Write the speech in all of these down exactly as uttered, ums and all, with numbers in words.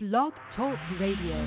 Blog Talk Radio.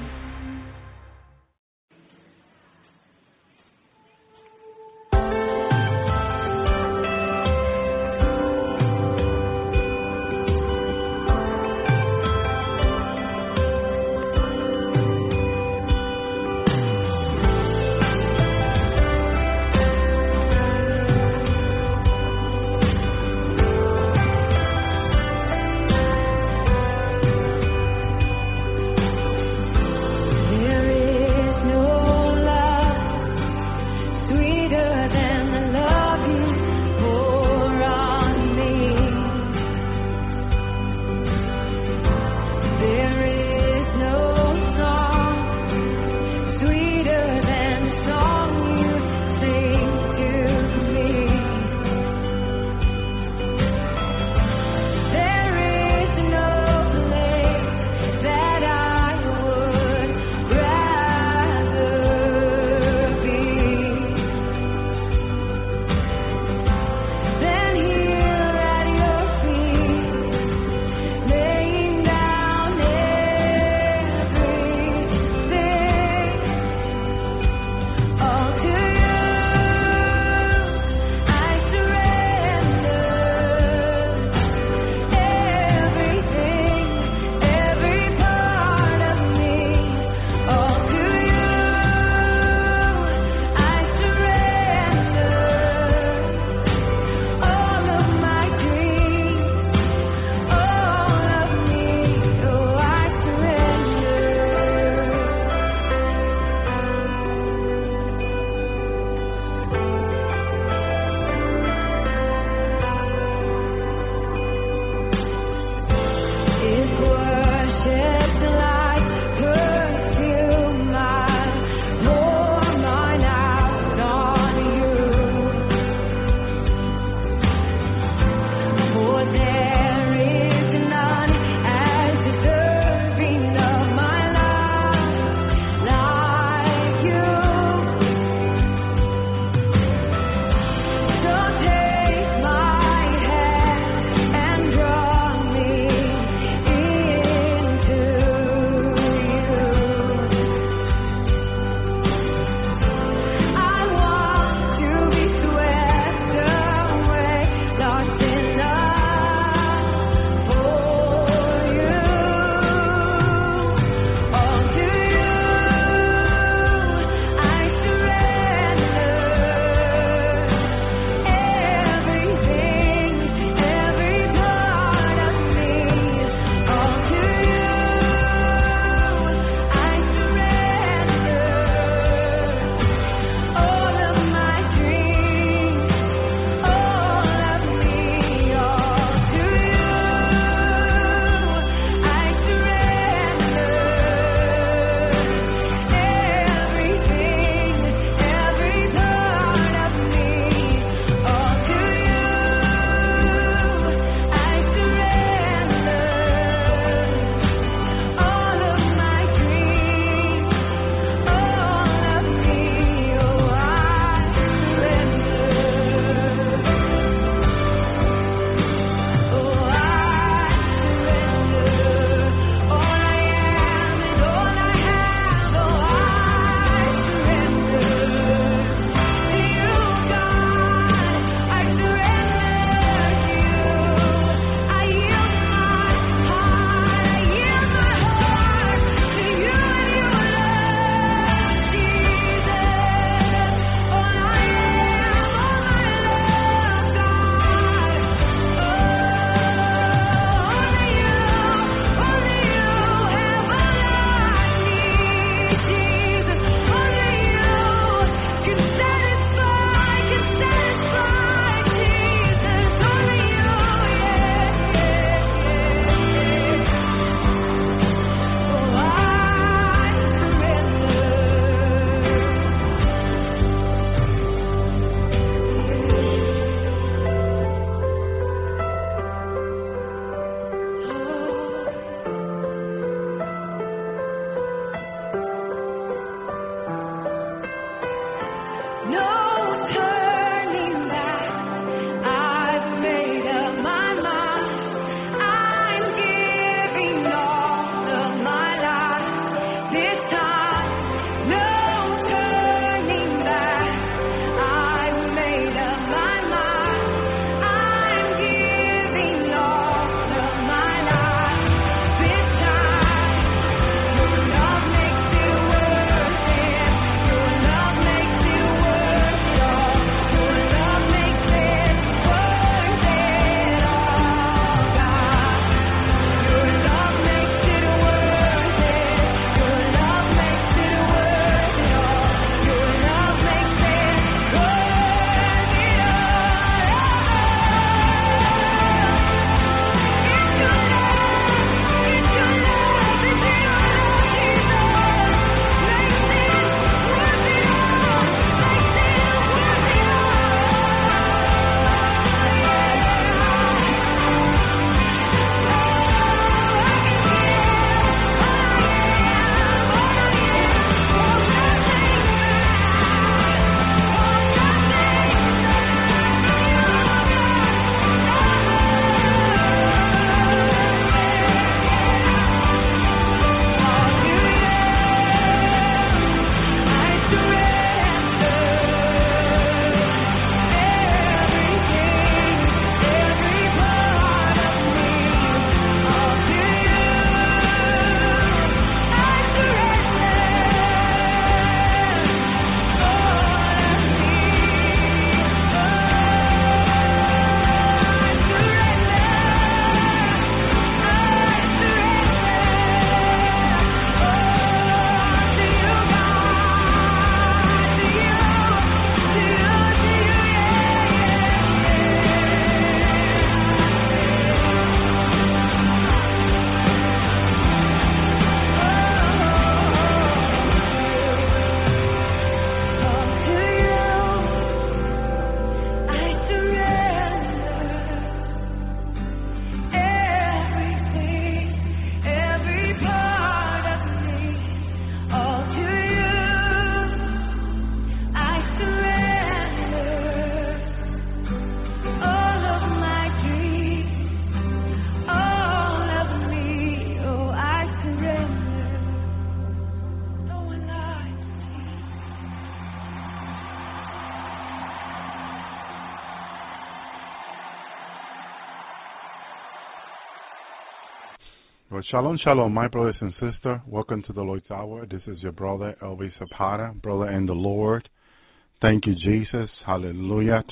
Well, shalom, shalom, my brothers and sisters. Welcome to the Lord's Hour. This is your brother, Elvis Zapata, brother in the Lord. Thank you, Jesus. Hallelujah.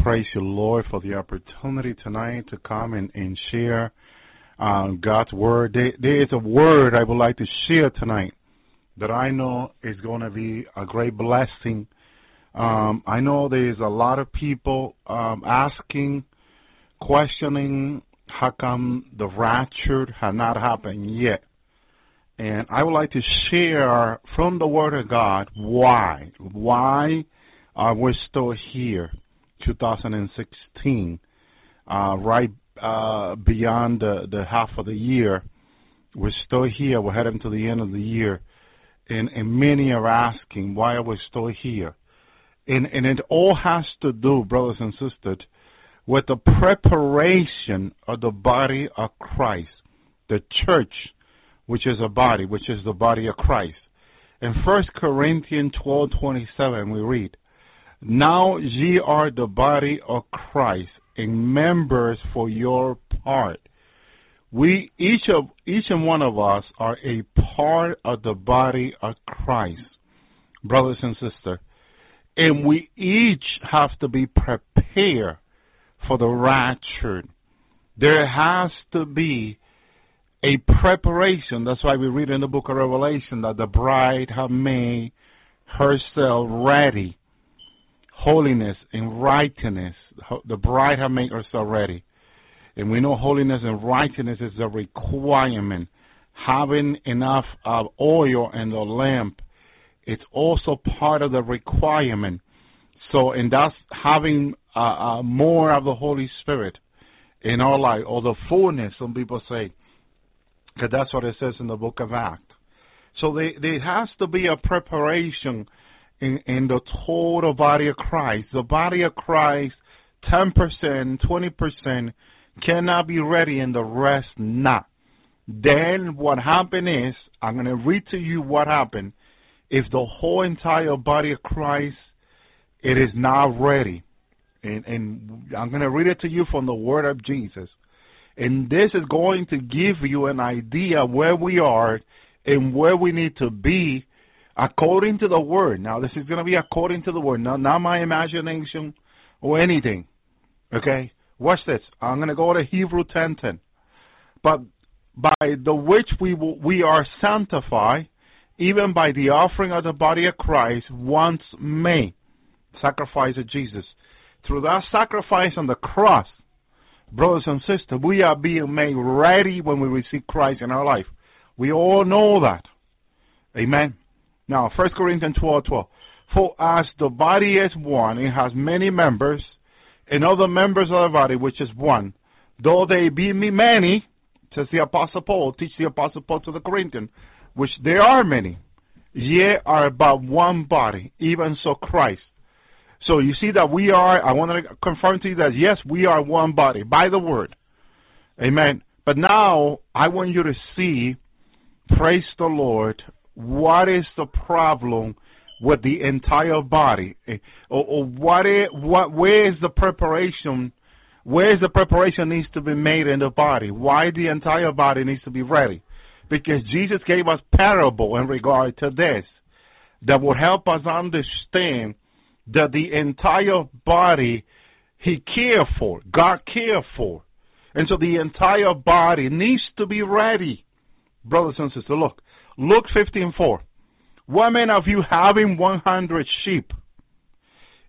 Praise you, Lord, for the opportunity tonight to come and, and share um, God's Word. There, there is a word I would like to share tonight that I know is going to be a great blessing. Um, I know there's a lot of people um, asking, questioning, how come the rapture had not happened yet? And I would like to share from the Word of God why. Why are we still here, two thousand sixteen, uh, right uh, beyond the, the half of the year? We're still here. We're heading to the end of the year. And, and many are asking, why are we still here? And, and it all has to do, brothers and sisters, with the preparation of the body of Christ, the church, which is a body, which is the body of Christ. In First Corinthians twelve twenty-seven, we read, "Now ye are the body of Christ, and members for your part." We, each of each and one of us, are a part of the body of Christ, brothers and sisters, and we each have to be prepared for the rapture. There has to be a preparation. That's why we read in the book of Revelation that the bride have made herself ready. Holiness and righteousness. The bride have made herself ready. And we know holiness and righteousness is a requirement. Having enough of oil in the lamp, it's also part of the requirement. So, and that's having Uh, uh, more of the Holy Spirit in our life, or the fullness, some people say, because that's what it says in the book of Acts. So there, there has to be a preparation in, in the total body of Christ. The body of Christ, ten percent, twenty percent cannot be ready and the rest not. Then what happened is, I'm going to read to you what happened. If the whole entire body of Christ, it is not ready. And, and I'm going to read it to you from the Word of Jesus. And this is going to give you an idea where we are and where we need to be according to the Word. Now, this is going to be according to the Word, not, not my imagination or anything. Okay? Watch this. I'm going to go to Hebrews ten ten. But by the which we, will, we are sanctified, even by the offering of the body of Christ, once made, sacrifice of Jesus. Through that sacrifice on the cross, brothers and sisters, we are being made ready when we receive Christ in our life. We all know that. Amen. Now, First Corinthians twelve twelve. For as the body is one, it has many members, and other members of the body, which is one. Though they be many, says the Apostle Paul, teach the Apostle Paul to the Corinthians, which there are many, yet are but one body, even so Christ. So you see that we are, I want to confirm to you that, yes, we are one body by the Word. Amen. But now I want you to see, praise the Lord, what is the problem with the entire body? Or, or what is, what, where is the preparation? Where is the preparation needs to be made in the body? Why the entire body needs to be ready? Because Jesus gave us parable in regard to this that will help us understand that the entire body he cared for, God cared for. And so the entire body needs to be ready. Brothers and sisters, look. Luke fifteen four. What man of you having one hundred sheep,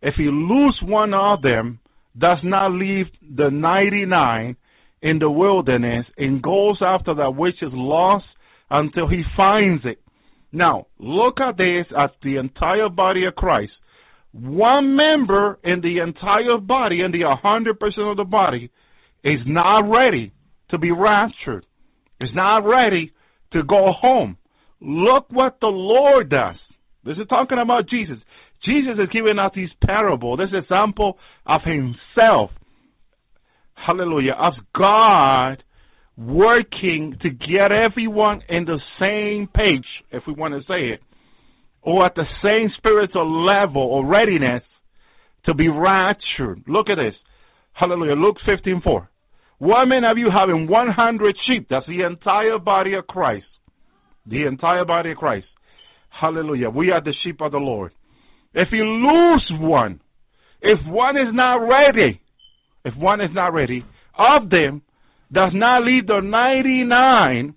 if he lose one of them, does not leave the ninety-nine in the wilderness and goes after that which is lost until he finds it? Now, look at this as the entire body of Christ. One member in the entire body, in the one hundred percent of the body, is not ready to be raptured. Is not ready to go home. Look what the Lord does. This is talking about Jesus. Jesus is giving us this parable, this example of himself. Hallelujah. Of God working to get everyone in the same page, if we want to say it, or at the same spiritual level or readiness to be raptured. Look at this. Hallelujah. Luke fifteen four. What men of you having one hundred sheep? That's the entire body of Christ. The entire body of Christ. Hallelujah. We are the sheep of the Lord. If you lose one, if one is not ready, if one is not ready, of them does not leave the ninety-nine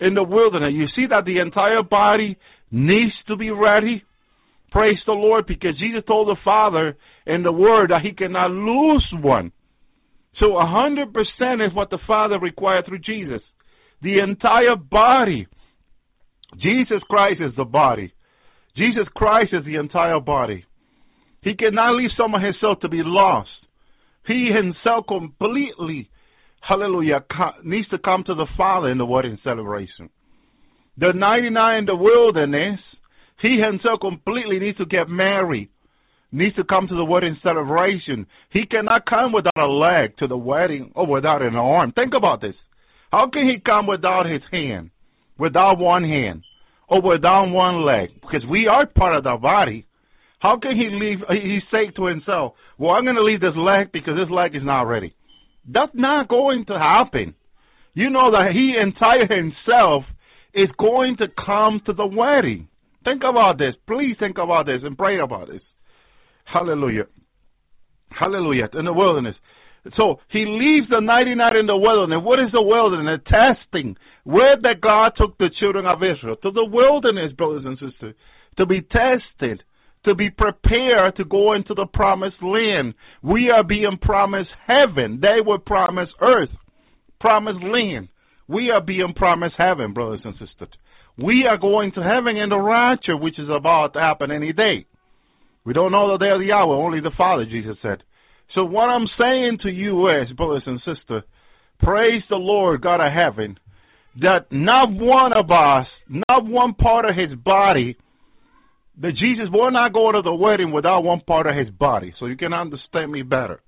in the wilderness. You see that the entire body needs to be ready. Praise the Lord, because Jesus told the Father in the Word that he cannot lose one. So one hundred percent is what the Father required through Jesus. The entire body. Jesus Christ is the body. Jesus Christ is the entire body. He cannot leave some of himself to be lost. He himself completely, hallelujah, needs to come to the Father in the wedding celebration. The ninety-nine in the wilderness, he himself completely needs to get married, needs to come to the wedding celebration. He cannot come without a leg to the wedding or without an arm. Think about this. How can he come without his hand, without one hand, or without one leg? Because we are part of the body. How can he leave? He say to himself, well, I'm going to leave this leg because this leg is not ready. That's not going to happen. You know that he entire himself is going to come to the wedding. Think about this. Please think about this and pray about this. Hallelujah. Hallelujah. In the wilderness. So he leaves the ninety-nine in the wilderness. What is the wilderness? Testing. Where that God took the children of Israel? To the wilderness, brothers and sisters, to be tested, to be prepared to go into the promised land. We are being promised heaven. They were promised earth, promised land. We are being promised heaven, brothers and sisters. We are going to heaven in the rapture, which is about to happen any day. We don't know the day or the hour, only the Father, Jesus said. So what I'm saying to you is, brothers and sisters, praise the Lord God of heaven, that not one of us, not one part of his body, that Jesus will not go to the wedding without one part of his body. So you can understand me better.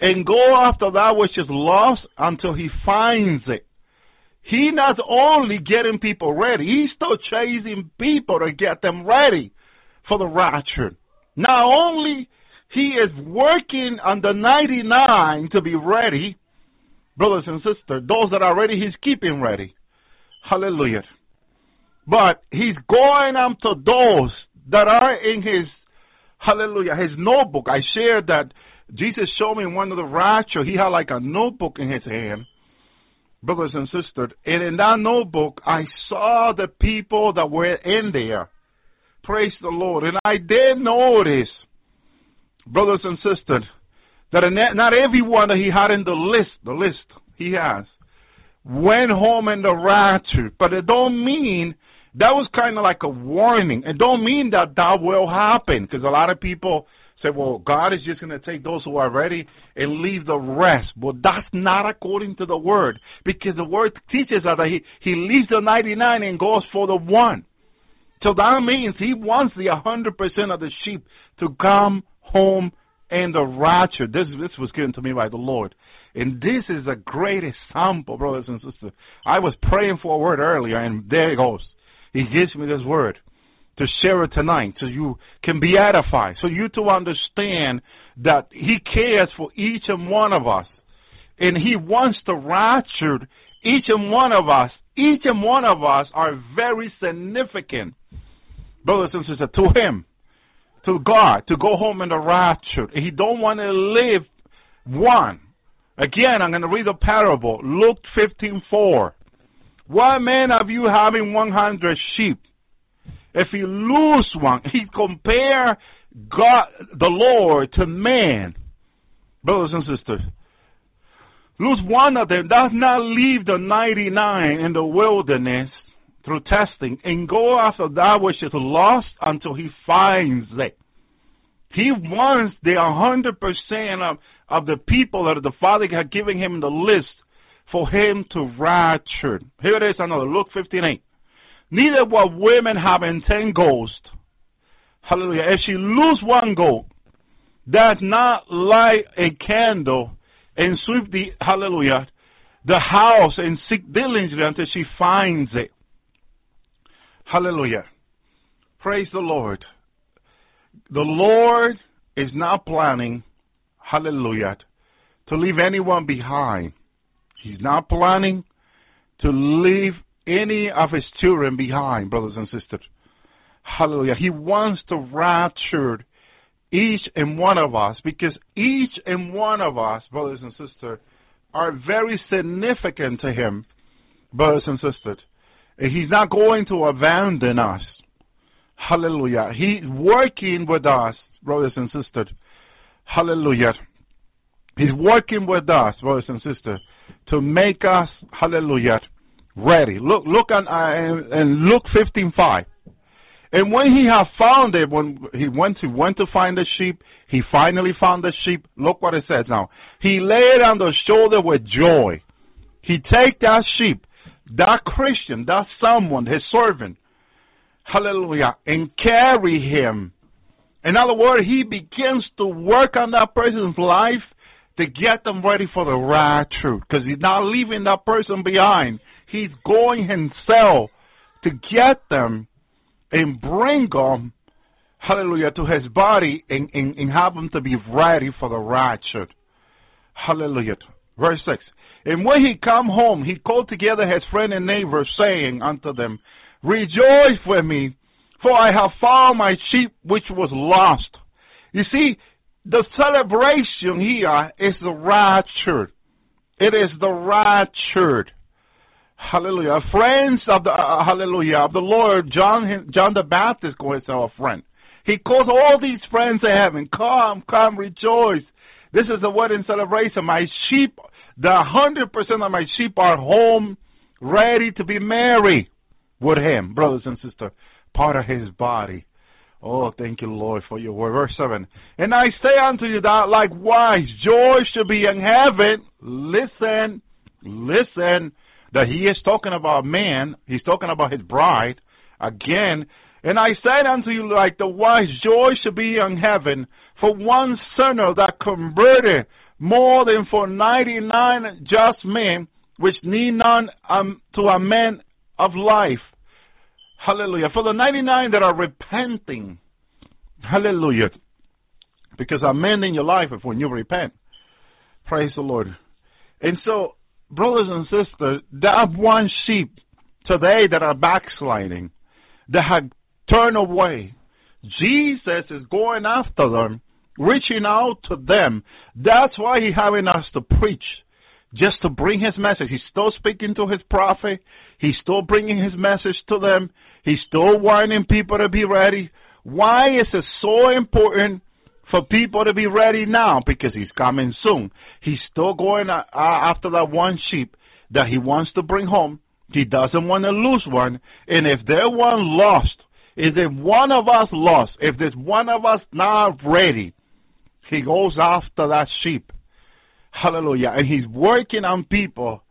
And go after that which is lost until he finds it. He not only getting people ready, he's still chasing people to get them ready for the rapture. Not only he is working on the ninety-nine to be ready, brothers and sisters, those that are ready, he's keeping ready. Hallelujah. But he's going after those that are in his, hallelujah, his notebook. I shared that Jesus showed me in one of the rapture, he had like a notebook in his hand, brothers and sisters. And in that notebook, I saw the people that were in there. Praise the Lord. And I did notice, brothers and sisters, that not everyone that he had in the list, the list he has, went home in the rapture. But it don't mean, that was kind of like a warning. It don't mean that that will happen. Because a lot of people say, well, God is just going to take those who are ready and leave the rest. Well, that's not according to the Word. Because the Word teaches us that he, he leaves the ninety-nine and goes for the one. So that means he wants the one hundred percent of the sheep to come home in the rapture. This, this was given to me by the Lord. And this is a great example, brothers and sisters. I was praying for a word earlier, and there it goes. He gives me this word to share it tonight so you can be edified, so you to understand that he cares for each and one of us. And he wants to rapture each and one of us. Each and one of us are very significant, brothers and sisters, to him, to God, to go home in the rapture. He don't want to live one. Again, I'm going to read a parable, Luke fifteen four. What man of you having one hundred sheep? If he lose one, he compare God, the Lord, to man. Brothers and sisters, lose one of them, does not leave the ninety-nine in the wilderness through testing, and go after that which is lost until he finds it. He wants the one hundred percent of, of the people that the Father had given him the list for him to rapture. Here it is, another, Luke fifteen eight. Neither were women having ten goats. Hallelujah. If she lose one goat, does not light a candle and sweep the, hallelujah, the house and seek diligently until she finds it. Hallelujah. Praise the Lord. The Lord is not planning, hallelujah, to leave anyone behind. He's not planning to leave any of his children behind, brothers and sisters. Hallelujah. He wants to rapture each and one of us, because each and one of us, brothers and sisters, are very significant to him, brothers and sisters. And he's not going to abandon us. Hallelujah. He's working with us, brothers and sisters. Hallelujah. He's working with us, brothers and sisters, to make us, hallelujah, ready. Look, look on, uh, and Luke fifteen five. And when he had found it, when he went to went to find the sheep, he finally found the sheep. Look what it says now. He laid on the shoulder with joy. He take that sheep, that Christian, that someone, his servant, hallelujah, and carry him. In other words, he begins to work on that person's life to get them ready for the rapture, because he's not leaving that person behind. He's going himself to get them and bring them, hallelujah, to his body, and, and, and have them to be ready for the rapture. Hallelujah. Verse six. And when he come home, he called together his friend and neighbor, saying unto them, Rejoice with me, for I have found my sheep which was lost. You see, the celebration here is the rapture. It is the rapture. Hallelujah. Friends of the uh, hallelujah of the Lord, John John the Baptist calls our friend. He calls all these friends to heaven. Come, come, rejoice. This is the wedding celebration. My sheep, the hundred percent of my sheep are home, ready to be married with him, brothers and sisters, part of his body. Oh, thank you, Lord, for your word. Verse seven. And I say unto you that likewise joy should be in heaven. Listen, listen. That he is talking about man, he's talking about his bride again. And I said unto you, like the wise, joy should be in heaven for one sinner that converted, more than for ninety-nine just men which need none um, to a man of life. Hallelujah. For the ninety-nine that are repenting. Hallelujah. Because amend in your life if when you repent. Praise the Lord. And so, brothers and sisters, that one sheep today that are backsliding, that have turned away, Jesus is going after them, reaching out to them. That's why he's having us to preach, just to bring his message. He's still speaking to his prophet. He's still bringing his message to them. He's still warning people to be ready. Why is it so important for people to be ready now? Because he's coming soon. He's still going uh, after that one sheep that he wants to bring home. He doesn't want to lose one. And if there's one lost, if there's one of us lost, if there's one of us not ready, he goes after that sheep. Hallelujah. And he's working on people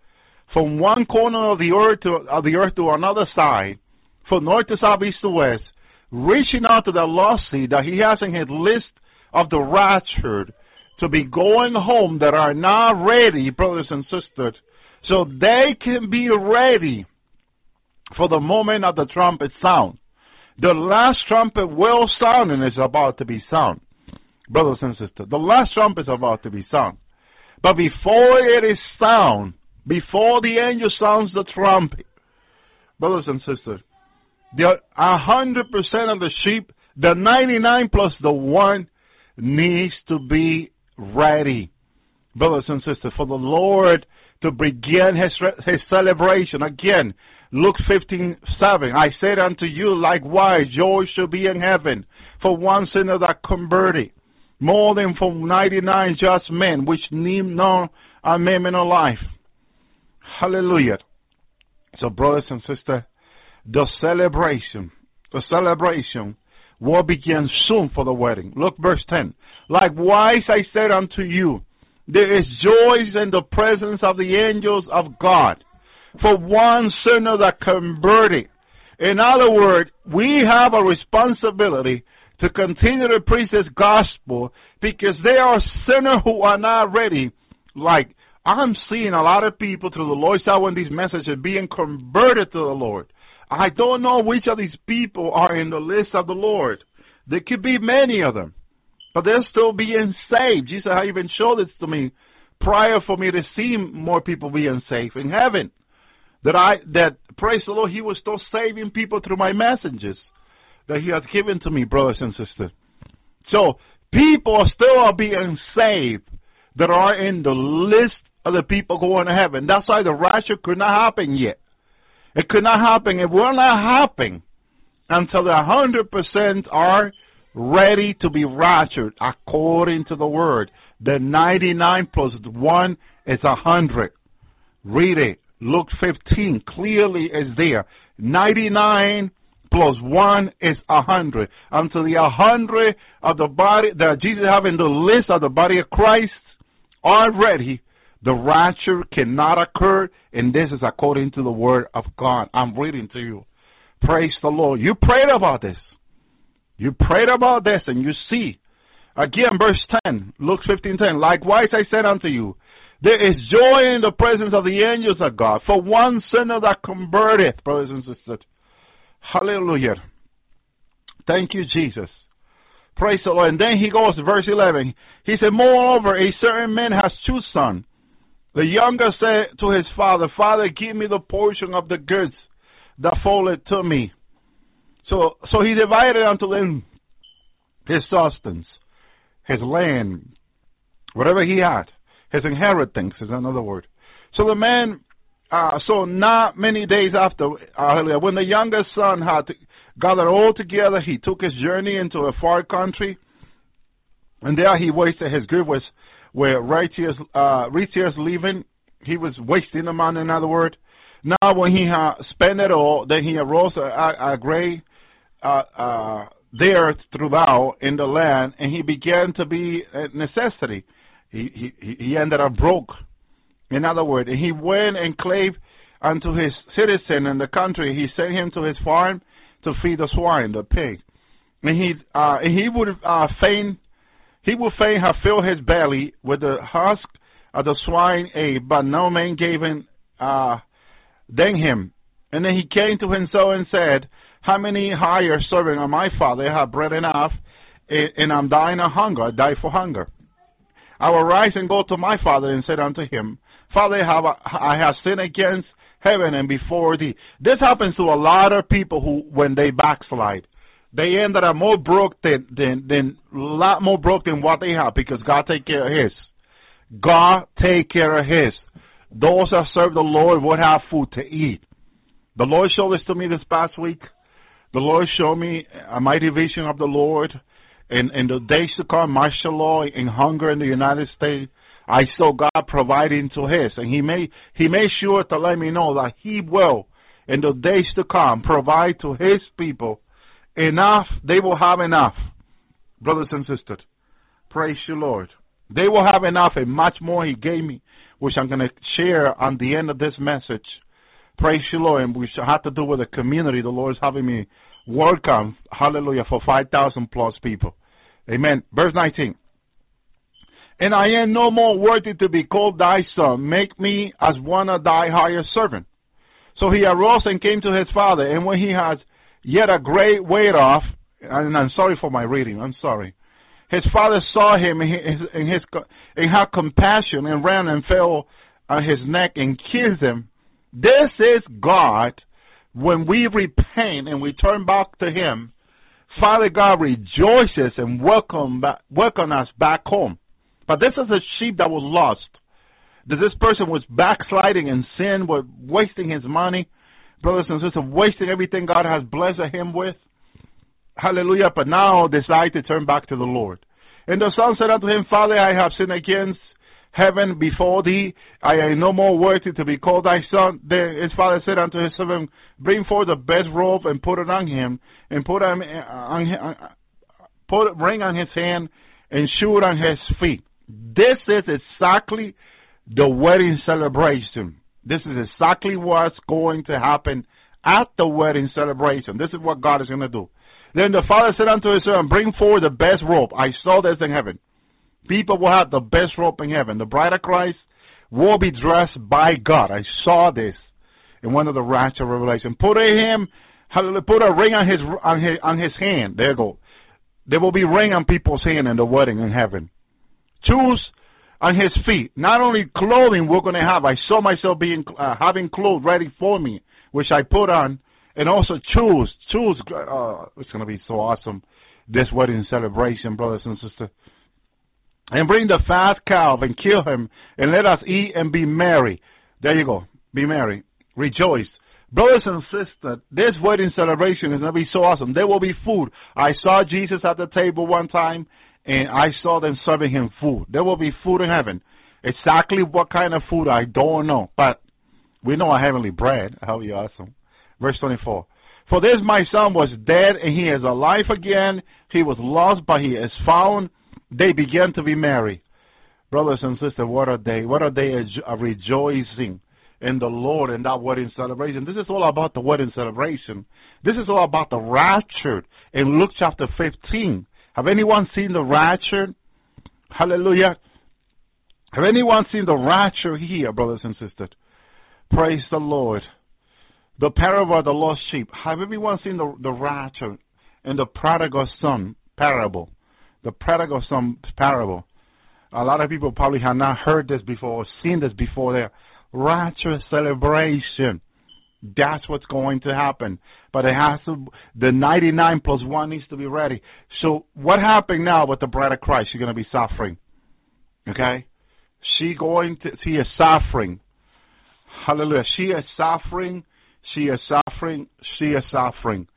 from one corner of the earth to, of the earth to another side, from north to south, east to west, reaching out to the lost seed that he has in his list of the raptured to be going home, that are not ready, brothers and sisters, so they can be ready for the moment of the trumpet sound. The last trumpet will sound, and it's about to be sound, brothers and sisters. The last trumpet is about to be sound. But before it is sound, before the angel sounds the trumpet, brothers and sisters, there are one hundred percent of the sheep, the ninety-nine plus the one, needs to be ready, brothers and sisters, for the Lord to begin his, his celebration. Again, Luke fifteen seven. I said unto you, likewise, joy should be in heaven for one sinner that converted, more than for ninety-nine just men, which need no amendment of life. Hallelujah. So, brothers and sisters, the celebration, the celebration will begin soon for the wedding. Look verse ten. Likewise I said unto you, there is joy in the presence of the angels of God for one sinner that converted. In other words, we have a responsibility to continue to preach this gospel, because there are sinners who are not ready. Like, I'm seeing a lot of people through the Lord's hour in these messages being converted to the Lord. I don't know which of these people are in the list of the Lord. There could be many of them, but they're still being saved. Jesus, how you even showed this to me prior for me to see more people being saved in heaven. That I, that praise the Lord, He was still saving people through my messages that He has given to me, brothers and sisters. So people still are being saved that are in the list of the people going to heaven. That's why the rapture could not happen yet. It could not happen. It will not happen until the hundred percent are ready to be raptured according to the word. The ninety-nine plus one is a hundred. Read it. Luke fifteen clearly is there. ninety-nine plus one is a hundred. Until the hundred of the body that Jesus have in the list of the body of Christ are ready, the rapture cannot occur, and this is according to the word of God. I'm reading to you. Praise the Lord. You prayed about this. You prayed about this, and you see. Again, verse ten, Luke fifteen ten. Likewise I said unto you, there is joy in the presence of the angels of God for one sinner that converteth, brothers and sisters. Hallelujah. Thank you, Jesus. Praise the Lord. And then he goes to verse eleven. He said, moreover, a certain man has two sons. The younger said to his father, Father, give me the portion of the goods that falleth to me. So, so he divided unto him his substance, his land, whatever he had, his inheritance is another word. So the man, uh, so not many days after, uh, when the younger son had gathered all together, he took his journey into a far country, and there he wasted his good with. Where righteous, uh, righteous living, he was wasting the money, in other words. Now when he had spent it all, then he arose a, a, a great uh, uh, there throughout in the land, and he began to be a necessity. He, he, he ended up broke, in other words. And he went and clave unto his citizen in the country. He sent him to his farm to feed the swine, the pig. And he, uh, and he would uh, fain... He would fain have filled his belly with the husk of the swine aid, but no man gave him, uh, dang him. And then he came to himself and said, how many higher servant of my father have bread enough, and I'm dying of hunger, I die for hunger. I will rise and go to my father and said unto him, Father, have I, I have sinned against heaven and before thee. This happens to a lot of people who, when they backslide, they ended up more broke than, than, than a lot more broke than what they have, because God take care of his. God take care of his. Those that serve the Lord would have food to eat. The Lord showed this to me this past week. The Lord showed me a mighty vision of the Lord in, in the days to come, martial law and hunger in the United States. I saw God providing to his, and he made, he made sure to let me know that he will, in the days to come, provide to his people enough. They will have enough, brothers and sisters. Praise you, Lord. They will have enough, and much more he gave me, which I'm going to share on the end of this message. Praise you, Lord. And we shall have to do with the community. The Lord is having me work on, hallelujah, for five thousand plus people. Amen. Verse nineteen. And I am no more worthy to be called thy son. Make me as one of thy hired servants. So he arose and came to his father, and when he has yet a great weight off, and I'm sorry for my reading, I'm sorry. His father saw him and, his, and, his, and had compassion and ran and fell on his neck and kissed him. This is God. When we repent and we turn back to him, Father God rejoices and welcome, back, welcome us back home. But this is a sheep that was lost. This person was backsliding in sin, was wasting his money. Brothers and sisters, wasting everything God has blessed him with. Hallelujah. But now decide to turn back to the Lord. And the son said unto him, Father, I have sinned against heaven before thee. I am no more worthy to be called thy son. Then his father said unto his servant, bring forth the best robe and put it on him, and put him on, on, put a ring on his hand and shoes on his feet. This is exactly the wedding celebration. This is exactly what's going to happen at the wedding celebration. This is what God is going to do. Then the father said unto his son, bring forward the best robe. I saw this in heaven. People will have the best robe in heaven. The bride of Christ will be dressed by God. I saw this in one of the rapture revelations. Put him, put a ring on his, on his, on his hand. There you go. There will be ring on people's hand in the wedding in heaven. Choose on his feet. Not only clothing we're going to have. I saw myself being uh, having clothes ready for me, which I put on, and also shoes. Shoes, uh, it's going to be so awesome, this wedding celebration, brothers and sisters. And bring the fat calf and kill him, and let us eat and be merry. There you go. Be merry. Rejoice. Brothers and sisters, this wedding celebration is going to be so awesome. There will be food. I saw Jesus at the table one time, and I saw them serving him food. There will be food in heaven. Exactly what kind of food, I don't know. But we know a heavenly bread. That will be awesome. Verse twenty-four. For this my son was dead, and he is alive again. He was lost, but he is found. They began to be merry. Brothers and sisters, what are they? What are they rejoicing in the Lord in that wedding celebration? This is all about the wedding celebration. This is all about the rapture in Luke chapter fifteen. Have anyone seen the rapture? Hallelujah. Have anyone seen the rapture here, brothers and sisters? Praise the Lord. The parable of the lost sheep. Have everyone seen the, the rapture in the prodigal son parable? The prodigal son parable. A lot of people probably have not heard this before or seen this before there. Rapture celebration. That's what's going to happen. But it has to, the ninety-nine plus one needs to be ready. So what happened now with the bride of Christ? She's going to be suffering. Okay? She going to, she is suffering. Hallelujah. She is suffering. She is suffering. She is suffering.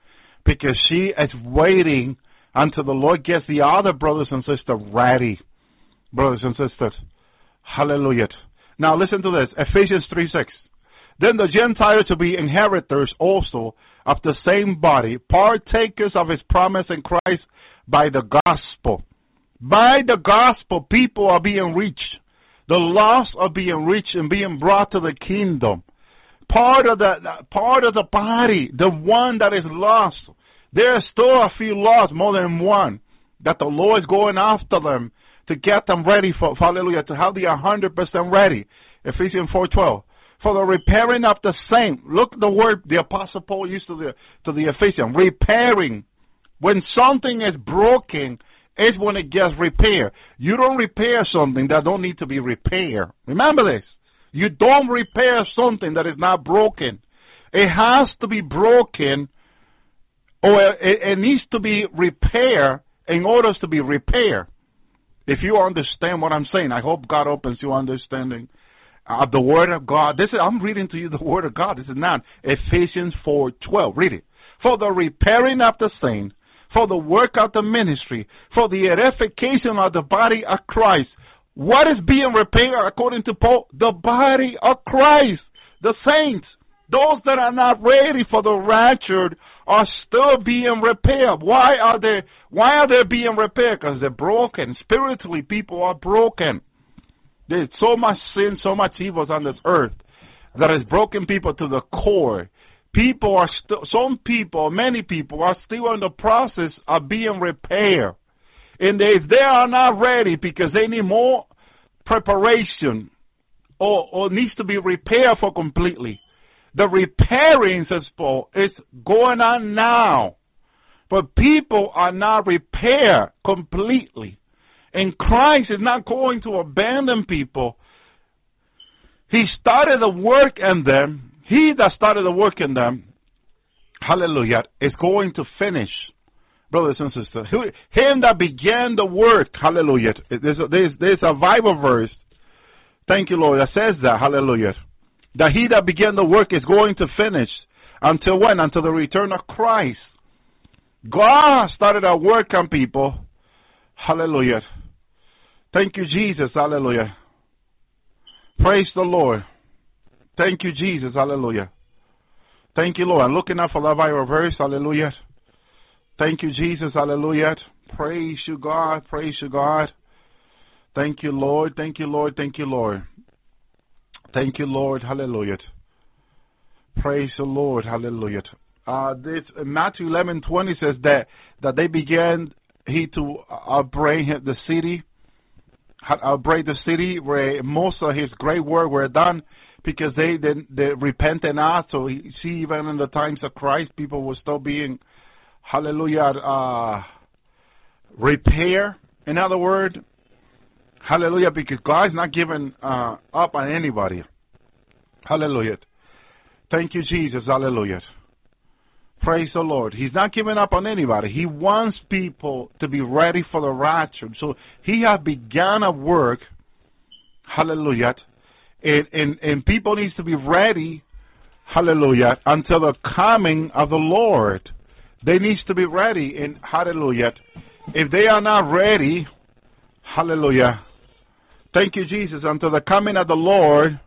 Because she is waiting until the Lord gets the other brothers and sisters ready. Brothers and sisters, hallelujah. Now listen to this, Ephesians three six. Then the Gentiles to be inheritors also of the same body, partakers of his promise in Christ by the gospel. By the gospel, people are being reached. The lost are being reached and being brought to the kingdom. Part of the, part of the body, the one that is lost. There are still a few lost, more than one, that the Lord is going after them to get them ready for, for hallelujah, to have the one hundred percent ready. Ephesians four twelve. For the repairing of the same. Look the word the Apostle Paul used to the, to the Ephesians. Repairing. When something is broken, it's when it gets repaired. You don't repair something that don't need to be repaired. Remember this. You don't repair something that is not broken. It has to be broken. Or oh, it, it needs to be repaired in order to be repaired. If you understand what I'm saying, I hope God opens your understanding of the Word of God. This is, I'm reading to you the Word of God. This is not Ephesians four twelve. Read it. For the repairing of the saint, for the work of the ministry, for the edification of the body of Christ. What is being repaired according to Paul? The body of Christ, the saints. Those that are not ready for the rapture are still being repaired. Why are they, why are they being repaired? Because they're broken. Spiritually, people are broken. There's so much sin, so much evil on this earth that has broken people to the core. People are still, some people, many people are still in the process of being repaired. And if they are not ready because they need more preparation or, or needs to be repaired for completely. The repairing, says Paul, is going on now. But people are not repaired completely. And Christ is not going to abandon people. He started the work in them. He that started the work in them, hallelujah, is going to finish. Brothers and sisters, him that began the work, hallelujah. There's a, there's, there's a Bible verse, thank you, Lord, that says that, hallelujah. That he that began the work is going to finish. Until when? Until the return of Christ. God started a work on people. Hallelujah. Thank you, Jesus. Hallelujah. Praise the Lord. Thank you, Jesus. Hallelujah. Thank you, Lord. I'm looking up for that Bible verse. Hallelujah. Thank you, Jesus. Hallelujah. Praise you, God. Praise you, God. Thank you, Lord. Thank you, Lord. Thank you, Lord. Thank you, Lord. Hallelujah. Praise the Lord. Hallelujah. Uh, this Matthew eleven twenty says that that they began he to upbraid uh, the city, upbraid uh, the city where most of his great work were done, because they they, they repented not. So you see, even in the times of Christ, people were still being, hallelujah, uh, repair. In other words, Hallelujah, because God's not giving uh, up on anybody. Hallelujah. Thank you, Jesus. Hallelujah. Praise the Lord. He's not giving up on anybody. He wants people to be ready for the rapture. So he has begun a work. Hallelujah. And, and, and people need to be ready. Hallelujah. Until the coming of the Lord. They need to be ready. And hallelujah. If they are not ready. Hallelujah. Thank you, Jesus. Until the coming of the Lord.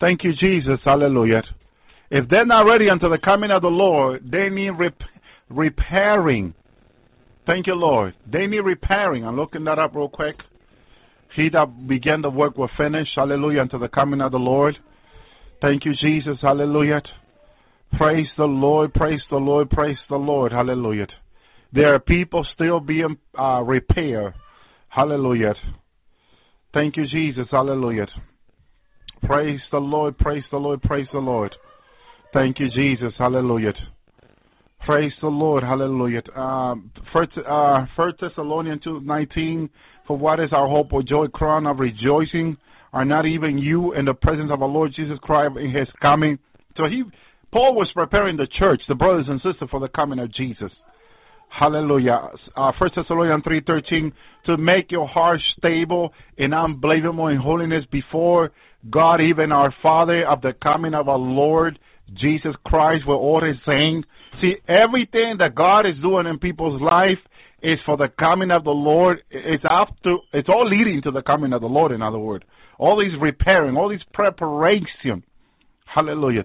Thank you, Jesus. Hallelujah. If they're not ready until the coming of the Lord, they need rep repairing. Thank you, Lord. They need repairing. I'm looking that up real quick. He that began the work will finish. Hallelujah. Until the coming of the Lord. Thank you, Jesus. Hallelujah. Praise the Lord. Praise the Lord. Praise the Lord. Hallelujah. There are people still being uh, repaired. Hallelujah. Thank you, Jesus. Hallelujah. Praise the Lord. Praise the Lord. Praise the Lord. Thank you, Jesus. Hallelujah. Praise the Lord. Hallelujah. Um, first, uh, First Thessalonians two nineteen, for what is our hope or joy, crown of rejoicing? Are not even you in the presence of our Lord Jesus Christ in his coming? So he, Paul was preparing the church, the brothers and sisters, for the coming of Jesus. Hallelujah. Uh, First Thessalonians three thirteen, to make your heart stable and unblameable in holiness before God, even our Father, of the coming of our Lord Jesus Christ, with all his saints. See, everything that God is doing in people's life is for the coming of the Lord. It's after, it's all leading to the coming of the Lord, in other words. All these repairing, all these preparation. Hallelujah.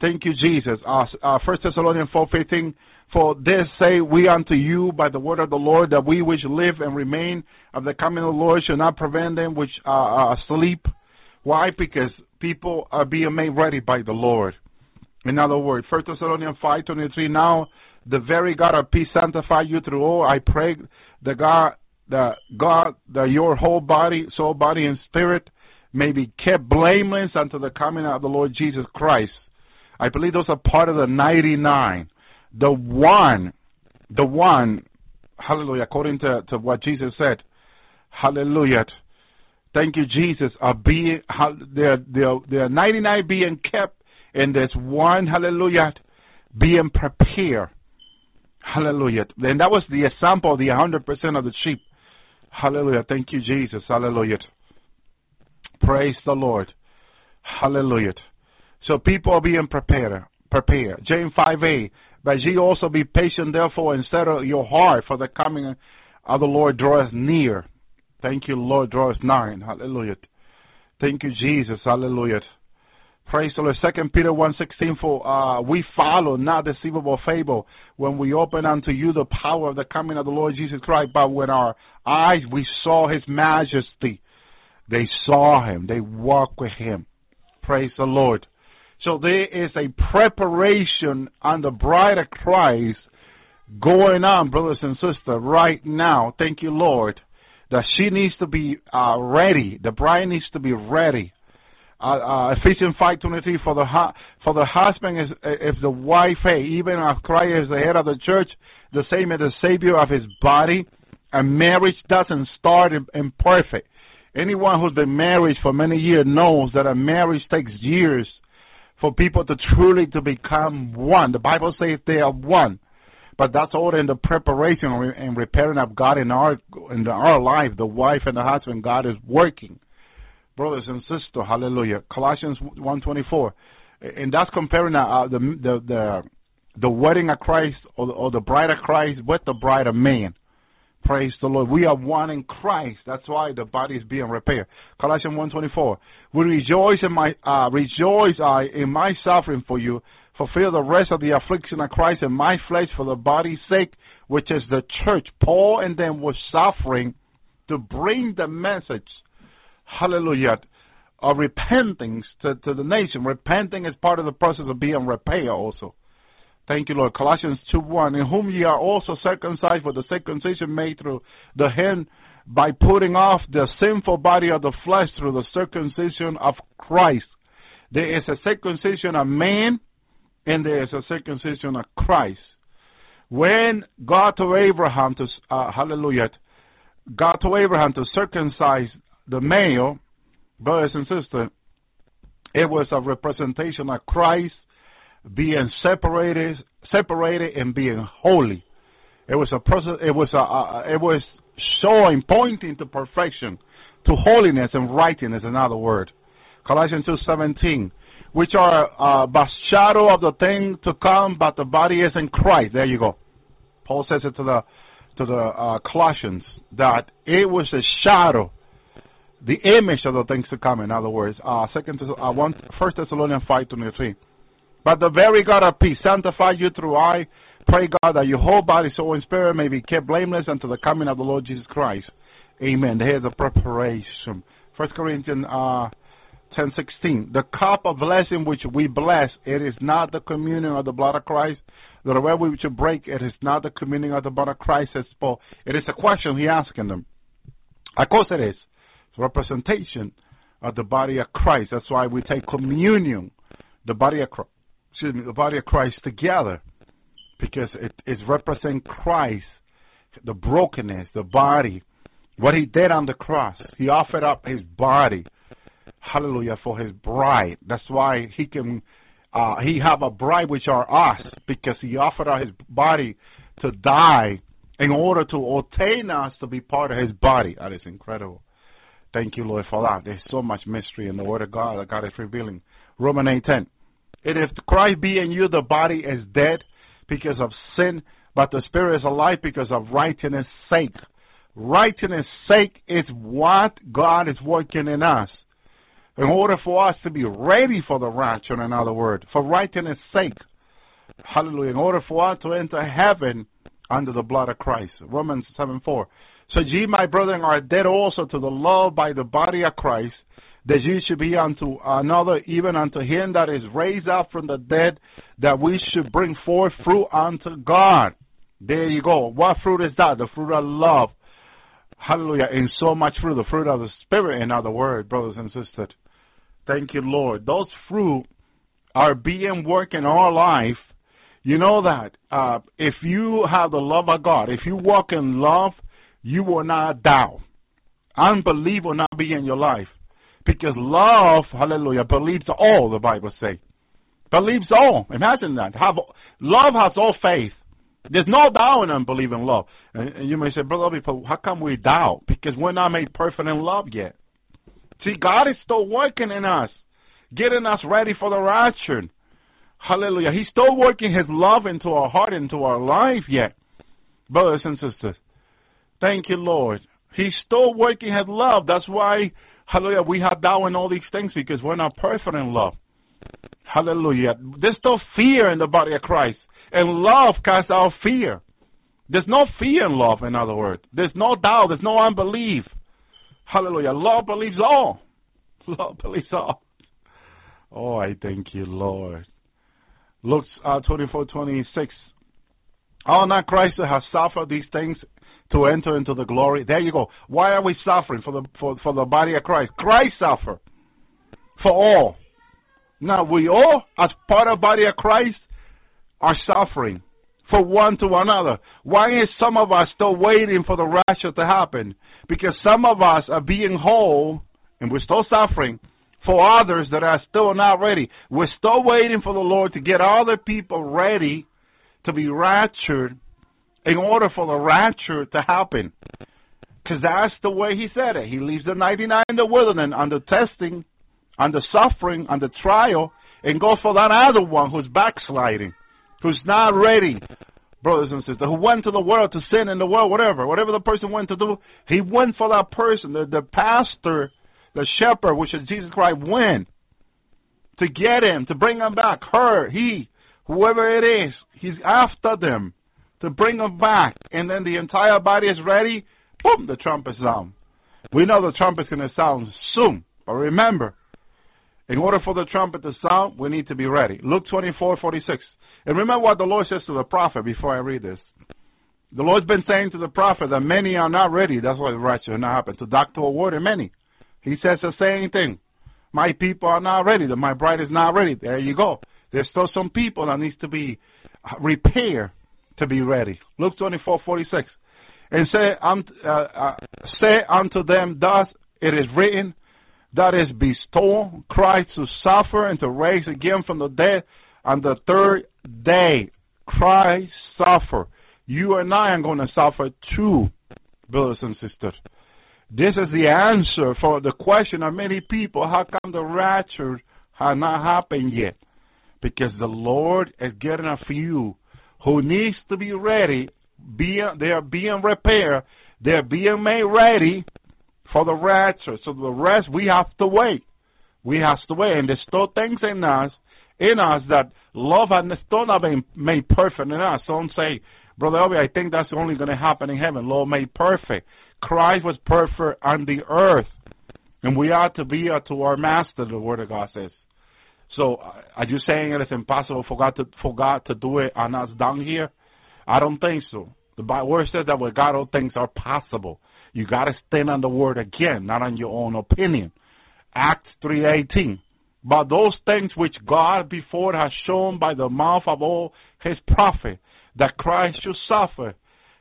Thank you, Jesus. Uh, uh, First Thessalonians four fifteen, for this say we unto you by the word of the Lord, that we which live and remain of the coming of the Lord shall not prevent them which are asleep. Why? Because people are being made ready by the Lord. In other words, First Thessalonians five twenty-three, now the very God of peace sanctify you through all. I pray the God, the God, that your whole body, soul, body, and spirit may be kept blameless unto the coming of the Lord Jesus Christ. I believe those are part of the ninety-nine. The one, the one, hallelujah, according to, to what Jesus said, hallelujah. Thank you, Jesus. Are being, there are ninety-nine being kept, and there's one, hallelujah, being prepared. Hallelujah. And that was the example of the one hundred percent of the sheep. Hallelujah. Thank you, Jesus. Hallelujah. Praise the Lord. Hallelujah. So people are being prepared. prepared. James five eight, but ye also be patient, therefore, and settle your heart, for the coming of the Lord draweth near. Thank you, Lord. Draweth nine. Hallelujah. Thank you, Jesus. Hallelujah. Praise the Lord. Second Peter one sixteen, for uh, we follow not deceivable fable, when we open unto you the power of the coming of the Lord Jesus Christ. But when our eyes we saw his majesty, they saw him. They walked with him. Praise the Lord. So there is a preparation on the bride of Christ going on, brothers and sisters, right now. Thank you, Lord. That she needs to be uh, ready. The bride needs to be ready. Uh, uh, Ephesians five twenty-three, for the for the husband is if the wife, hey, even as Christ is the head of the church, the same as the Savior of his body. And marriage doesn't start imperfect. Anyone who's been married for many years knows that a marriage takes years for people to truly to become one. The Bible says they are one. But that's all in the preparation and repairing of God in our in our life. The wife and the husband, God is working, brothers and sisters. Hallelujah. Colossians one twenty-four, and that's comparing uh, the the the the wedding of Christ or the, or the bride of Christ with the bride of man. Praise the Lord. We are one in Christ. That's why the body is being repaired. Colossians one twenty-four. We rejoice in my uh, rejoice I in my suffering for you. Fulfill the rest of the affliction of Christ in my flesh for the body's sake, which is the church. Paul and them were suffering to bring the message, hallelujah, of repentance to, to the nation. Repenting is part of the process of being repaired also. Thank you, Lord. Colossians two one, in whom ye are also circumcised with the circumcision made through the hand by putting off the sinful body of the flesh through the circumcision of Christ. There is a circumcision of man, and there is a circumcision of Christ. When God to Abraham, to uh, hallelujah, God told Abraham to circumcise the male, brothers and sisters, it was a representation of Christ being separated, separated and being holy. It was a process. It was a. a it was showing, pointing to perfection, to holiness and righteousness. In other words, Colossians two seventeen, which are uh, but shadow of the thing to come, but the body is in Christ. There you go. Paul says it to the to the uh, Colossians that it was a shadow, the image of the things to come. In other words, uh, second, uh, one, First Thessalonians five twenty three. But the very God of peace sanctify you through I. Pray God that your whole body, soul, and spirit may be kept blameless until the coming of the Lord Jesus Christ. Amen. Here's the preparation. First Corinthians uh, ten sixteen. The cup of blessing which we bless, it is not the communion of the blood of Christ. The bread which you break, it is not the communion of the blood of Christ, says Paul. It is a question he asking them. Of course it is. It's a representation of the body of Christ. That's why we take communion. The body of Christ. Excuse me, the body of Christ together, because it, it represents Christ, the brokenness, the body, what he did on the cross. He offered up his body, hallelujah, for his bride. That's why he can, uh, he have a bride which are us, because he offered up his body to die in order to obtain us to be part of his body. That is incredible. Thank you, Lord, for that. There's so much mystery in the Word of God that God is revealing. Romans eight ten. And if Christ be in you, the body is dead because of sin, but the spirit is alive because of righteousness' sake. Righteousness' sake is what God is working in us in order for us to be ready for the rapture, in other words, for righteousness' sake. Hallelujah. In order for us to enter heaven under the blood of Christ. Romans seven four. So ye, my brethren, are dead also to the law by the body of Christ, that ye should be unto another, even unto him that is raised up from the dead, that we should bring forth fruit unto God. There you go. What fruit is that? The fruit of love. Hallelujah. And so much fruit, the fruit of the Spirit, in other words, brothers and sisters. Thank you, Lord. Those fruit are being worked in our life. You know that uh, if you have the love of God, if you walk in love, you will not doubt. Unbelief will not be in your life. Because love, hallelujah, believes all, the Bible says. Believes all. Imagine that. Have, love has all faith. There's no doubt in unbelieving love. And, and you may say, brother, how come we doubt? Because we're not made perfect in love yet. See, God is still working in us, getting us ready for the rapture. Hallelujah. He's still working his love into our heart, into our life yet. Brothers and sisters, thank you, Lord. He's still working his love. That's why... hallelujah, we have doubt in all these things because we're not perfect in love. Hallelujah. There's no fear in the body of Christ. And love casts out fear. There's no fear in love, in other words. There's no doubt. There's no unbelief. Hallelujah. Love believes all. Love believes all. Oh, I thank you, Lord. Luke uh, twenty-four twenty-six. Oh, not Christ that has suffered these things to enter into the glory. There you go. Why are we suffering for the for, for the body of Christ? Christ suffered for all. Now we all, as part of the body of Christ, are suffering for one to another. Why is some of us still waiting for the rapture to happen? Because some of us are being whole, and we're still suffering for others that are still not ready. We're still waiting for the Lord to get other people ready to be raptured, in order for the rapture to happen. Because that's the way he said it. He leaves the ninety-nine in the wilderness under testing, under suffering, under trial, and goes for that other one who's backsliding, who's not ready, brothers and sisters, who went to the world to sin in the world, whatever. Whatever the person went to do, he went for that person. The, the pastor, the shepherd, which is Jesus Christ, went to get him, to bring him back. Her, he, whoever it is, he's after them, to bring them back, and then the entire body is ready, boom, the trumpet sound. We know the trumpet's going to sound soon, but remember, in order for the trumpet to sound, we need to be ready. Luke twenty-four forty-six. And remember what the Lord says to the prophet before I read this. The Lord's been saying to the prophet that many are not ready. That's why the rapture will not happen. To Doctor Word and many. He says the same thing. My people are not ready. My bride is not ready. There you go. There's still some people that needs to be repaired, to be ready. Luke twenty-four forty-six. and say unto, uh, uh, say unto them, thus it is written, that is, bestow Christ to suffer and to rise again from the dead on the third day. Christ suffered. You and I are going to suffer too, brothers and sisters. This is the answer for the question of many people, how come the rapture has not happened yet? Because the Lord is getting a few who needs to be ready. Be, they are being repaired. They are being made ready for the rapture. So the rest, we have to wait. We have to wait. And there's still things in us, in us that love and still not been made perfect in us. Some say, Brother Obi, I think that's only going to happen in heaven. Love made perfect. Christ was perfect on the earth, and we ought to be uh, to our master, the Word of God says. So uh, are you saying it is impossible for God to, for God to do it on us down here? I don't think so. The Bible Word says that with God all things are possible. You got to stand on the Word again, not on your own opinion. Acts three eighteen. But those things which God before has shown by the mouth of all his prophets, that Christ should suffer,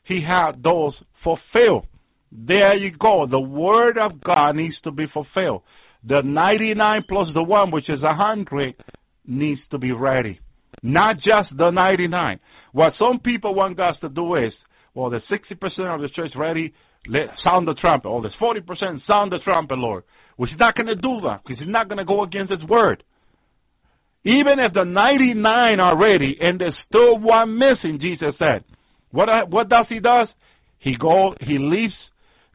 he had those fulfilled. There you go. The Word of God needs to be fulfilled. The ninety-nine plus the one, which is one hundred, needs to be ready. Not just the ninety-nine. What some people want us to do is, well, the sixty percent of the church ready, let sound the trumpet. Or there's forty percent, sound the trumpet, Lord. Which is not going to do that, because it's not going to go against his Word. Even if the ninety-nine are ready and there's still one missing, Jesus said, what, what does he does? He go, he leaves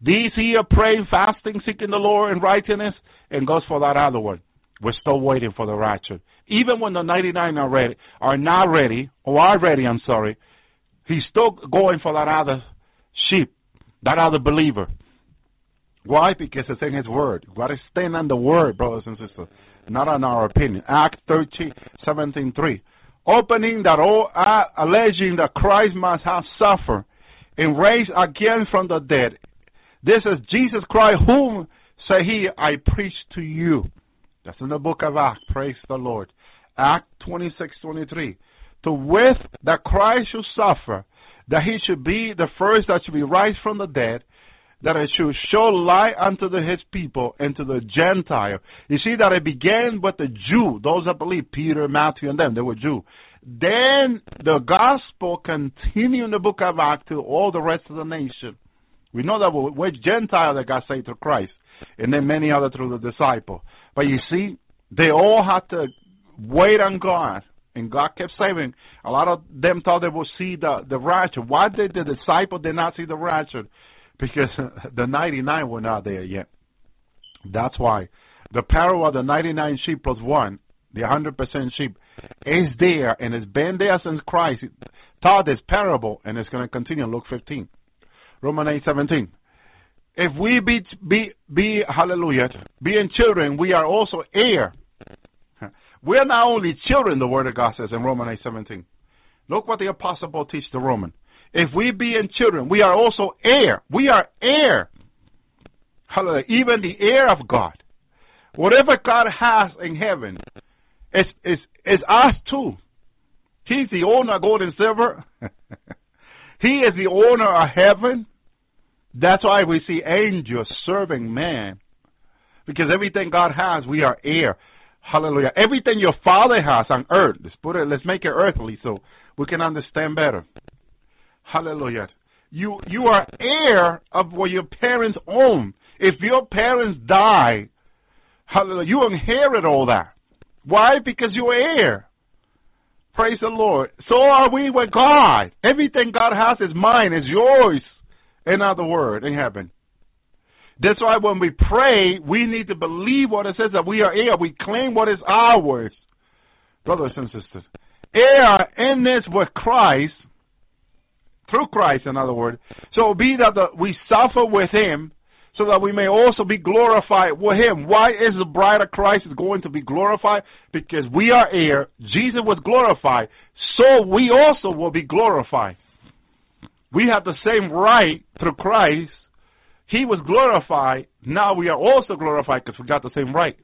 these here praying, fasting, seeking the Lord in righteousness, and goes for that other one. We're still waiting for the rapture. Even when the ninety-nine are ready, are not ready, or are ready, I'm sorry, he's still going for that other sheep, that other believer. Why? Because it's in his Word. You've got to stand on the Word, brothers and sisters, not on our opinion. Acts thirteen seventeen three. Opening that all, uh, alleging that Christ must have suffered and raised again from the dead. This is Jesus Christ, whom, say he, I preach to you. That's in the book of Acts. Praise the Lord. Acts twenty-six twenty-three. To wit, that Christ should suffer, that he should be the first that should be raised from the dead, that it should show light unto the, his people and to the Gentile. You see that it began with the Jew, those that believe, Peter, Matthew, and them, they were Jew. Then the gospel continued in the book of Acts to all the rest of the nation. We know that we're Gentiles that got saved through Christ, and then many other through the disciple. But you see, they all had to wait on God, and God kept saving. A lot of them thought they would see the, the rapture. Why did the disciple did not see the rapture? Because the ninety-nine were not there yet. That's why the parable of the ninety-nine sheep plus one, the one hundred percent sheep, is there, and it's been there since Christ taught this parable, and it's going to continue in Luke fifteen. Romans eight seventeen. If we be, be, be, hallelujah, being children, we are also heir. We are not only children, the Word of God says in Romans eight seventeen. Look what the Apostle Paul teaches the Roman. If we be in children, we are also heir. We are heir. Hallelujah. Even the heir of God. Whatever God has in heaven is, is, is us too. He's the owner of gold and silver. He is the owner of heaven. That's why we see angels serving man. Because everything God has, we are heir. Hallelujah. Everything your Father has on earth. Let's put it, let's make it earthly so we can understand better. Hallelujah. You you are heir of what your parents own. If your parents die, hallelujah, you inherit all that. Why? Because you are heir. Praise the Lord. So are we with God. Everything God has is mine, is yours. In other words, in heaven. That's why when we pray, we need to believe what it says that we are heir. We claim what is ours. Brothers and sisters, heir in this with Christ, through Christ, in other words. So be that the, we suffer with him, so that we may also be glorified with him. Why is the bride of Christ going to be glorified? Because we are heir. Jesus was glorified. So we also will be glorified. We have the same right through Christ. He was glorified. Now we are also glorified because we got the same right.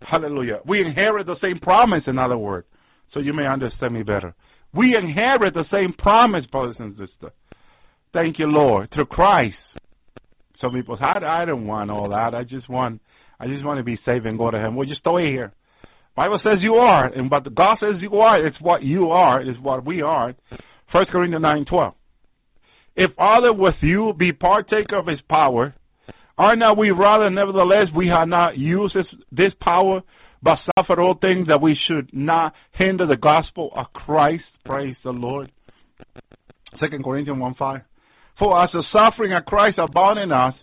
Hallelujah. We inherit the same promise, in other words. So you may understand me better. We inherit the same promise, brothers and sisters. Thank you, Lord, through Christ. Some people say, I, I don't want all that. I just want, I just want to be saved and go to heaven. Well, just stay here. Bible says you are, and what God says you are, it's what you are, is what we are. First Corinthians nine twelve. If other with you be partaker of his power, are not we rather, nevertheless, we have not used this, this power, but suffer all things that we should not hinder the gospel of Christ. Praise the Lord. Second Corinthians one five. For as the suffering of Christ abounded in us,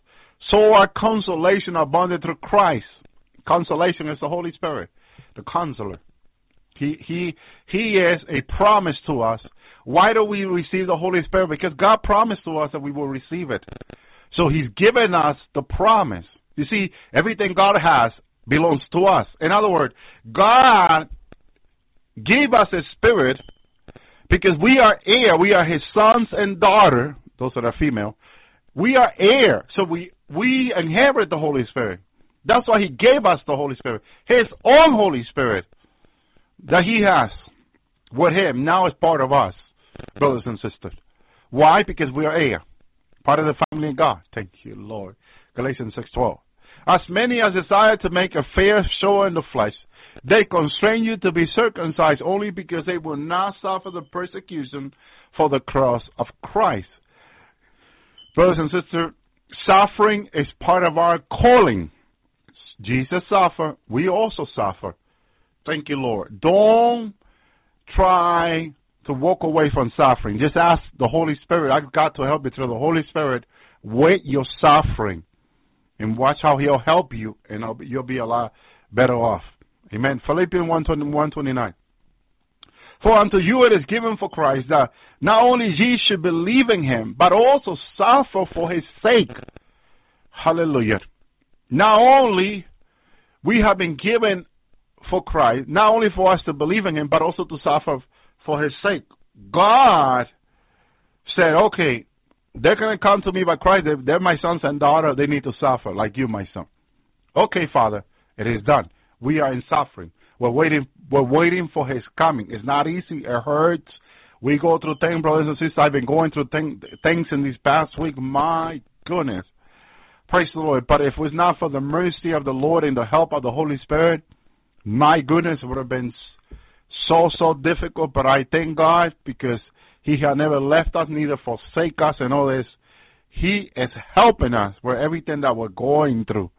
so our consolation abounded through Christ. Consolation is the Holy Spirit, the Counselor. He, he, he is a promise to us. Why do we receive the Holy Spirit? Because God promised to us that we will receive it. So he's given us the promise. You see, everything God has belongs to us. In other words, God gave us his Spirit because we are heir. We are his sons and daughter. Those that are female. We are heir. So we, we inherit the Holy Spirit. That's why he gave us the Holy Spirit. His own Holy Spirit that he has with him now is part of us, brothers and sisters. Why? Because we are heir. Part of the family of God. Thank you, Lord. Galatians six twelve. As many as desire to make a fair show in the flesh, they constrain you to be circumcised only because they will not suffer the persecution for the cross of Christ. Brothers and sisters, suffering is part of our calling. Jesus suffered. We also suffer. Thank you, Lord. Don't try to walk away from suffering. Just ask the Holy Spirit. I've got to help you through the Holy Spirit with your suffering. And watch how he'll help you, and you'll be a lot better off. Amen. Philippians one twenty-nine. For unto you it is given for Christ that not only ye should believe in him, but also suffer for his sake. Hallelujah. Not only we have been given for Christ, not only for us to believe in him, but also to suffer for his sake. God said, okay, they're going to come to me by Christ. They're my sons and daughters. They need to suffer like you, my son. Okay, Father, it is done. We are in suffering. We're waiting, we're waiting for his coming. It's not easy. It hurts. We go through things, brothers and sisters. I've been going through thing, things in this past week. My goodness. Praise the Lord. But if it was not for the mercy of the Lord and the help of the Holy Spirit, my goodness, it would have been so, so difficult. But I thank God because he had never left us, neither forsake us and all this. He is helping us with everything that we're going through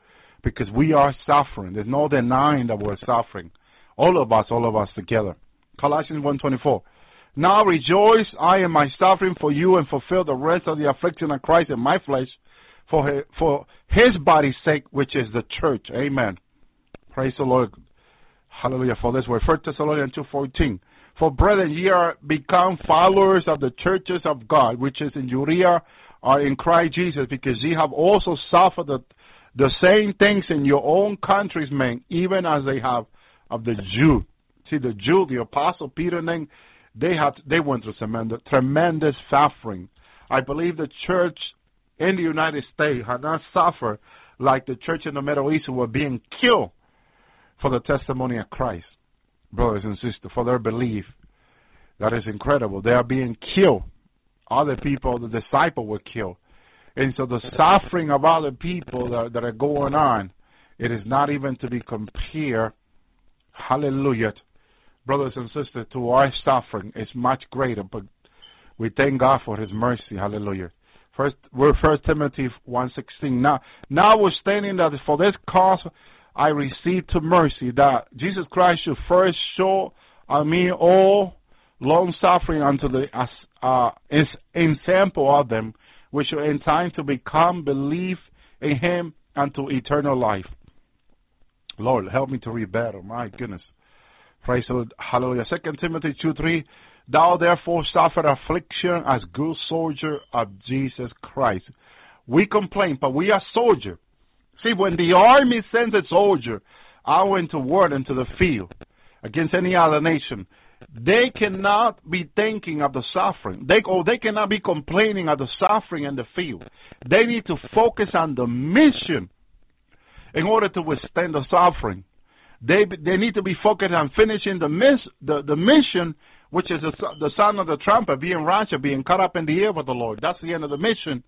because we are suffering. There's no denying that we're suffering. All of us, all of us together. Colossians one twenty-four. Now rejoice I in my suffering for you and fulfill the rest of the affliction of Christ in my flesh for his, for his body's sake, which is the church. Amen. Praise the Lord. Hallelujah for this word. First Thessalonians two fourteen. For brethren, ye are become followers of the churches of God, which is in Judea, are in Christ Jesus, because ye have also suffered the, the same things in your own countrymen, even as they have of the Jew. See, the Jew, the Apostle Peter, and they had, they went through tremendous, tremendous suffering. I believe the church in the United States had not suffered like the church in the Middle East who were being killed for the testimony of Christ, brothers and sisters, for their belief. That is incredible. They are being killed. Other people, the disciples were killed. And so the suffering of other people that, that are going on, it is not even to be compared. Hallelujah. Brothers and sisters, to our suffering is much greater, but we thank God for his mercy. Hallelujah. First, we're First Timothy one sixteen. Now, notwithstanding that for this cause I received to mercy, that Jesus Christ should first show on me all long suffering unto the uh, example of them, which are in time to become belief in him unto eternal life. Lord, help me to read better. My goodness. Praise the Lord. Hallelujah. Second Timothy two three. Thou therefore suffer affliction as good soldier of Jesus Christ. We complain, but we are soldier. See, when the army sends a soldier out into war, into the field, against any other nation, they cannot be thinking of the suffering. They, or they cannot be complaining of the suffering in the field. They need to focus on the mission in order to withstand the suffering. They, they need to be focused on finishing the, miss, the, the mission which is the sound of the trumpet, being raptured, being caught up in the air with the Lord. That's the end of the mission,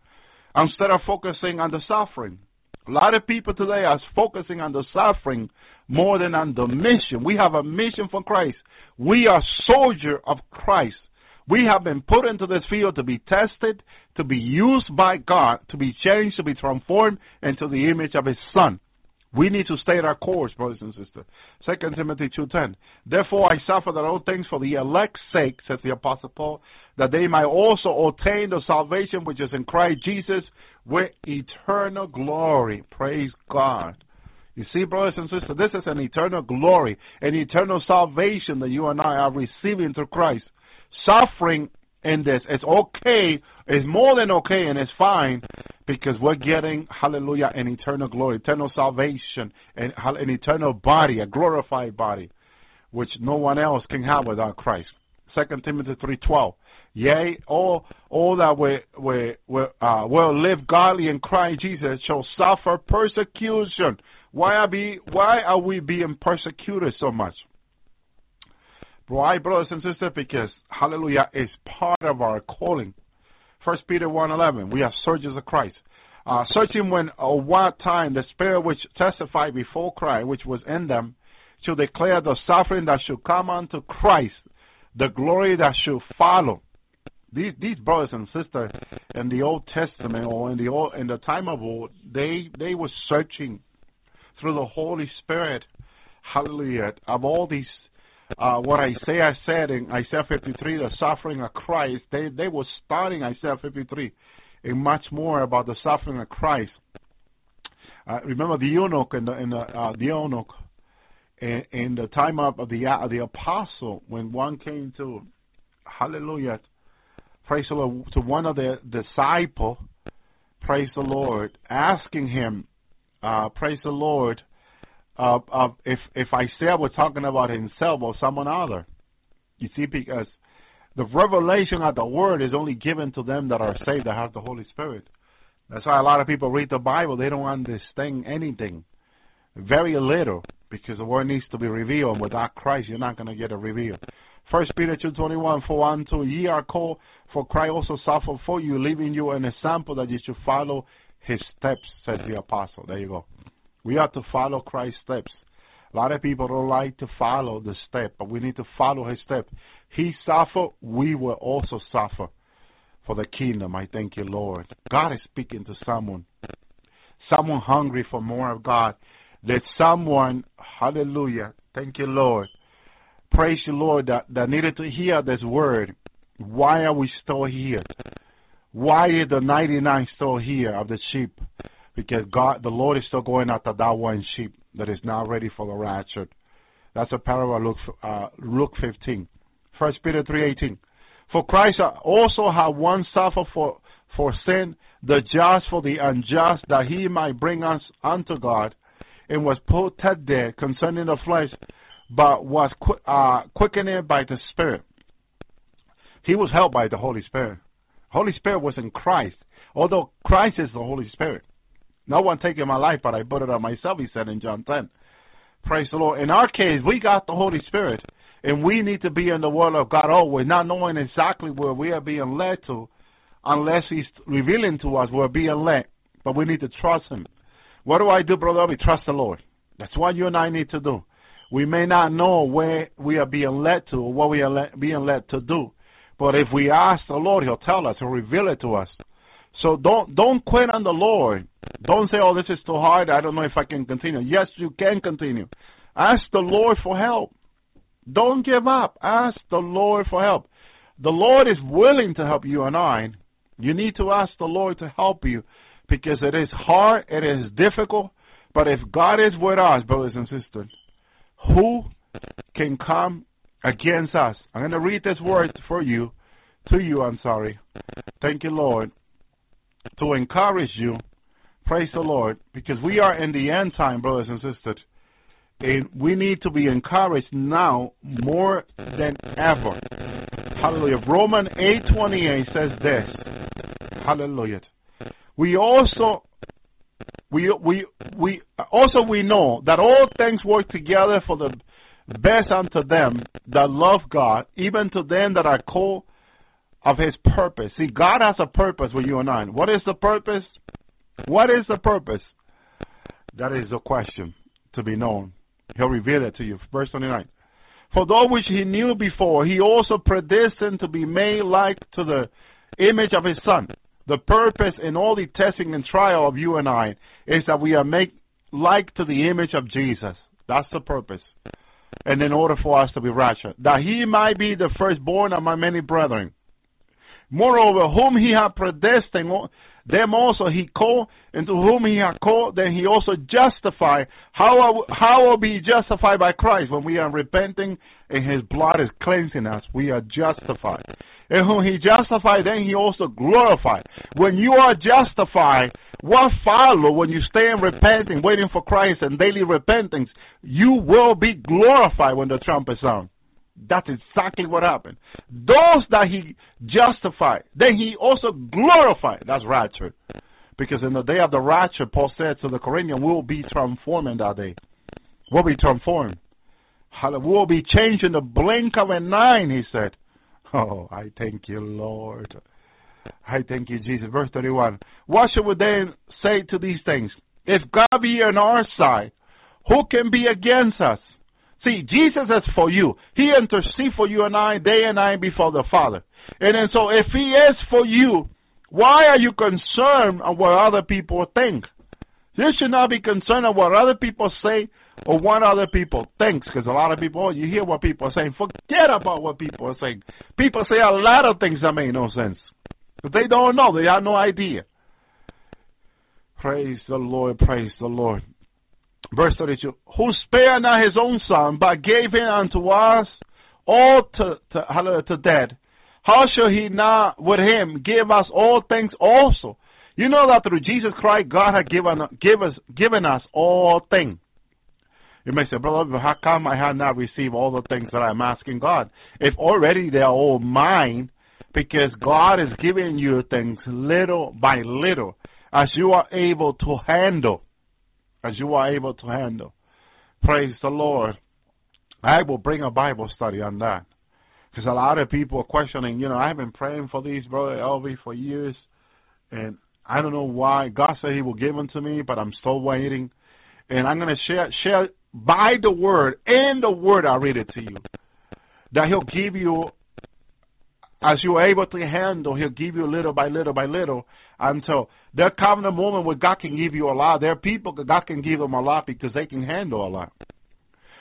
instead of focusing on the suffering. A lot of people today are focusing on the suffering more than on the mission. We have a mission for Christ. We are soldiers of Christ. We have been put into this field to be tested, to be used by God, to be changed, to be transformed into the image of His Son. We need to stay at our course, brothers and sisters. Second Timothy two ten. Therefore I suffer that all things for the elect's sake, says the Apostle Paul, that they might also obtain the salvation which is in Christ Jesus with eternal glory. Praise God. You see, brothers and sisters, this is an eternal glory, an eternal salvation that you and I are receiving through Christ. Suffering in this is okay, it's more than okay, and it's fine, because we're getting, hallelujah, an eternal glory, eternal salvation, and an eternal body, a glorified body, which no one else can have without Christ. Second Timothy three twelve. Yea, all all that we, we, we, uh, will live godly in Christ Jesus shall suffer persecution. Why are we, why are we being persecuted so much? Why, brothers and sisters? Because, hallelujah, it's part of our calling. First Peter one eleven, we are soldiers of Christ. Uh, searching when or what time the Spirit which testified before Christ, which was in them, should declare the suffering that should come unto Christ, the glory that should follow. These, these brothers and sisters in the Old Testament or in the old, in the time of old, they, they were searching through the Holy Spirit, hallelujah, of all these Uh, what Isaiah said in Isaiah fifty-three, the suffering of Christ. They they were studying Isaiah fifty-three and much more about the suffering of Christ. Uh, remember the eunuch and the, and the, uh, the eunuch in, in the time of the uh, the apostle, when one came to, hallelujah, praise the Lord, to one of the disciples, praise the Lord, asking him, uh, praise the Lord, Uh, uh, if if Isaiah were talking about himself or someone other. You see, because the revelation of the Word is only given to them that are saved, that have the Holy Spirit. That's why a lot of people read the Bible, they don't understand anything, very little, because the Word needs to be revealed, and without Christ you're not going to get a reveal. First Peter two twenty-one, for unto ye are called, for Christ also suffered for you, leaving you an example that you should follow His steps, says the Apostle. There you go. We have to follow Christ's steps. A lot of people don't like to follow the step, but we need to follow His step. He suffered, we will also suffer for the kingdom. I thank you, Lord. God is speaking to someone. Someone hungry for more of God. There's someone, hallelujah, thank you, Lord. Praise you, Lord, that, that needed to hear this word. Why are we still here? Why is the ninety-nine still here of the sheep? Because God, the Lord is still going after that one sheep that is not ready for the rapture. That's a parable of Luke, uh, Luke fifteen. First Peter three eighteen. For Christ also had once suffered for, for sin, the just for the unjust, that He might bring us unto God, and was put to death concerning the flesh, but was qu uh, quickened by the Spirit. He was helped by the Holy Spirit. Holy Spirit was in Christ, although Christ is the Holy Spirit. No one taking my life, but I put it on myself, He said in John ten. Praise the Lord. In our case, we got the Holy Spirit, and we need to be in the Word of God always, not knowing exactly where we are being led to, unless He's revealing to us we're being led. But we need to trust Him. What do I do, brother? We trust the Lord. That's what you and I need to do. We may not know where we are being led to or what we are le being led to do, but if we ask the Lord, He'll tell us, He'll reveal it to us. So don't don't quit on the Lord. Don't say, oh, this is too hard, I don't know if I can continue. Yes, you can continue. Ask the Lord for help. Don't give up. Ask the Lord for help. The Lord is willing to help you and I. You need to ask the Lord to help you, because it is hard, it is difficult, but if God is with us, brothers and sisters, who can come against us? I'm going to read this word for you, to you, I'm sorry. Thank you, Lord. To encourage you, praise the Lord, because we are in the end time, brothers and sisters, and we need to be encouraged now more than ever. Hallelujah. Romans eight twenty-eight says this. Hallelujah. We also we we we also we know that all things work together for the best unto them that love God, even to them that are called of his purpose. See, God has a purpose with you and I. What is the purpose? What is the purpose? That is the question to be known. He'll reveal it to you. Verse twenty-nine. For those which he knew before, he also predestined to be made like to the image of his Son. The purpose in all the testing and trial of you and I is that we are made like to the image of Jesus. That's the purpose. And in order for us to be raptured, that he might be the firstborn of my many brethren. Moreover, whom he had predestined, them also he called, and to whom he had called, then he also justified. How are we, how are we justified by Christ? When we are repenting and his blood is cleansing us, we are justified. And whom he justified, then he also glorified. When you are justified, what follows when you stay in repenting, waiting for Christ and daily repentance? You will be glorified when the trumpet sounds. That's exactly what happened. Those that he justified, then he also glorified. That's rapture. Because in the day of the rapture, Paul said to the Corinthians, we'll be transformed in that day. We'll be transformed. We'll be changed in the blink of an eye, he said. Oh, I thank you, Lord. I thank you, Jesus. Verse thirty-one. What should we then say to these things? If God be on our side, who can be against us? See, Jesus is for you. He intercedes for you and I day and night before the Father. And then, so if he is for you, why are you concerned of what other people think? You should not be concerned of what other people say or what other people think. Because a lot of people, oh, you hear what people are saying. Forget about what people are saying. People say a lot of things that make no sense. But they don't know. They have no idea. Praise the Lord. Praise the Lord. Verse thirty-two, who spared not his own Son, but gave him unto us all to, to, to death, how shall he not with him give us all things also? You know that through Jesus Christ, God has given, give us, given us all things. You may say, brother, how come I have not received all the things that I'm asking God? If already they are all mine, because God is giving you things little by little, as you are able to handle. As you are able to handle. Praise the Lord. I will bring a Bible study on that. Because a lot of people are questioning, you know, I've been praying for these, Brother Elvie, for years. And I don't know why. God said he will give them to me, but I'm still waiting. And I'm going to share, share by the word, and the word I read it to you, that he'll give you, as you are able to handle, he'll give you little by little by little until there comes a moment where God can give you a lot. There are people that God can give them a lot because they can handle a lot.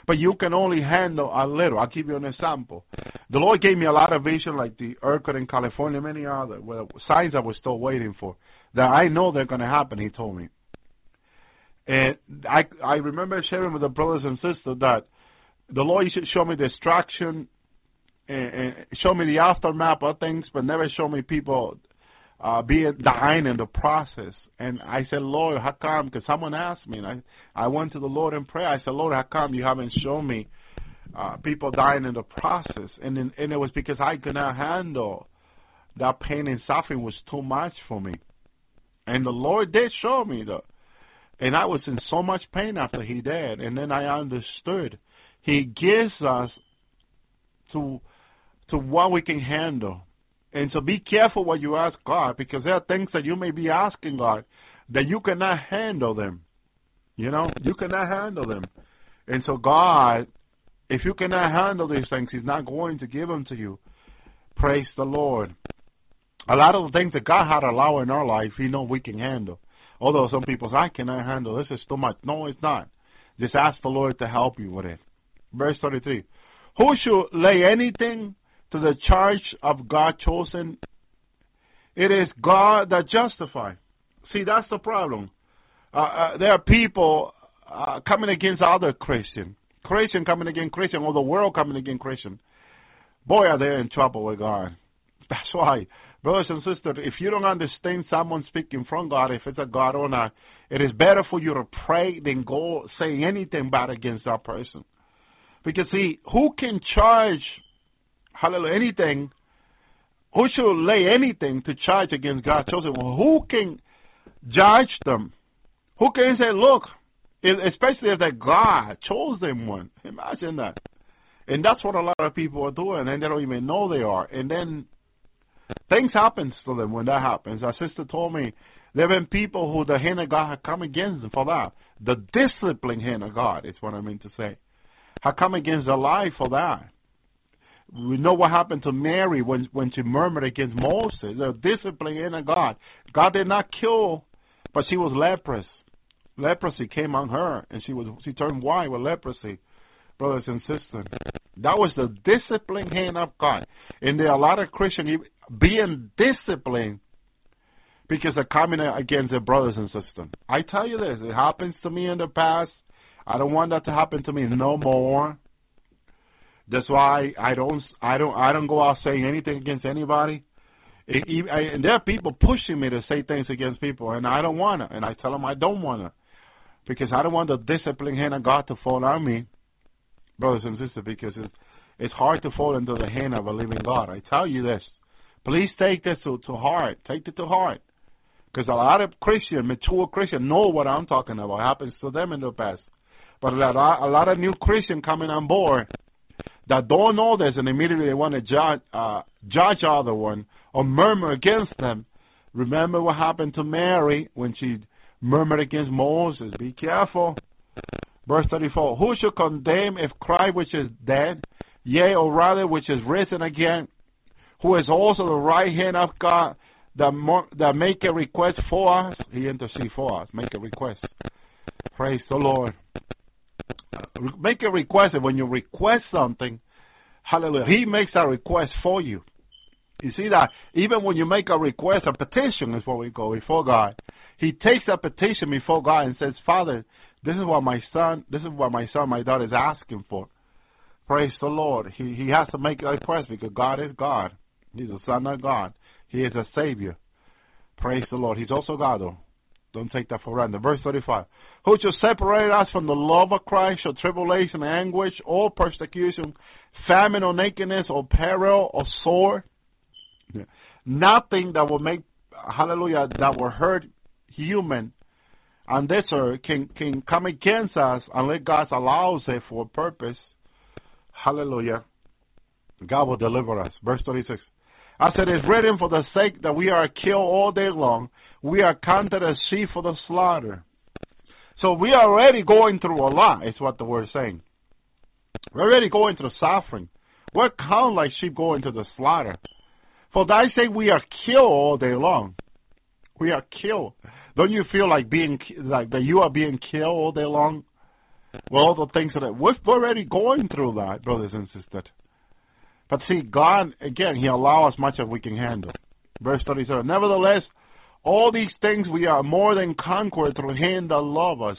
But you can only handle a little. I'll give you an example. The Lord gave me a lot of vision like the earthquake in California, many other well, signs I was still waiting for that I know they're going to happen, he told me. And I, I remember sharing with the brothers and sisters that the Lord used to show me destruction, and show me the aftermath of things, but never show me people uh, being dying in the process. And I said, Lord, how come? Because someone asked me, and I, I went to the Lord in prayer. I said, Lord, how come you haven't shown me uh, people dying in the process? And then, and it was because I could not handle that pain and suffering was too much for me. And the Lord did show me that. And I was in so much pain after he did. And then I understood. He gives us to... to what we can handle. And so be careful what you ask God, because there are things that you may be asking God that you cannot handle them. You know, you cannot handle them. And so God, if you cannot handle these things, he's not going to give them to you. Praise the Lord. A lot of the things that God had allowed in our life, he knows we can handle. Although some people say, I cannot handle this, is too much. No, it's not. Just ask the Lord to help you with it. Verse thirty-three. Who should lay anything to the charge of God chosen? It is God that justifies. See, that's the problem. Uh, uh, there are people uh, coming against other Christians. Christian coming against Christian, or the world coming against Christian. Boy, are they in trouble with God. That's why, brothers and sisters, if you don't understand someone speaking from God, if it's a God or not, it is better for you to pray than go say anything bad against that person. Because, see, who can charge... Hallelujah, anything, who should lay anything to charge against God's chosen? Well, who can judge them? Who can say, look, especially if that God chose them one? Imagine that. And that's what a lot of people are doing, and they don't even know they are. And then things happens to them when that happens. Our sister told me there have been people who the hand of God had come against them for that. The disciplined hand of God is what I mean to say. Had come against their life for that. We know what happened to Mary when when she murmured against Moses. The disciplined hand of God. God did not kill, but she was leprous. Leprosy came on her, and she was she turned white with leprosy. Brothers and sisters, that was the disciplined hand of God. And there are a lot of Christians being disciplined because they're coming against their brothers and sisters. I tell you this, it happens to me in the past. I don't want that to happen to me no more. That's why I don't, I don't, I don't go out saying anything against anybody. It, it, I, and there are people pushing me to say things against people, and I don't want to. And I tell them I don't want to, because I don't want the disciplined hand of God to fall on me, brothers and sisters, because it's, it's hard to fall into the hand of a living God. I tell you this. Please take this to, to heart. Take it to heart. Because a lot of Christians, mature Christians, know what I'm talking about. It happens to them in the past. But a lot, a lot of new Christians coming on board that don't know this, and immediately they want to judge, uh, judge other one or murmur against them. Remember what happened to Mary when she murmured against Moses. Be careful. Verse thirty-four, who shall condemn if Christ which is dead, yea, or rather which is risen again, who is also the right hand of God, that, more, that make a request for us? He intercedes for us. Make a request. Praise the Lord. Make a request, and when you request something, hallelujah, He makes a request for you. You see that? Even when you make a request, a petition is what we go before God. He takes a petition before God and says, Father, this is what my son, this is what my son, my daughter is asking for. Praise the Lord. He he has to make a request because God is God. He's a son of God. He is a Savior. Praise the Lord. He's also God, though. Don't take that for granted. Verse thirty-five. Who shall separate us from the love of Christ? Shall tribulation, anguish, or persecution, famine, or nakedness, or peril, or sword? Yeah. Nothing that will make, hallelujah, that will hurt human on this earth can, can come against us unless God allows it for a purpose. Hallelujah. God will deliver us. Verse thirty-six. As it is written, for the sake that we are killed all day long, we are counted as sheep for the slaughter. So we are already going through a lot, is what the word is saying. We're already going through suffering. We're counted like sheep going to the slaughter. For thy sake we are killed all day long. We are killed. Don't you feel like being like that? You are being killed all day long. Well, all the things that we're already going through that, brothers and sisters. But see, God again, He allows us much as we can handle. Verse thirty-seven. Nevertheless, all these things we are more than conquerors through Him that love us.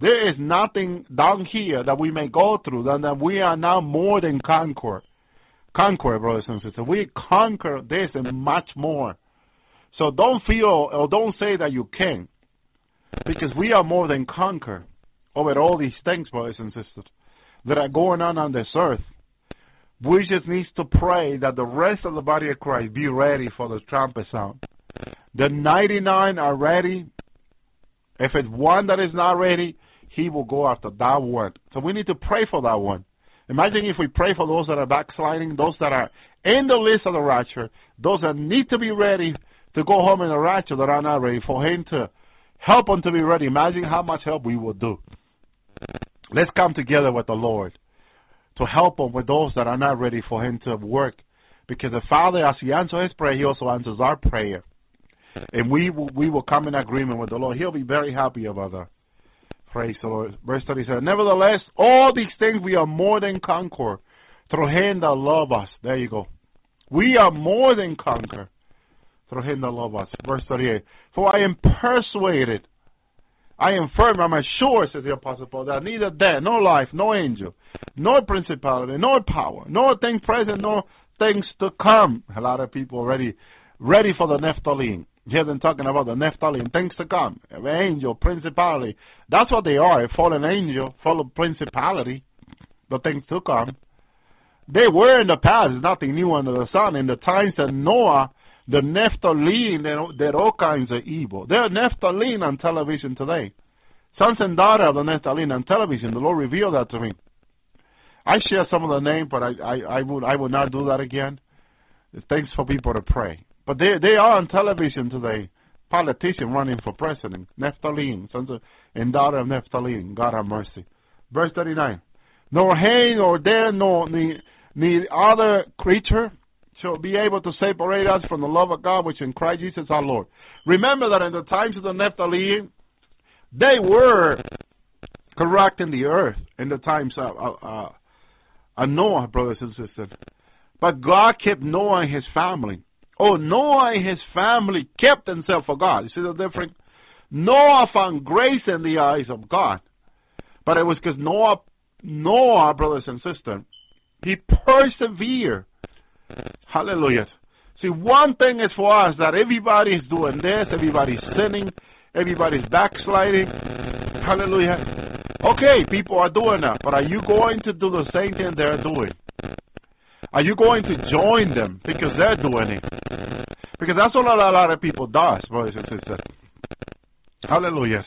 There is nothing down here that we may go through than that we are now more than conquerors. Conqueror, brothers and sisters. We conquer this and much more. So don't feel or don't say that you can, because we are more than conquer over all these things, brothers and sisters, that are going on on this earth. We just need to pray that the rest of the body of Christ be ready for the trumpet sound. The ninety-nine are ready. If it's one that is not ready, He will go after that one. So we need to pray for that one. Imagine if we pray for those that are backsliding, those that are in the list of the rapture, those that need to be ready to go home in the rapture that are not ready, for Him to help them to be ready. Imagine how much help we will do. Let's come together with the Lord to help Him with those that are not ready for Him to work. Because the Father, as He answers His prayer, He also answers our prayer. And we will, we will come in agreement with the Lord. He'll be very happy about that. Praise the Lord. Verse thirty-seven. Nevertheless, all these things we are more than conquerors through Him that love us. There you go. We are more than conquerors through Him that love us. Verse thirty-eight. For I am persuaded, I am firm, I am sure, says the Apostle Paul, that neither death, nor life, nor angel, nor principality, nor power, nor thing present, nor things to come. A lot of people already ready for the Nephilim. Hear them talking about the Nephilim, things to come. Angel, principality. That's what they are, a fallen angel, full of principality, the things to come. They were in the past, nothing new under the sun. In the times of Noah, the Nephilim, they're all kinds of evil. They're Nephilim on television today. Sons and daughters of the Nephilim on television. The Lord revealed that to me. I share some of the names, but I, I, I, would, I would not do that again. Thanks for people to pray. But they, they are on television today, politicians running for president, Nephthalim, sons of, and daughter of Nephthalim, God have mercy. Verse thirty-nine, nor hay nor dare nor need, need other creature shall be able to separate us from the love of God which in Christ Jesus our Lord. Remember that in the times of the Nephthalim, they were correcting the earth in the times of, of, uh, of Noah, brothers and sisters. But God kept Noah and his family. Oh, Noah and his family kept themselves for God. You see the difference? Noah found grace in the eyes of God. But it was because Noah, Noah, brothers and sisters, he persevered. Hallelujah. See, one thing is for us that everybody's doing this, everybody's sinning, everybody's backsliding. Hallelujah. Okay, people are doing that, but are you going to do the same thing they're doing? Are you going to join them because they're doing it? Because that's what a lot of people does, brothers and sisters. Hallelujah.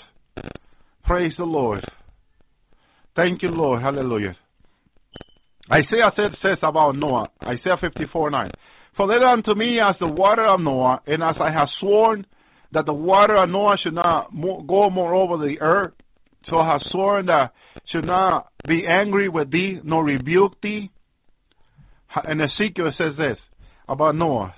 Praise the Lord. Thank you, Lord. Hallelujah. Isaiah says about Noah, Isaiah fifty-four nine. For let unto me as the water of Noah, and as I have sworn that the water of Noah should not go more over the earth, so I have sworn that should not be angry with thee, nor rebuke thee. And Ezekiel says this about Noah.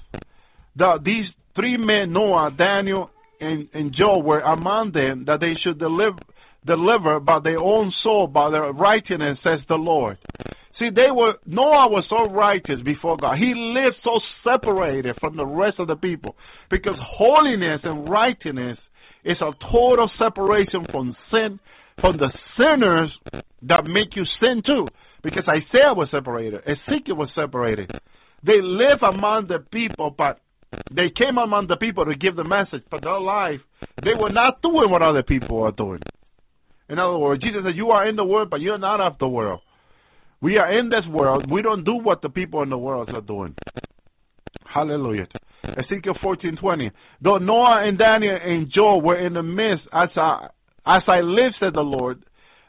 That these three men, Noah, Daniel, and, and Job, were among them that they should deliver, deliver by their own soul, by their righteousness, says the Lord. See, they were, Noah was so righteous before God. He lived so separated from the rest of the people. Because holiness and righteousness is a total separation from sin, from the sinners that make you sin too. Because Isaiah was separated. Ezekiel was separated. They live among the people, but they came among the people to give the message. But their life, they were not doing what other people are doing. In other words, Jesus said, you are in the world, but you are not of the world. We are in this world. We don't do what the people in the world are doing. Hallelujah. Ezekiel fourteen twenty. Though Noah and Daniel and Job were in the midst, as I, as I live, said the Lord,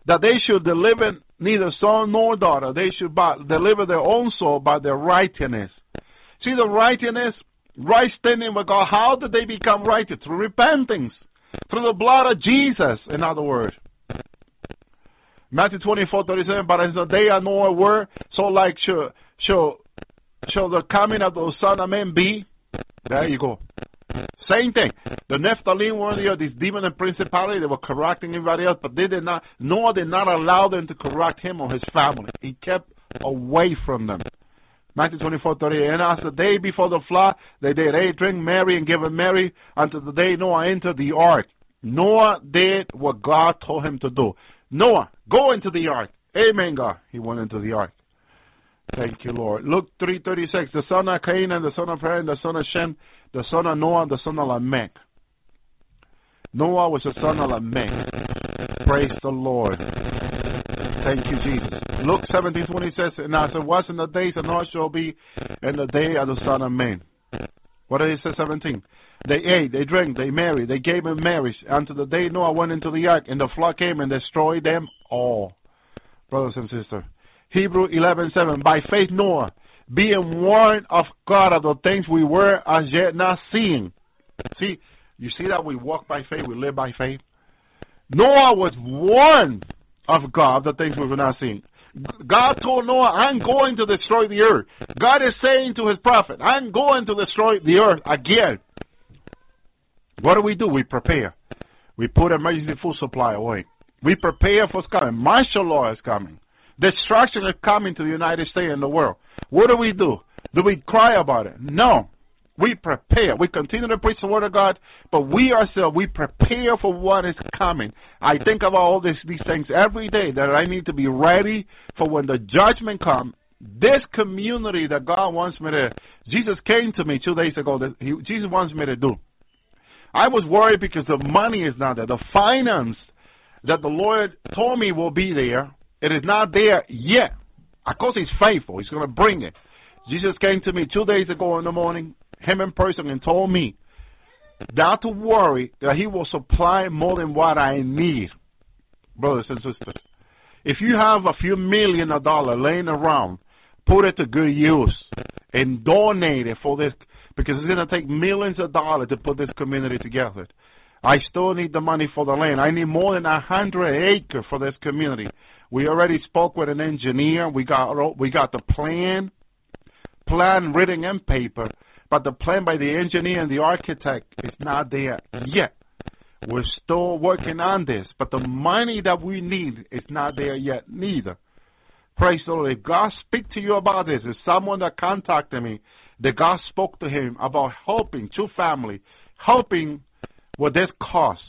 that they should deliver neither son nor daughter. They should by, deliver their own soul by their righteousness. See the righteousness, right standing with God. How did they become righteous? Through repentance. Through the blood of Jesus, in other words. Matthew twenty-four thirty-seven, but as the day of Noah were, so like shall, shall, shall the coming of the Son of Man be. There you go. Same thing. The Nephthalim were here, this demon and principality, they were correcting everybody else, but they did not, Noah did not allow them to correct him or his family. He kept away from them. Matthew twenty-four thirty-eight, and as the day before the flood, they did ate, drink, marry, and give a merry until the day Noah entered the ark. Noah did what God told him to do. Noah, go into the ark. Amen, God. He went into the ark. Thank you, Lord. Luke three thirty-six, the son of Canaan, the son of Haran, the son of Shem, the son of Noah, the son of Lamech. Noah was the son of Lamech. Praise the Lord. Thank you, Jesus. Luke seventeen twenty says, and as it was in the days of Noah shall be in the day of the Son of Man. What did it say, seventeen? They ate, they drank, they married, they gave in marriage until the day Noah went into the ark, and the flood came and destroyed them all. Brothers and sisters, Hebrew eleven seven, by faith Noah, being warned of God of the things we were as yet not seeing. See, you see that we walk by faith, we live by faith. Noah was warned of God of the things we were not seeing. God told Noah, I'm going to destroy the earth. God is saying to his prophet, I'm going to destroy the earth again. What do we do? We prepare. We put emergency food supply away. We prepare for what's coming. Martial law is coming. Destruction is coming to the United States and the world. What do we do? Do we cry about it? No. We prepare. We continue to preach the word of God, but we ourselves, we prepare for what is coming. I think about all this, these things every day, that I need to be ready for when the judgment comes. This community that God wants me to, Jesus came to me two days ago, that he, Jesus wants me to do. I was worried because the money is not there. The finance that the Lord told me will be there, it is not there yet. Of course, he's faithful. He's going to bring it. Jesus came to me two days ago in the morning, him in person, and told me not to worry, that he will supply more than what I need, brothers and sisters. If you have a few million of dollars laying around, put it to good use and donate it for this, because it's going to take millions of dollars to put this community together. I still need the money for the land. I need more than one hundred acres for this community. We already spoke with an engineer. We got, we got the plan, plan written in paper, but the plan by the engineer and the architect is not there yet. We're still working on this, but the money that we need is not there yet neither. Praise the Lord. If God speak to you about this, if someone that contacted me, that God spoke to him about helping two families, helping with this cost,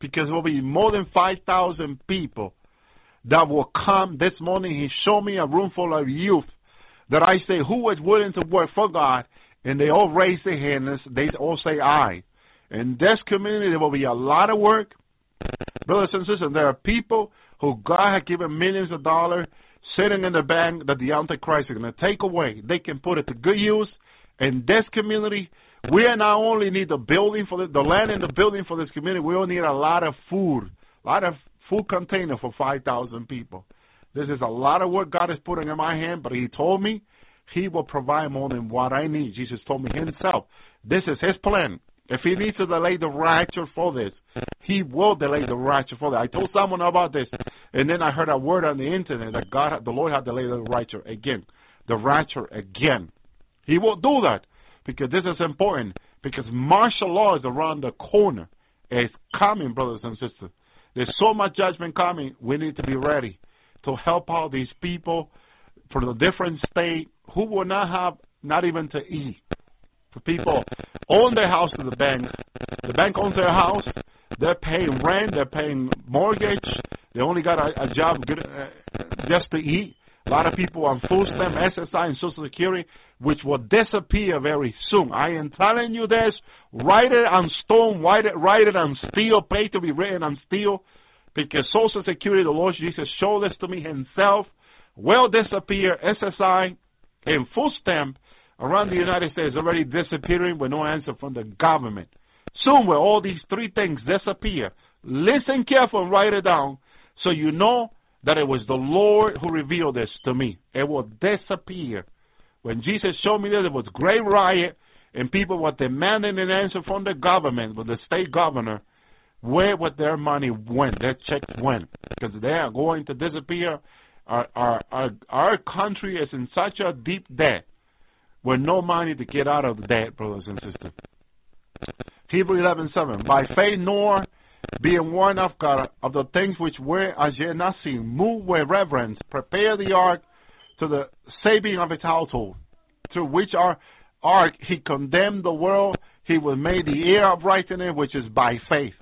because it will be more than five thousand people that will come. This morning he showed me a room full of youth that I say, who is willing to work for God? And they all raise their hand and they all say, I. In this community, there will be a lot of work. Brothers and sisters, there are people who God has given millions of dollars sitting in the bank that the Antichrist is going to take away. They can put it to good use. In this community, we not only need the building for the, the land and the building for this community, we will need a lot of food, a lot of food container for five thousand people. This is a lot of work God is putting in my hand, but he told me he will provide more than what I need. Jesus told me himself. This is his plan. If he needs to delay the rapture for this, he will delay the rapture for that. I told someone about this, and then I heard a word on the internet that God, the Lord had delayed the rapture again. The rapture again. He will do that because this is important, because martial law is around the corner. It's coming, brothers and sisters. There's so much judgment coming. We need to be ready to help out these people from the different state who will not have, not even to eat. For people own their house to the bank. The bank owns their house. They're paying rent. They're paying mortgage. They only got a, a job good, uh, just to eat. A lot of people on food stamp, S S I, and Social Security, which will disappear very soon. I am telling you this. Write it on stone. Write it, write it on steel. Pay to be written on steel. Because Social Security, the Lord Jesus showed this to me himself, will disappear. S S I and food stamp around the United States already disappearing with no answer from the government. Soon will all these three things disappear. Listen carefully and write it down so you know that it was the Lord who revealed this to me. It will disappear. When Jesus showed me this, it was great riot and people were demanding an answer from the government, from the state governor, where would their money went, their checks went, because they are going to disappear. Our, our, our, our country is in such a deep debt. With no money to get out of the debt, brothers and sisters. Hebrews eleven seven. By faith Noah, being warned of God of the things which were as yet not seen, moved with reverence, prepared the ark to the saving of his household, through which our ark he condemned the world, he was made the heir of righteousness, which is by faith.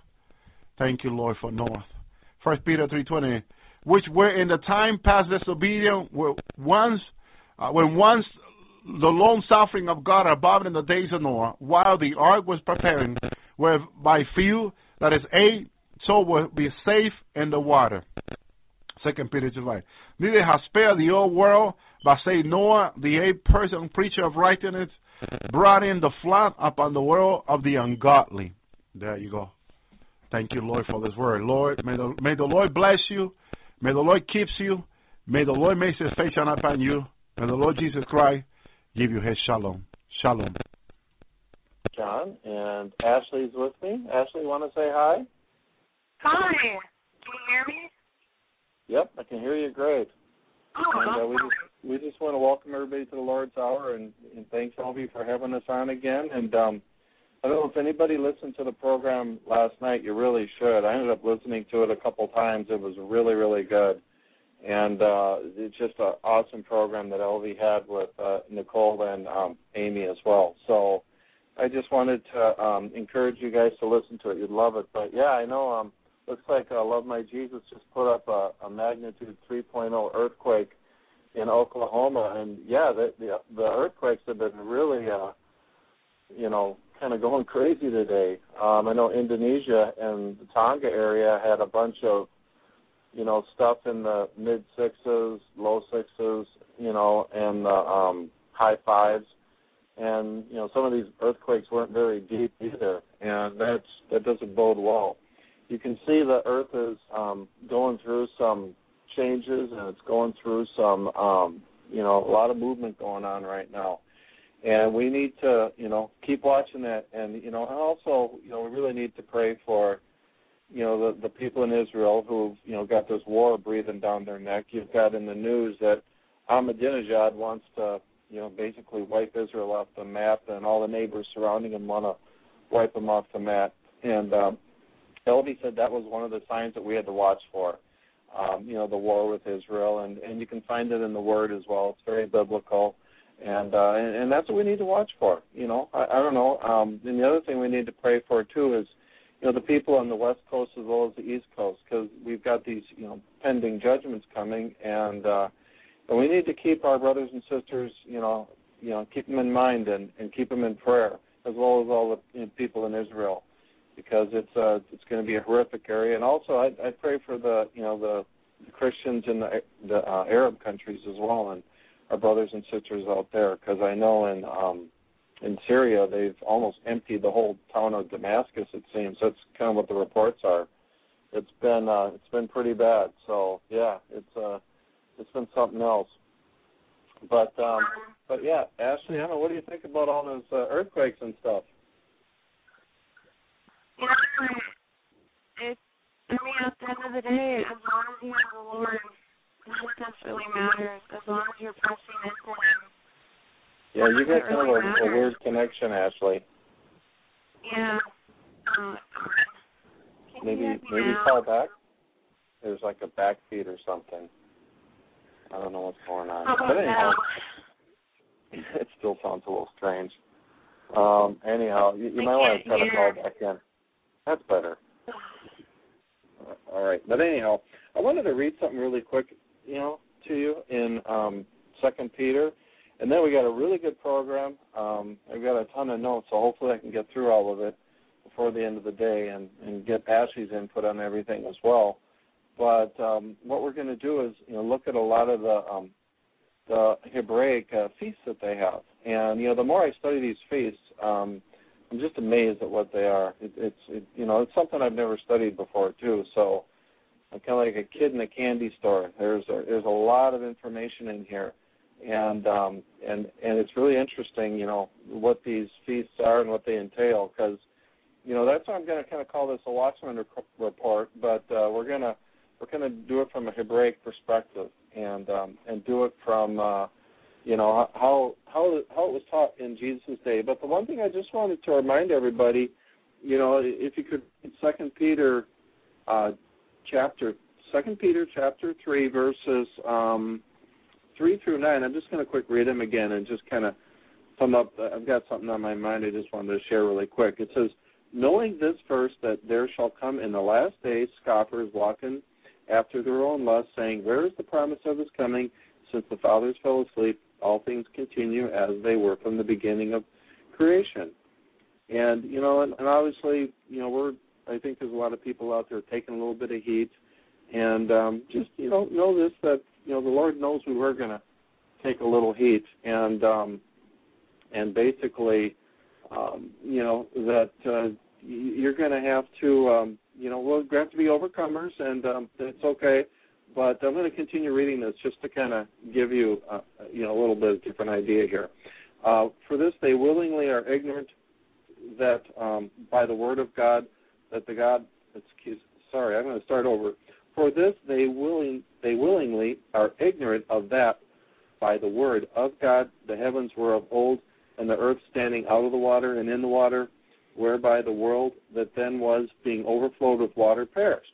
Thank you, Lord, for Noah. First Peter three twenty, which were in the time past disobedient, were once uh, when once the long suffering of God above in the days of Noah, while the ark was preparing, where by few, that is eight, so will be safe in the water. Second Peter two five. Neither has spared the old world, but saved Noah, the eight-person preacher of righteousness, brought in the flood upon the world of the ungodly. There you go. Thank you, Lord, for this word. Lord, may the, may the Lord bless you. May the Lord keep you. May the Lord make his face shine upon you. May the Lord Jesus Christ give you his shalom. Shalom. John, and Ashley's with me. Ashley, want to say hi? Hi. Can you hear me? Yep, I can hear you great. Oh, and, uh, we, just, we just want to welcome everybody to the Lord's Hour, and, and thanks all of you for having us on again. And um, I don't know if anybody listened to the program last night. You really should. I ended up listening to it a couple times. It was really, really good. And uh, it's just an awesome program that L V had with uh, Nicole and um, Amy as well. So I just wanted to um, encourage you guys to listen to it. You'd love it. But, yeah, I know um, looks like uh, Love My Jesus just put up a, a magnitude three point oh earthquake in Oklahoma. And, yeah, the, the, the earthquakes have been really, uh, you know, kind of going crazy today. Um, I know Indonesia and the Tonga area had a bunch of, you know, stuff in the mid-sixes, low-sixes, you know, and the um, high-fives. And, you know, some of these earthquakes weren't very deep either, and that's, that doesn't bode well. You can see the earth is um, going through some changes, and it's going through some, um, you know, a lot of movement going on right now. And we need to, you know, keep watching that. And, you know, and also, you know, we really need to pray for, you know, the, the people in Israel who've, you know, got this war breathing down their neck. You've got in the news that Ahmadinejad wants to, you know, basically wipe Israel off the map, and all the neighbors surrounding him want to wipe him off the map. And um, Elby said that was one of the signs that we had to watch for, um, you know, the war with Israel. And, and you can find it in the Word as well. It's very biblical. And, uh, and and that's what we need to watch for, you know. I, I don't know. Um, and the other thing we need to pray for, too, is, you know, the people on the West Coast as well as the East Coast, because we've got these, you know, pending judgments coming. And, uh, and we need to keep our brothers and sisters, you know, you know, keep them in mind and, and keep them in prayer, as well as all the, you know, people in Israel, because it's uh, it's going to be a horrific area. And also I, I pray for the, you know, the, the Christians in the, the uh, Arab countries as well, and our brothers and sisters out there, because I know in um, in Syria they've almost emptied the whole town of Damascus, it seems. That's kind of what the reports are. It's been uh, it's been pretty bad. So yeah, it's uh, it's been something else. But um, but yeah, Ashley, I don't know, what do you think about all those uh, earthquakes and stuff? Yeah, it's I mean at the end of the day, as long as you have the Lord, none of this really matters, as long as you're pressing into Him. Yeah, you got kind of a, a weird connection, Ashley. Yeah. Uh, maybe maybe now? Call back. There's like a backbeat or something. I don't know what's going on. Oh, but anyhow, no. It still sounds a little strange. Um, anyhow, you, you might want to try to call back in. That's better. All right. But anyhow, I wanted to read something really quick, you know, to you in um, Second Peter. And then we got a really good program. Um, I've got a ton of notes, so hopefully I can get through all of it before the end of the day and, and get Ashley's input on everything as well. But um, what we're going to do is, you know, look at a lot of the um, the Hebraic uh, feasts that they have. And, you know, the more I study these feasts, um, I'm just amazed at what they are. It, it's, it, you know, it's something I've never studied before, too. So I'm kind of like a kid in a candy store. There's a, there's a lot of information in here. And, um, and, and it's really interesting, you know, what these feasts are and what they entail, because, you know, that's why I'm going to kind of call this a Watchman report, but uh, we're going to, We're going to do it from a Hebraic perspective, and um, and do it from, uh, you know, how how how it was taught in Jesus' day. But the one thing I just wanted to remind everybody, you know, if you could read Second Peter, uh, chapter Second Peter chapter three verses um, three through nine. I'm just going to quick read them again and just kind of sum up. I've got something on my mind I just wanted to share really quick. It says, "Knowing this first, that there shall come in the last days scoffers walking after their own lust, saying, 'Where is the promise of his coming? Since the fathers fell asleep, all things continue as they were from the beginning of creation.'" And, you know, and, and obviously, you know, we're, I think there's a lot of people out there taking a little bit of heat. And um, just, you know, know this, that, you know, the Lord knows we were going to take a little heat. And, um, and basically, um, you know, that uh, you're going to have to, um, you know, we'll have to be overcomers, and um, it's okay. But I'm going to continue reading this just to kind of give you, uh, you know, a little bit of a different idea here. Uh, "For this they willingly are ignorant that um, by the word of God, that the God, excuse, sorry, I'm going to start over. For this they willing they willingly are ignorant of that by the word of God the heavens were of old, and the earth standing out of the water and in the water, whereby the world that then was, being overflowed with water, perished.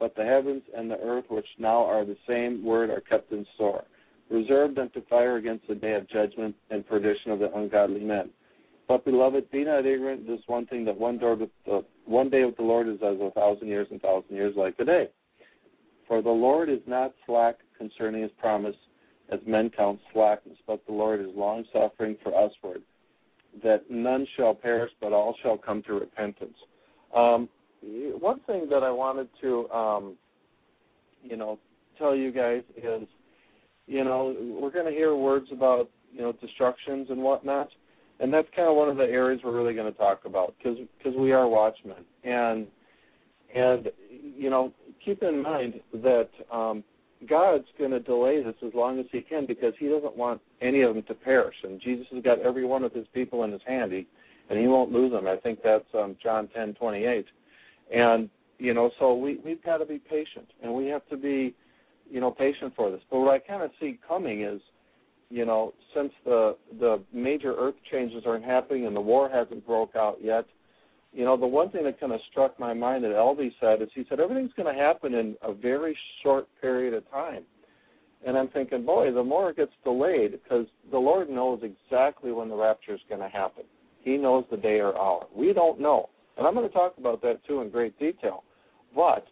But the heavens and the earth, which now are the same word, are kept in store, reserved unto fire against the day of judgment and perdition of the ungodly men. But, beloved, be not ignorant this one thing, that one, door with the, one day with the Lord is as a thousand years, and a thousand years like a day. For the Lord is not slack concerning his promise, as men count slackness, but the Lord is long-suffering for usward, that none shall perish, but all shall come to repentance." Um, one thing that I wanted to, um, you know, tell you guys is, you know, we're going to hear words about, you know, destructions and whatnot, and that's kind of one of the areas we're really going to talk about, because because we are watchmen. And, and you know, keep in mind that, um, God's going to delay this as long as he can because he doesn't want any of them to perish. And Jesus has got every one of his people in his hand, he, and he won't lose them. I think that's um, John ten twenty eight. And, you know, so we, we've got to be patient, and we have to be, you know, patient for this. But what I kind of see coming is, you know, since the the major earth changes aren't happening and the war hasn't broke out yet, you know, the one thing that kind of struck my mind that Elvie said is he said everything's going to happen in a very short period of time. And I'm thinking, boy, the more it gets delayed, because the Lord knows exactly when the rapture is going to happen. He knows the day or hour. We don't know. And I'm going to talk about that, too, in great detail. But,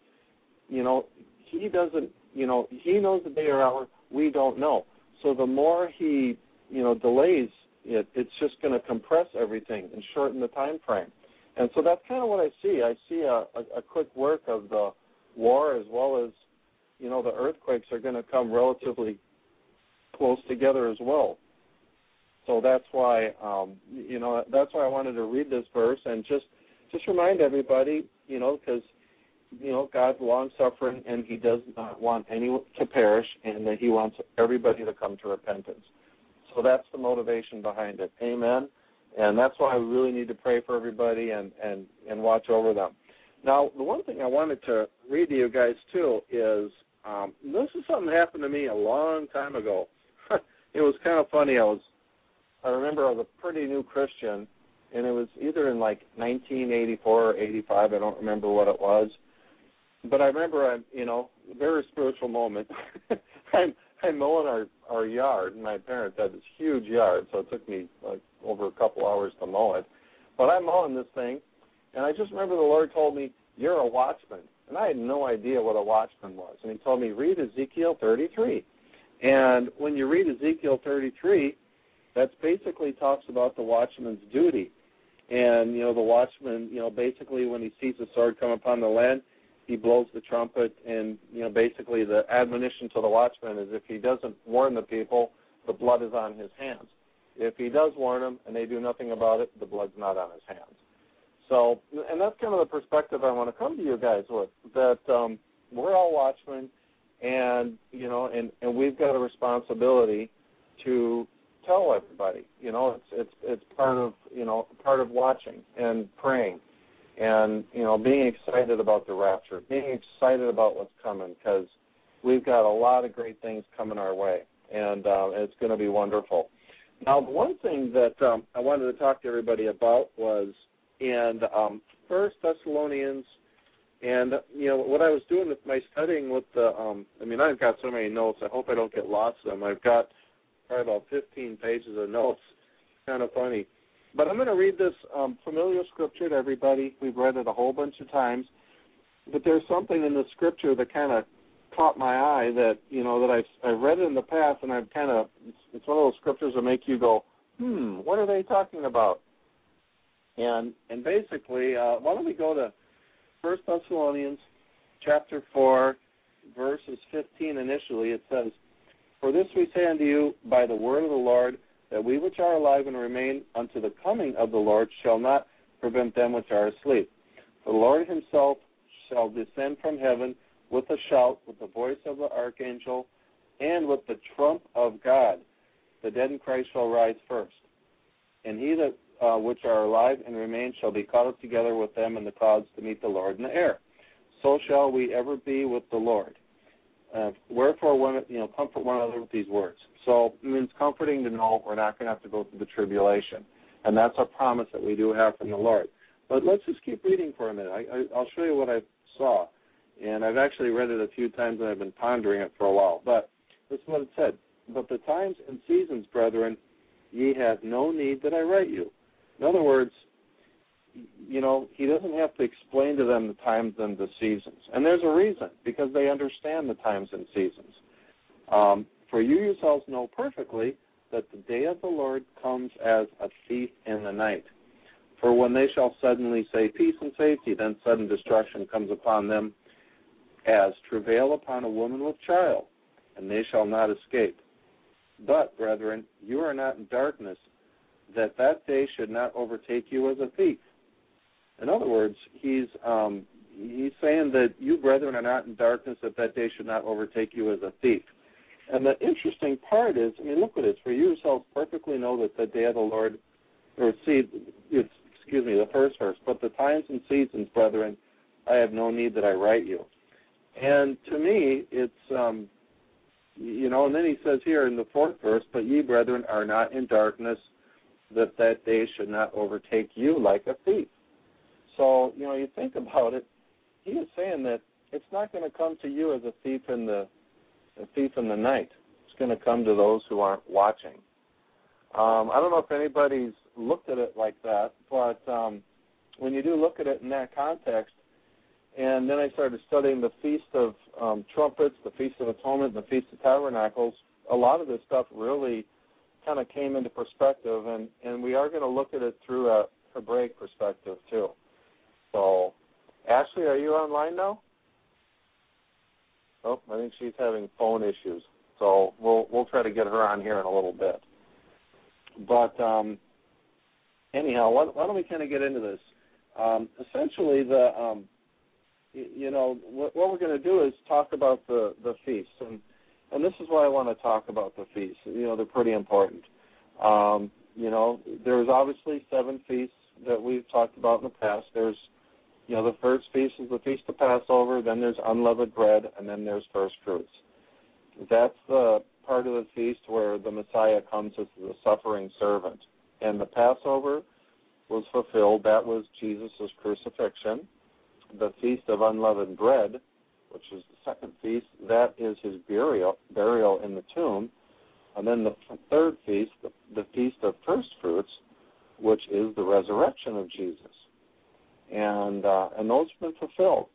you know, he doesn't, you know, he knows the day or hour. We don't know. So the more he, you know, delays it, it's just going to compress everything and shorten the time frame. And so that's kind of what I see. I see a, a, a quick work of the war as well as, you know, the earthquakes are going to come relatively close together as well. So that's why, um, you know, that's why I wanted to read this verse and just, just remind everybody, you know, because, you know, God's long-suffering and he does not want anyone to perish and that he wants everybody to come to repentance. So that's the motivation behind it. Amen. And that's why we really need to pray for everybody and, and, and watch over them. Now, the one thing I wanted to read to you guys, too, is um, this is something that happened to me a long time ago. It was kind of funny. I was, I remember I was a pretty new Christian, and it was either in, like, nineteen eighty-four or eighty-five. I don't remember what it was. But I remember, I, you know, a very spiritual moment. I'm, I'm mowing our, our yard, and my parents had this huge yard, so it took me, like, over a couple hours to mow it. But I'm mowing this thing, and I just remember the Lord told me, you're a watchman. And I had no idea what a watchman was. And he told me, read Ezekiel thirty-three. And when you read Ezekiel thirty-three, that's basically talks about the watchman's duty. And, you know, the watchman, you know, basically when he sees the sword come upon the land, he blows the trumpet, and, you know, basically the admonition to the watchman is if he doesn't warn the people, the blood is on his hands. If he does warn them and they do nothing about it, the blood's not on his hands. So, and that's kind of the perspective I want to come to you guys with, that um, we're all watchmen, and, you know, and, and we've got a responsibility to tell everybody, you know, it's it's it's part of, you know, part of watching and praying and, you know, being excited about the rapture, being excited about what's coming, because we've got a lot of great things coming our way, and uh, it's going to be wonderful. Now, the one thing that um, I wanted to talk to everybody about was in um, First Thessalonians, and, you know, what I was doing with my studying with the, um, I mean, I've got so many notes. I hope I don't get lost in them. I've got probably about fifteen pages of notes. Kind of funny. But I'm going to read this um, familiar scripture to everybody. We've read it a whole bunch of times. But there's something in the scripture that kind of caught my eye that, you know, that I've, I've read it in the past, and I've kind of, it's, it's one of those scriptures that make you go, hmm, what are they talking about? And and basically, uh, why don't we go to First Thessalonians chapter four, verses fifteen initially. It says, "For this we say unto you by the word of the Lord, that we which are alive and remain unto the coming of the Lord shall not prevent them which are asleep. The Lord himself shall descend from heaven with a shout, with the voice of the archangel, and with the trump of God. The dead in Christ shall rise first. And he that uh, which are alive and remain shall be caught up together with them in the clouds to meet the Lord in the air. So shall we ever be with the Lord. Uh, wherefore, one, you know, comfort one another with these words." So it means comforting to know we're not going to have to go through the tribulation. And that's a promise that we do have from the Lord. But let's just keep reading for a minute. I, I, I'll show you what I saw. And I've actually read it a few times, and I've been pondering it for a while. But this is what it said. "But the times and seasons, brethren, ye have no need that I write you." In other words, you know, he doesn't have to explain to them the times and the seasons. And there's a reason, because they understand the times and seasons. Um, "for you yourselves know perfectly that the day of the Lord comes as a thief in the night. For when they shall suddenly say, peace and safety, then sudden destruction comes upon them, as travail upon a woman with child, and they shall not escape. But, brethren, you are not in darkness, that that day should not overtake you as a thief." In other words, he's, um, he's saying that you, brethren, are not in darkness, that that day should not overtake you as a thief. And the interesting part is, I mean, look at it. For you yourselves perfectly know that the day of the Lord, or see, it's, excuse me, the first verse, but the times and seasons, brethren, I have no need that I write you. And to me, it's, um, you know, and then he says here in the fourth verse, but ye, brethren, are not in darkness, that that day should not overtake you like a thief. So, you know, you think about it, he is saying that it's not going to come to you as a thief in the a thief in the night. It's going to come to those who aren't watching. Um, I don't know if anybody's looked at it like that, but um, when you do look at it in that context, and then I started studying the Feast of um, Trumpets, the Feast of Atonement, and the Feast of Tabernacles, a lot of this stuff really kind of came into perspective, and, and we are going to look at it through a Hebraic perspective, too. So, Ashley, are you online now? Oh, I think she's having phone issues. So we'll we'll try to get her on here in a little bit. But um, anyhow, why, why don't we kind of get into this? Um, essentially, the um, y- you know what, what we're going to do is talk about the the feasts, and and this is why I want to talk about the feasts. You know, they're pretty important. Um, you know, there's obviously seven feasts that we've talked about in the past. There's You know, the first feast is the Feast of Passover, then there's unleavened bread, and then there's first fruits. That's the part of the feast where the Messiah comes as the suffering servant. And the Passover was fulfilled. That was Jesus' crucifixion. The Feast of Unleavened Bread, which is the second feast, that is his burial, burial in the tomb. And then the third feast, the, the Feast of First Fruits, which is the resurrection of Jesus. And uh, and those have been fulfilled.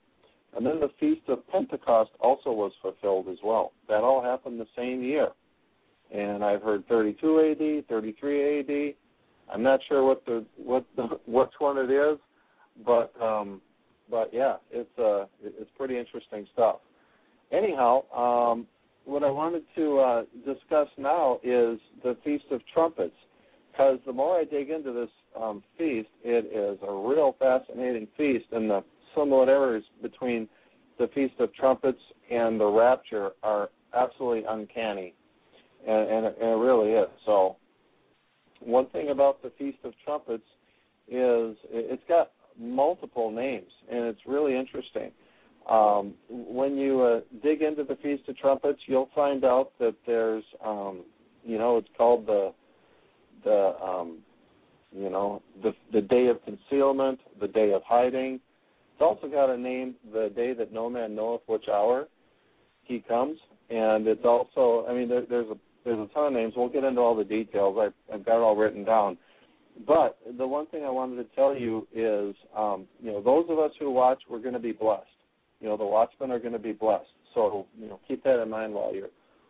And then the Feast of Pentecost also was fulfilled as well. That all happened the same year. And I've heard thirty-two A D, thirty-three A D. I'm not sure what the what the, which one it is, but um, but yeah, it's uh, it's pretty interesting stuff. Anyhow, um, what I wanted to uh, discuss now is the Feast of Trumpets, because the more I dig into this um, feast, it is a real fascinating feast, and the similarities between the Feast of Trumpets and the Rapture are absolutely uncanny, and, and, it, and it really is. So one thing about the Feast of Trumpets is it's got multiple names, and it's really interesting. Um, when you uh, dig into the Feast of Trumpets, you'll find out that there's, um, you know, it's called the the um, you know, the the day of concealment, the day of hiding. It's also got a name, the day that no man knoweth which hour he comes, and it's also, I mean, there, there's a there's a ton of names. We'll get into all the details. I, I've got it all written down. But the one thing I wanted to tell you is, um, you know, those of us who watch, we're going to be blessed. You know, the watchmen are going to be blessed. So, you know, keep that in mind while you're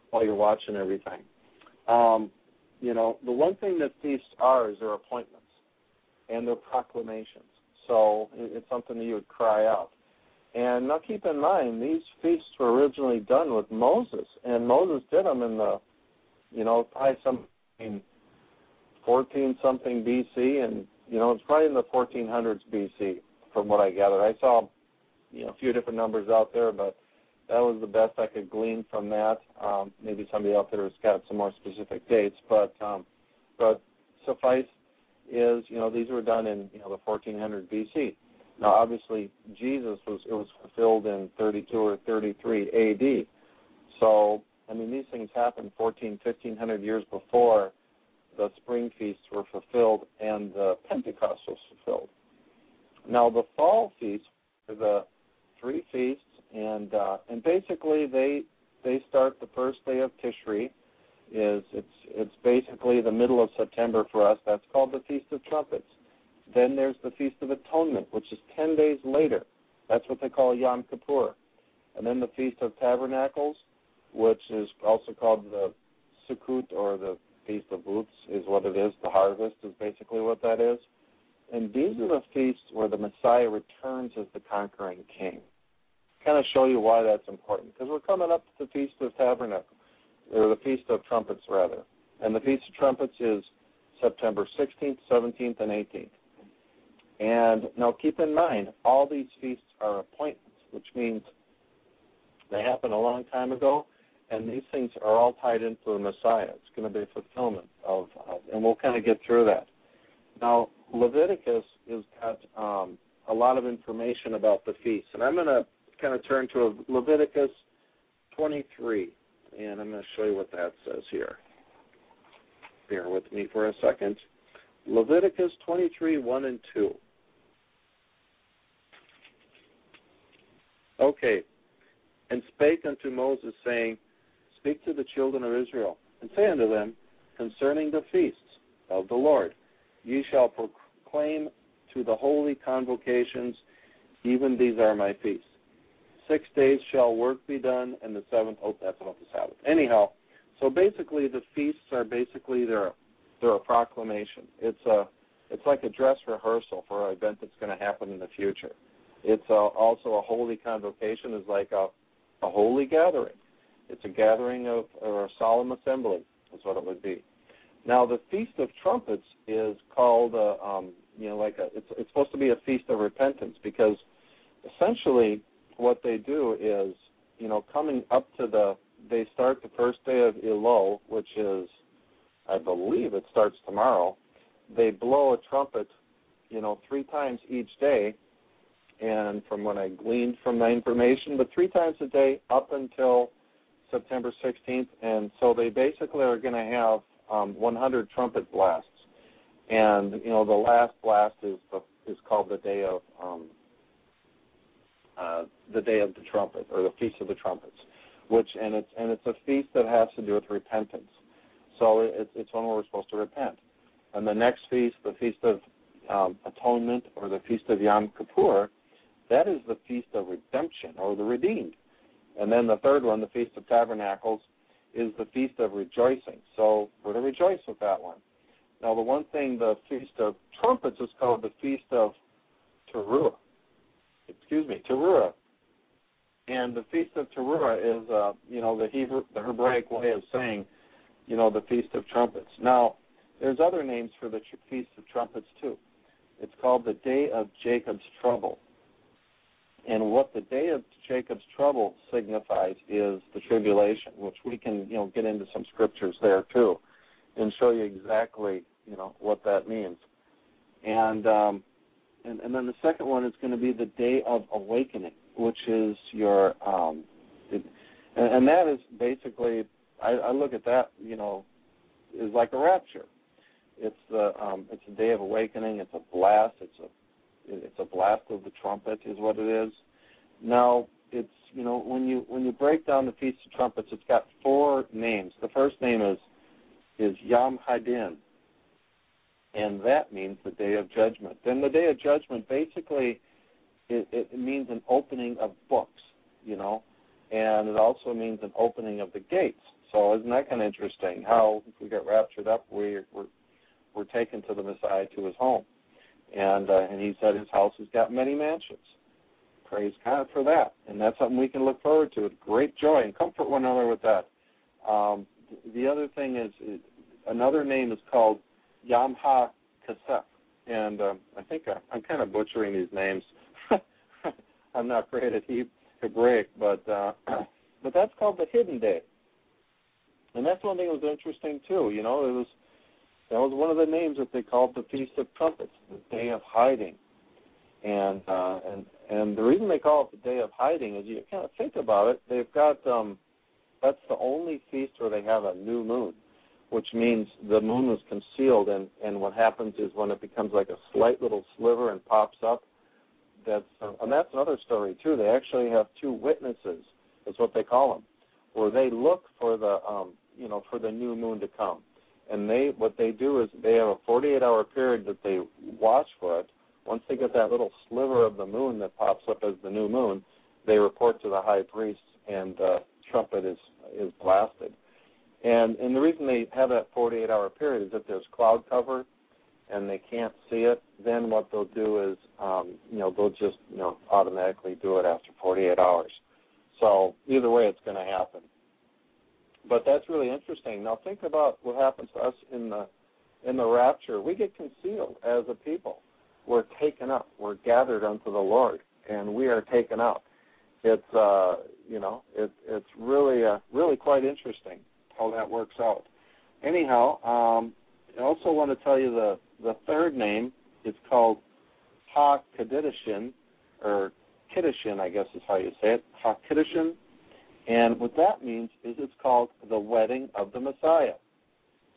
while you're watching everything. Um, You know, the one thing that feasts are is their appointments and their proclamations. So it's something that you would cry out. And now keep in mind, these feasts were originally done with Moses, and Moses did them in the, you know, probably something fourteen-something B C, and, you know, it's probably in the fourteen hundreds B C from what I gathered. I saw, you know, a few different numbers out there, but that was the best I could glean from that. Um, maybe somebody out there has got some more specific dates, but um, but suffice is, you know, these were done in, you know, the fourteen hundred B C. Now, obviously, Jesus was it was fulfilled in thirty-two or thirty-three A D. So, I mean, these things happened fourteen, fifteen hundred years before the spring feasts were fulfilled and the Pentecost was fulfilled. Now, the fall feasts are the three feasts. And uh, and basically they they start the first day of Tishri. Is it's it's basically the middle of September for us. That's called the Feast of Trumpets. Then there's the Feast of Atonement, which is ten days later. That's what they call Yom Kippur. And then the Feast of Tabernacles, which is also called the Sukkot or the Feast of Booths, is what it is. The harvest is basically what that is. And these are the feasts where the Messiah returns as the conquering king. Kind of show you why that's important, because we're coming up to the Feast of Tabernacle, or the Feast of Trumpets rather, and the Feast of Trumpets is September sixteenth, seventeenth, and eighteenth. And now keep in mind, all these feasts are appointments, which means they happened a long time ago, and these things are all tied into the Messiah. It's going to be fulfillment of, of and we'll kind of get through that. Now, Leviticus has got um, a lot of information about the feasts, and I'm going to kind of turn to Leviticus twenty-three, and I'm going to show you what that says here. Bear with me for a second. Leviticus twenty-three, one and two. Okay. And spake unto Moses, saying, Speak to the children of Israel, and say unto them, Concerning the feasts of the Lord, ye shall proclaim to the holy convocations, even these are my feasts. Six days shall work be done, and the seventh, oh, that's about the Sabbath. Anyhow, so basically the feasts are basically their they're a proclamation. It's a, it's like a dress rehearsal for an event that's going to happen in the future. It's a, also a holy convocation is like a, a holy gathering. It's a gathering of, or a solemn assembly is what it would be. Now the Feast of Trumpets is called, a, um, you know, like a, it's, it's supposed to be a feast of repentance because essentially what they do is, you know, coming up to the, they start the first day of Elul, which is, I believe it starts tomorrow. They blow a trumpet, you know, three times each day, and from what I gleaned from my information, but three times a day up until September sixteenth, and so they basically are going to have um, one hundred trumpet blasts, and you know the last blast is the, is called the day of um, uh, the day of the trumpet or the Feast of the Trumpets, which and it's and it's a feast that has to do with repentance. So it's, it's when we're supposed to repent. And the next feast, the Feast of um, Atonement or the Feast of Yom Kippur, that is the Feast of Redemption or the Redeemed. And then the third one, the Feast of Tabernacles, is the Feast of Rejoicing. So we're to rejoice with that one. Now the one thing, the Feast of Trumpets is called the Feast of Teruah. Excuse me, Teruah. And the Feast of Teruah is, uh, you know, the Hebrew, the Hebraic way of saying, you know, the Feast of Trumpets. Now, there's other names for the tr- Feast of Trumpets, too. It's called the Day of Jacob's Trouble. And what the Day of Jacob's Trouble signifies is the tribulation, which we can, you know, get into some scriptures there, too, and show you exactly, you know, what that means. And, um, and, and then the second one is going to be the Day of Awakening, which is your, um, it, and, and that is basically... I, I look at that, you know, is like a rapture. It's the um, it's a day of awakening. It's a blast. It's a it's a blast of the trumpet is what it is. Now it's you know when you when you break down the Feast of Trumpets, it's got four names. The first name is is Yom Hadin, and that means the day of judgment. Then the day of judgment basically it, it means an opening of books, you know, and it also means an opening of the gates. So isn't that kind of interesting? How if we get raptured up, we, we're we're taken to the Messiah to his home, and uh, and he said his house has got many mansions. Praise God for that, and that's something we can look forward to with great joy and comfort one another with that. Um, the other thing is, is another name is called Yom HaKasef, and um, I think I, I'm kind of butchering these names. I'm not great at Hebrew, but uh, but that's called the Hidden Day. And that's one thing that was interesting, too. You know, it was that was one of the names that they called the Feast of Trumpets, the Day of Hiding. And uh, and and the reason they call it the Day of Hiding is you kind of think about it. They've got, um, that's the only feast where they have a new moon, which means the moon was concealed. And, and what happens is when it becomes like a slight little sliver and pops up, that's, uh, and that's another story, too. They actually have two witnesses, is what they call them, where they look for the, um, you know, for the new moon to come. And they, what they do is they have a forty-eight hour period that they watch for it. Once they get that little sliver of the moon that pops up as the new moon, they report to the high priest and the trumpet is, is blasted. And, and the reason they have that forty-eight hour period is that there's cloud cover and they can't see it. Then what they'll do is, um, you know, they'll just, you know, automatically do it after forty-eight hours. So either way, it's going to happen. But that's really interesting. Now think about what happens to us in the in the rapture. We get concealed as a people. were taken up, were gathered unto the Lord, and we are taken up. It's uh, you know, it, it's really uh, really quite interesting how that works out. Anyhow, um, I also want to tell you the the third name is called Ha-Kiddushin, or Kiddushin, I guess is how you say it, Ha-Kiddushin. And what that means is it's called the Wedding of the Messiah.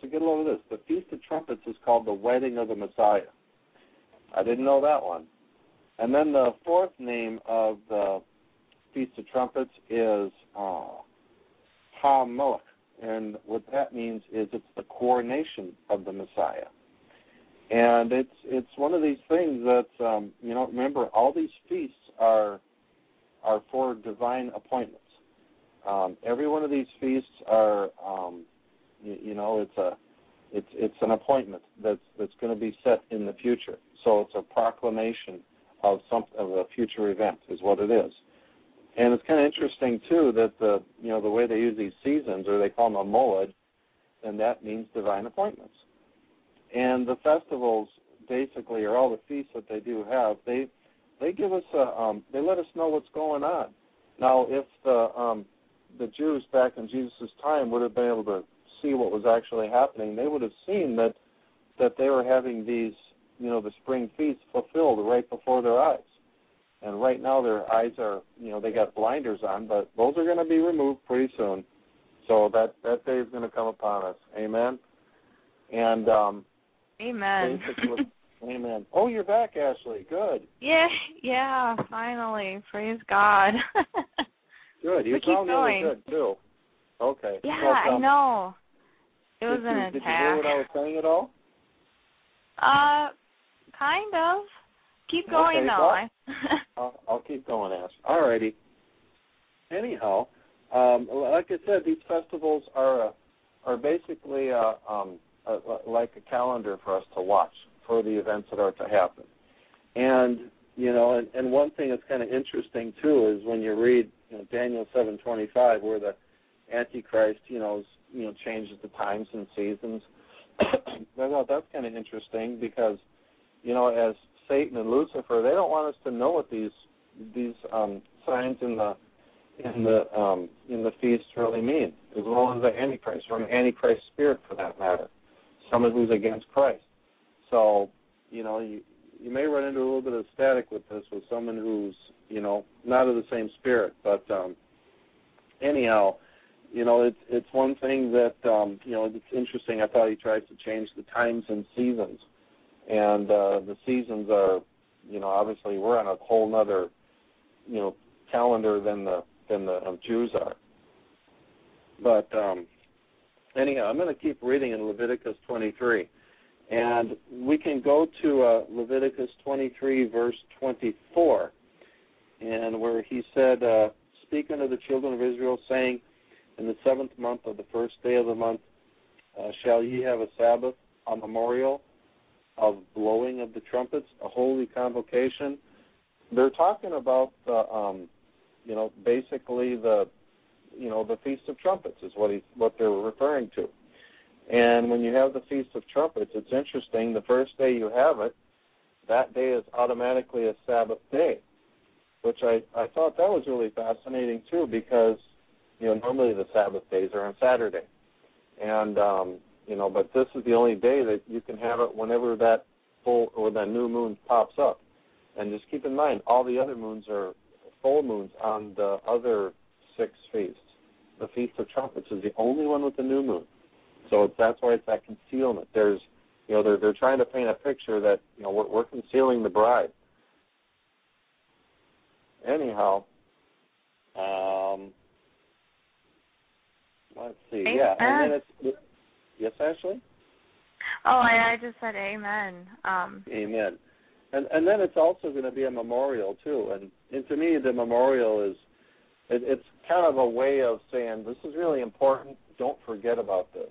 So get a load of this. The Feast of Trumpets is called the Wedding of the Messiah. I didn't know that one. And then the fourth name of the Feast of Trumpets is uh, Ha-Melech. And what that means is it's the coronation of the Messiah. And it's it's one of these things that, um, you know, remember, all these feasts are are for divine appointments. Um, every one of these feasts are, um, you, you know, it's a it's it's an appointment that's that's going to be set in the future. So it's a proclamation of some of a future event is what it is. And it's kind of interesting too that the you know the way they use these seasons, or they call them a moed, and that means divine appointments. And the festivals, basically, or all the feasts that they do have, they they give us a, um, they let us know what's going on. Now, if the um, the Jews back in Jesus' time would have been able to see what was actually happening, they would have seen that that they were having these, you know, the spring feasts fulfilled right before their eyes. And right now their eyes are, you know, they got blinders on, but those are going to be removed pretty soon. So that, that day is going to come upon us. Amen. And um, amen. Amen. Oh, you're back, Ashley. Good. Yeah, yeah. Finally, praise God. Good. You sound really good too. Okay. Yeah, well, I know. It was an attack. Did you hear what I was saying at all? Uh, kind of. Keep going okay, though. Well, I'll, I'll keep going, Ashley. All righty. Anyhow, um, like I said, these festivals are are basically uh, um, uh, like a calendar for us to watch for the events that are to happen. And, you know, and, and one thing that's kind of interesting, too, is when you read you know, Daniel seven twenty-five, where the Antichrist, you know, is, you know, changes the times and seasons. Well, that's kind of interesting because, you know, as Satan and Lucifer, they don't want us to know what these these um, signs in the in the um, in the feast really mean, as well as the Antichrist, or an Antichrist spirit for that matter, someone who's against Christ. So, you know, you, you may run into a little bit of static with this, with someone who's, you know, not of the same spirit. But um, anyhow, you know, it's it's one thing that, um, you know, it's interesting. I thought he tries to change the times and seasons. And uh, the seasons are, you know, obviously we're on a whole other, you know, calendar than the than the um, Jews are. But um, anyhow, I'm going to keep reading in Leviticus twenty-three, and we can go to uh, Leviticus twenty-three, verse twenty-four, and where he said, uh, "Speak unto the children of Israel, saying, in the seventh month of the first day of the month, uh, shall ye have a Sabbath, a memorial of blowing of the trumpets, a holy convocation." They're talking about the, um, you know, basically the, you know, the Feast of Trumpets is what he, what they're referring to. And when you have the Feast of Trumpets, it's interesting. The first day you have it, that day is automatically a Sabbath day, which I, I thought that was really fascinating too, because, you know, normally the Sabbath days are on Saturday, and um, you know, but this is the only day that you can have it whenever that full or that new moon pops up. And just keep in mind, all the other moons are full moons on the other six feasts. The Feast of Trumpets is the only one with the new moon. So that's why it's that concealment. There's, you know, they're, they're trying to paint a picture that, you know, we're, we're concealing the bride. Anyhow, um, let's see. Amen. Yeah, and then it's, yes, Ashley? Oh, I, I just said amen. Um, amen. And and then it's also going to be a memorial, too. And, and to me, the memorial is, it, it's kind of a way of saying this is really important. Don't forget about this.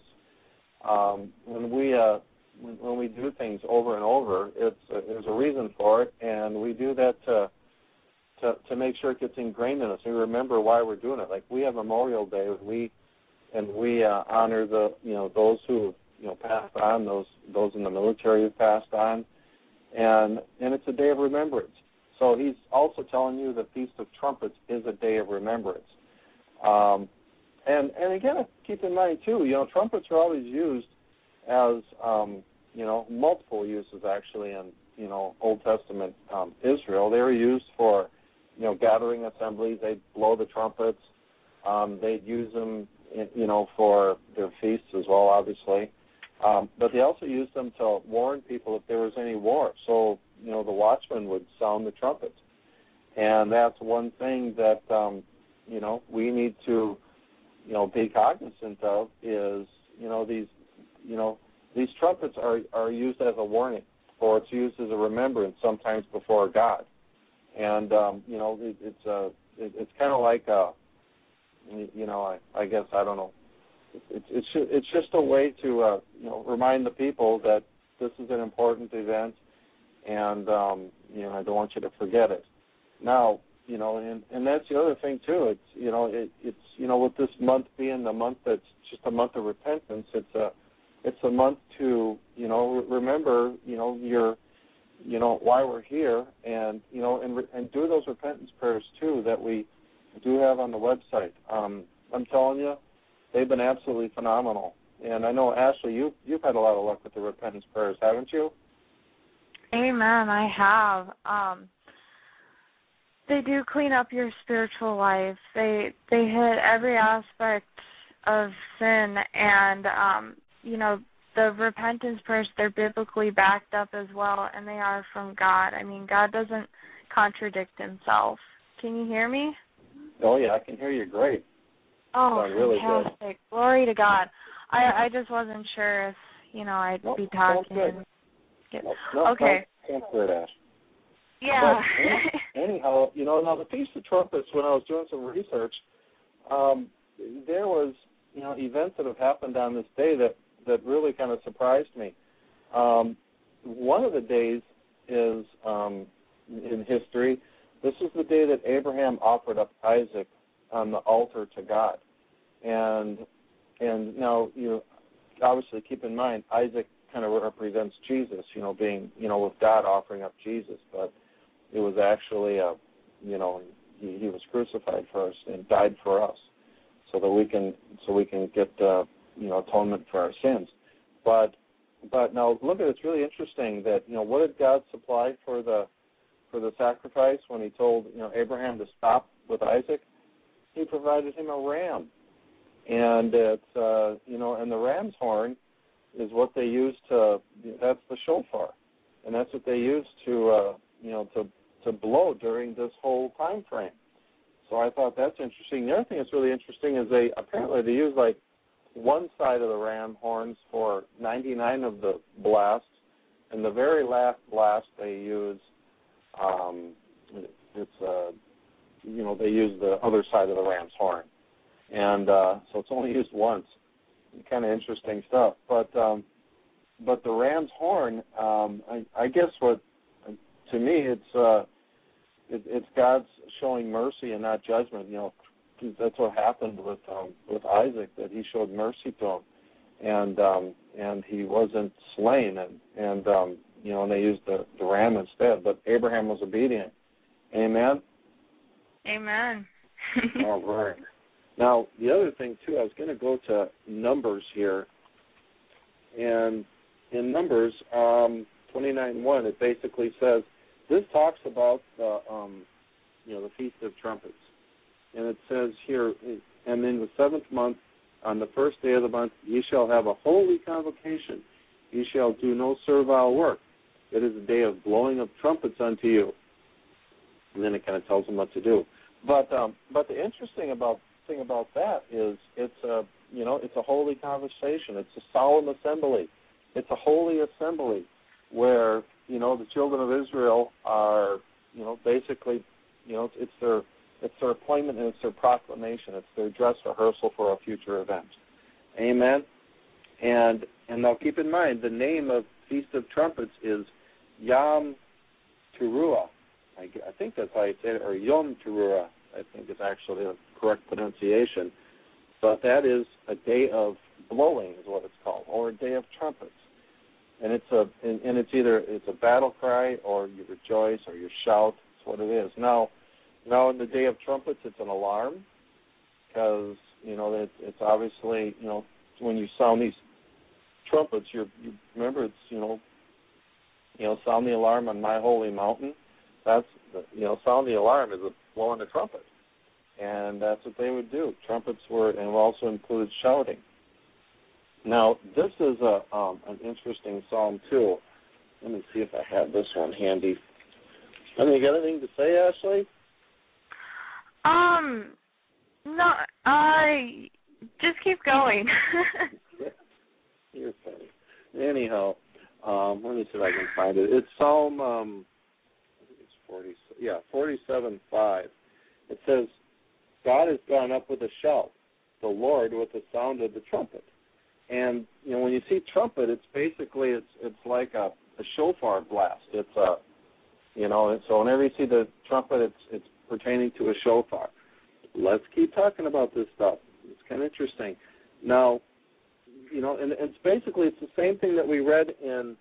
Um, when we uh, when, when we do things over and over, it's uh, there's a reason for it, and we do that to, to to make sure it gets ingrained in us. We remember why we're doing it. Like we have Memorial Day, we and we uh, honor the you know those who you know passed on, those those in the military who passed on, and and it's a day of remembrance. So he's also telling you the Feast of Trumpets is a day of remembrance. Um, and and again, keep in mind too, you know, trumpets are always used as um, you know, multiple uses actually in, you know, Old Testament um, Israel. They were used for, you know, gathering assemblies. They'd blow the trumpets. Um, they'd use them, in, you know, for their feasts as well, obviously. Um, but they also used them to warn people if there was any war. So, you know, the watchman would sound the trumpet. And that's one thing that, um, you know, we need to, you know, be cognizant of is, you know, these, you know, these trumpets are, are used as a warning, or it's used as a remembrance sometimes before God. And, um, you know, it, it's a, it, it's kind of like a, you know, I, I guess, I don't know. It's it's it's just a way to uh, you know, remind the people that this is an important event, and um, you know, I don't want you to forget it. Now, you know, and, and that's the other thing too. It's you know it, it's you know with this month being the month that's just a month of repentance. It's a it's a month to you know remember you know your you know why we're here, and you know and and do those repentance prayers too that we do have on the website. Um, I'm telling you. They've been absolutely phenomenal. And I know, Ashley, you, you've had a lot of luck with the repentance prayers, haven't you? Amen, I have. Um, they do clean up your spiritual life. They they hit every aspect of sin. And, um, you know, the repentance prayers, they're biblically backed up as well, and they are from God. I mean, God doesn't contradict himself. Can you hear me? Oh, yeah, I can hear you great. Oh, really fantastic. Good. Glory to God. I, I just wasn't sure if, you know, I'd nope, be talking. And get, nope, nope, okay. Can't hear that. Yeah. But anyhow, you know, now the Feast of Trumpets, when I was doing some research, um, there was, you know, events that have happened on this day that, that really kind of surprised me. Um, one of the days is um, in history. This is the day that Abraham offered up Isaac on the altar to God. And and now, you know, obviously keep in mind, Isaac kind of represents Jesus, you know, being, you know, with God offering up Jesus. But it was actually, a, you know, he, he was crucified for us and died for us so that we can, so we can get, uh, you know, atonement for our sins. But but now, look at it, it's really interesting that, you know, what did God supply for the, for the sacrifice when he told, you know, Abraham to stop with Isaac? He provided him a ram, and it's uh, you know, and the ram's horn is what they use to. That's the shofar, and that's what they use to uh, you know to to blow during this whole time frame. So I thought that's interesting. The other thing that's really interesting is they apparently they use like one side of the ram horns for ninety-nine of the blasts, and the very last blast they use um, it's a uh, you know, they use the other side of the ram's horn. And uh, so it's only used once. Kind of interesting stuff. But um, but the ram's horn, um, I, I guess what, to me, it's uh, it, it's God's showing mercy and not judgment. You know, that's what happened with um, with Isaac, that he showed mercy to him. And um, and he wasn't slain. And, and um, you know, and they used the, the ram instead. But Abraham was obedient. Amen? Amen. All right. Now, the other thing, too, I was going to go to Numbers here. And in Numbers um, twenty-nine one, it basically says, this talks about the, um, you know, the Feast of Trumpets. And it says here, and in the seventh month, on the first day of the month, ye shall have a holy convocation. Ye shall do no servile work. It is a day of blowing of trumpets unto you. And then it kind of tells them what to do. But um, but the interesting about thing about that is it's a you know it's a holy conversation. It's a solemn assembly. It's a holy assembly where you know the children of Israel are you know basically you know it's their it's their appointment and it's their proclamation. It's their dress rehearsal for a future event. Amen. And and now keep in mind the name of Feast of Trumpets is Yom Teruah. I think that's how you say it, or Yom Teruah, I think is actually the correct pronunciation. But that is a day of blowing is what it's called, or a day of trumpets. And it's a and, and it's either it's a battle cry or you rejoice or you shout. That's what it is. Now, now in the Day of Trumpets, it's an alarm because you know it's, it's obviously you know when you sound these trumpets, you're, you remember it's you know you know sound the alarm on my holy mountain. That's you know sound the alarm is a blowing a trumpet, and that's what they would do. Trumpets were and also included shouting. Now, this is a um, an interesting psalm, too. Let me see if I have this one handy. I mean, you got anything to say, Ashley? Um, no, I just keep going. You're funny. Anyhow, um, let me see if I can find it. It's Psalm um, it's forty, yeah, forty-seven five. It says, God has gone up with a shout, the Lord with the sound of the trumpet. And you know when you see trumpet, it's basically it's it's like a, a shofar blast. It's a you know and so whenever you see the trumpet, it's it's pertaining to a shofar. Let's keep talking about this stuff. It's kind of interesting. Now, you know, and it's basically it's the same thing that we read in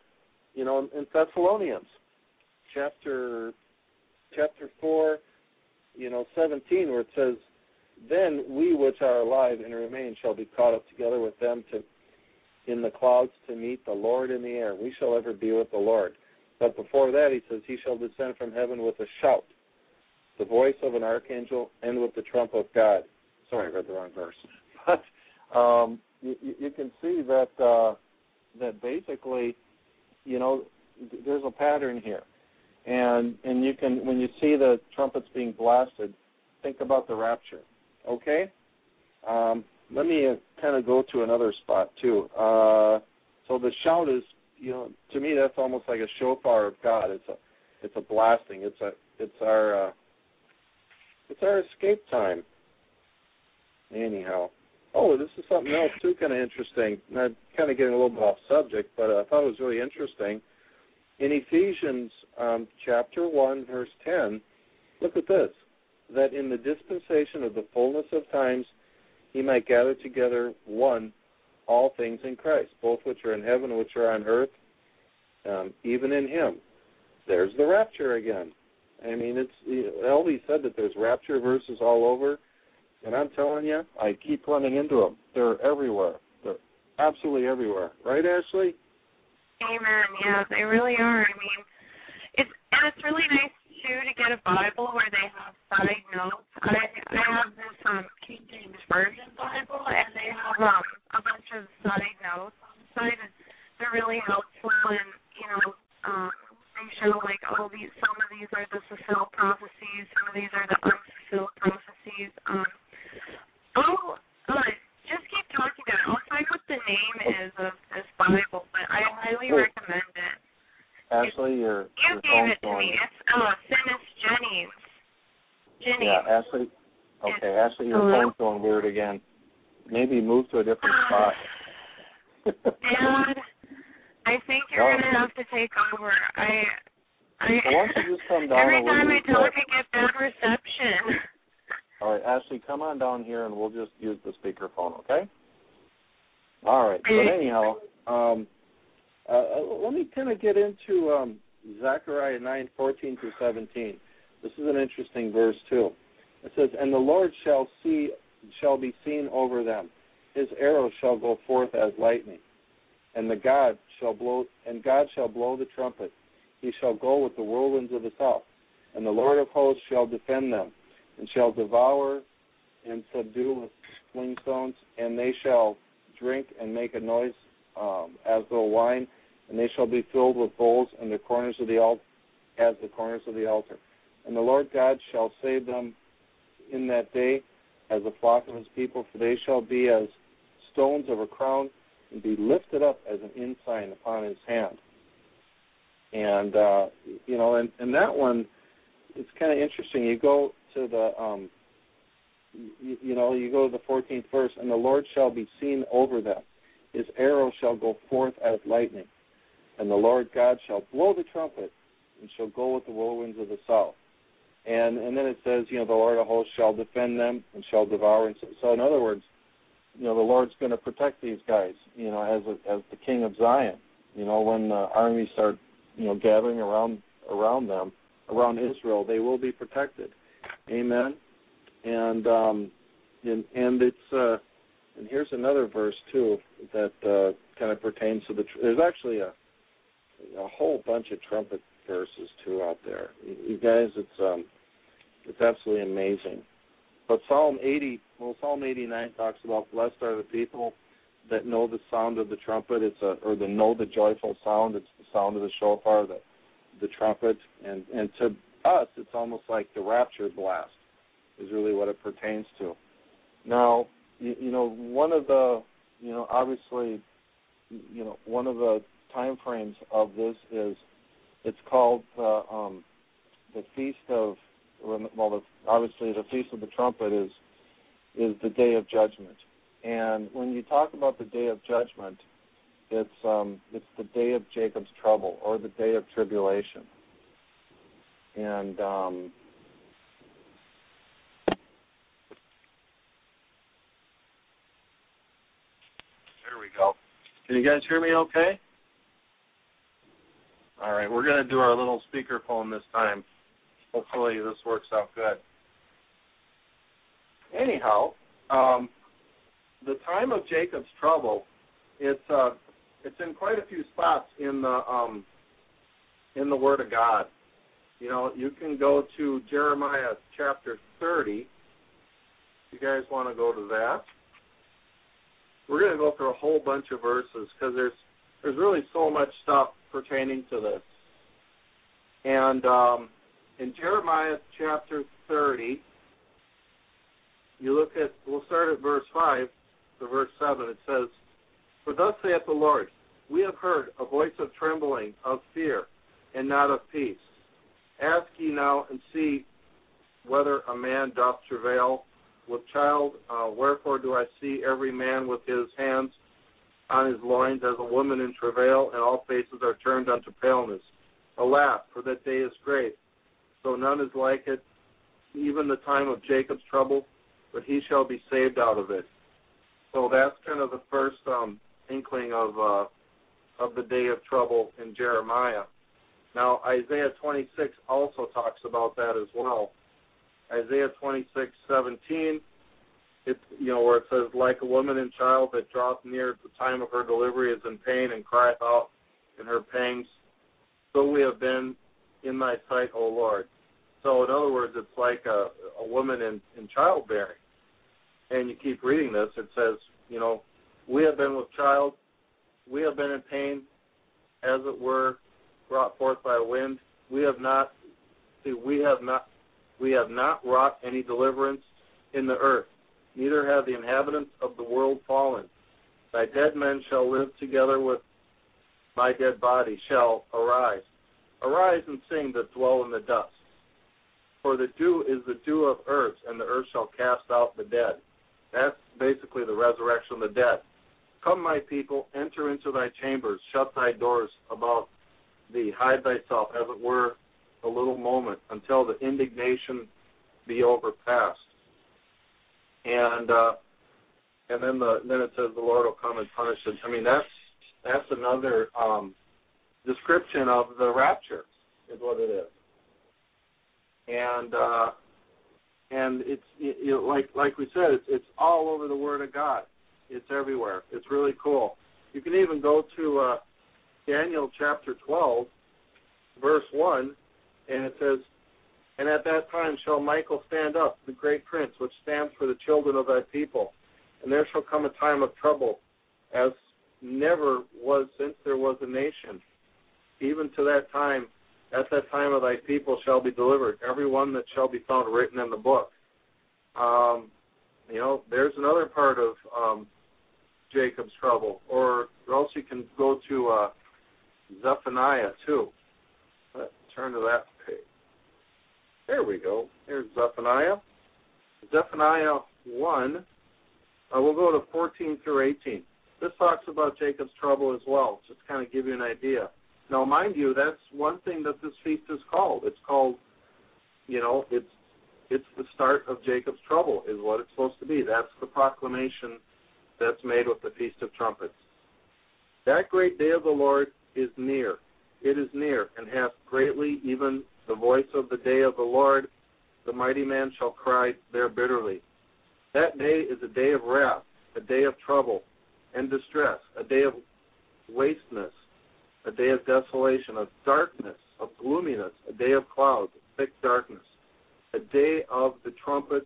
you know in Thessalonians, chapter chapter four, you know seventeen, where it says, "Then we which are alive and remain shall be caught up together with them to." in the clouds to meet the Lord in the air. We shall ever be with the Lord. But before that, he says, he shall descend from heaven with a shout, the voice of an archangel, and with the trump of God. Sorry, I read the wrong verse. But um, you, you can see that uh, that basically, you know, there's a pattern here. And and you can, when you see the trumpets being blasted, think about the rapture. Okay? Um Let me kind of go to another spot, too. Uh, so the shout is, you know, to me that's almost like a shofar of God. It's a, it's a blasting. It's a, it's our, uh, it's our escape time. Anyhow, oh, this is something else too, kind of interesting. I'm kind of getting a little bit off subject, but I thought it was really interesting. In Ephesians um, chapter one, verse ten, look at this: that in the dispensation of the fullness of times, he might gather together one, all things in Christ, both which are in heaven and which are on earth, um, even in him. There's the rapture again. I mean, it's you know, L V said that there's rapture verses all over, and I'm telling you, I keep running into them. They're everywhere. They're absolutely everywhere. Right, Ashley? Amen. Yeah, they really are. I mean, it's and it's really nice to get a Bible where they have side notes. I, I have this um, King James Version Bible, and they have um, a bunch of side notes on the side, and they're really helpful. And you know, um, they show like all these. Some of these are the fulfilled prophecies. Some of these are the unfulfilled prophecies. Um, oh, uh, just keep talking about it. I'll find what the name is of this Bible, but I highly oh. recommend it. Ashley, your You your gave it to going. me. It's uh, Finnis Jennings. Jennings. Yeah, Ashley. Okay, it's, Ashley, your hello? phone's going weird again. Maybe move to a different uh, spot. Dad, I think you're no. going to have to take over. I, I, well, why don't you just come down every time I talk, I get bad reception. All right, Ashley, come on down here, and we'll just use the speakerphone, okay? All right, but anyhow... um. Uh, let me kind of get into um, Zechariah nine, fourteen through seventeen. This is an interesting verse, too. It says, "And the Lord shall see, shall be seen over them. His arrows shall go forth as lightning, and the God shall blow, and God shall blow the trumpet. He shall go with the whirlwinds of the south, and the Lord of hosts shall defend them, and shall devour and subdue with flingstones, and they shall drink and make a noise um, as though wine. And they shall be filled with bowls and the corners of the altar, as the corners of the altar. And the Lord God shall save them in that day as a flock of his people, for they shall be as stones of a crown and be lifted up as an ensign upon his hand." And, uh, you know, and, and that one, it's kind of interesting. You go to the, um, you, you know, you go to the fourteenth verse, "And the Lord shall be seen over them. His arrow shall go forth as lightning. And the Lord God shall blow the trumpet and shall go with the whirlwinds of the south." And and then it says, you know, the Lord of hosts shall defend them and shall devour. And so, so in other words, you know, the Lord's going to protect these guys, you know, as a, as the king of Zion. You know, when the armies start, you know, gathering around around them, around Israel, they will be protected. Amen. And um, and, and it's uh, and here's another verse too that uh, kind of pertains to the. Tr- there's actually a a whole bunch of trumpet verses too out there. You guys, it's um, it's absolutely amazing. But Psalm eighty, well, Psalm eighty-nine talks about blessed are the people that know the sound of the trumpet. It's a, or the know the joyful sound. It's the sound of the shofar, the the trumpet, and and to us, it's almost like the rapture blast is really what it pertains to. Now, you, you know, one of the, you know, obviously, you know, one of the time frames of this is it's called uh, um, the Feast of, well, the, obviously the Feast of the Trumpet is is the Day of Judgment. And when you talk about the Day of Judgment, it's um, it's the day of Jacob's trouble or the day of tribulation. And um, there we go. Can you guys hear me okay? All right, we're going to do our little speakerphone this time. Hopefully this works out good. Anyhow, um, the time of Jacob's trouble, it's uh, it's in quite a few spots in the um, in the Word of God. You know, you can go to Jeremiah chapter thirty. If you guys want to go to that, we're going to go through a whole bunch of verses because there's there's really so much stuff pertaining to this. And um, in Jeremiah chapter thirty, you look at, we'll start at verse five to verse seven. It says, "For thus saith the Lord, we have heard a voice of trembling, of fear, and not of peace. Ask ye now and see whether a man doth travail with child. Uh, wherefore do I see every man with his hands on his loins as a woman in travail, and all faces are turned unto paleness. Alas, for that day is great. So none is like it, even the time of Jacob's trouble, but he shall be saved out of it." So that's kind of the first um, inkling of uh, of the day of trouble in Jeremiah. Now, Isaiah twenty-six also talks about that as well. Isaiah twenty-six seventeen, it, you know, where it says, "Like a woman and child that draweth near the time of her delivery is in pain and crieth out in her pangs, so we have been in thy sight, O Lord." So in other words, it's like a, a woman in, in childbearing. And you keep reading this, it says, you know, we have been with child, we have been in pain, as it were, brought forth by a wind. We have not, see, we have not, we have not wrought any deliverance in the earth, neither have the inhabitants of the world fallen. Thy dead men shall live together with my dead body, shall arise. Arise and sing that dwell in the dust. For the dew is the dew of earth, and the earth shall cast out the dead. That's basically the resurrection of the dead. Come, my people, enter into thy chambers, shut thy doors about thee, hide thyself, as it were, a little moment, until the indignation be overpast. And uh, and then the then it says the Lord will come and punish it. I mean, that's that's another um, description of the rapture, is what it is. And uh, and it's you know, like like we said, it's, it's all over the Word of God. It's everywhere. It's really cool. You can even go to uh, Daniel chapter twelve, verse one, and it says, "And at that time shall Michael stand up, the great prince, which stands for the children of thy people. And there shall come a time of trouble, as never was since there was a nation, even to that time. At that time of thy people shall be delivered, every one that shall be found written in the book." Um, you know, there's another part of um, Jacob's trouble. Or else you can go to uh, Zephaniah, too. Let's turn to that page. There we go. Here's Zephaniah. Zephaniah one. Uh, we'll go to fourteen through eighteen. This talks about Jacob's trouble as well, just kind of give you an idea. Now, mind you, that's one thing that this feast is called. It's called, you know, it's it's the start of Jacob's trouble is what it's supposed to be. That's the proclamation that's made with the Feast of Trumpets. That great day of the Lord is near. It is near, and hath greatly, even the voice of the day of the Lord. The mighty man shall cry there bitterly. That day is a day of wrath, a day of trouble and distress, a day of wasteness, a day of desolation, of darkness, of gloominess, a day of clouds, of thick darkness, a day of the trumpet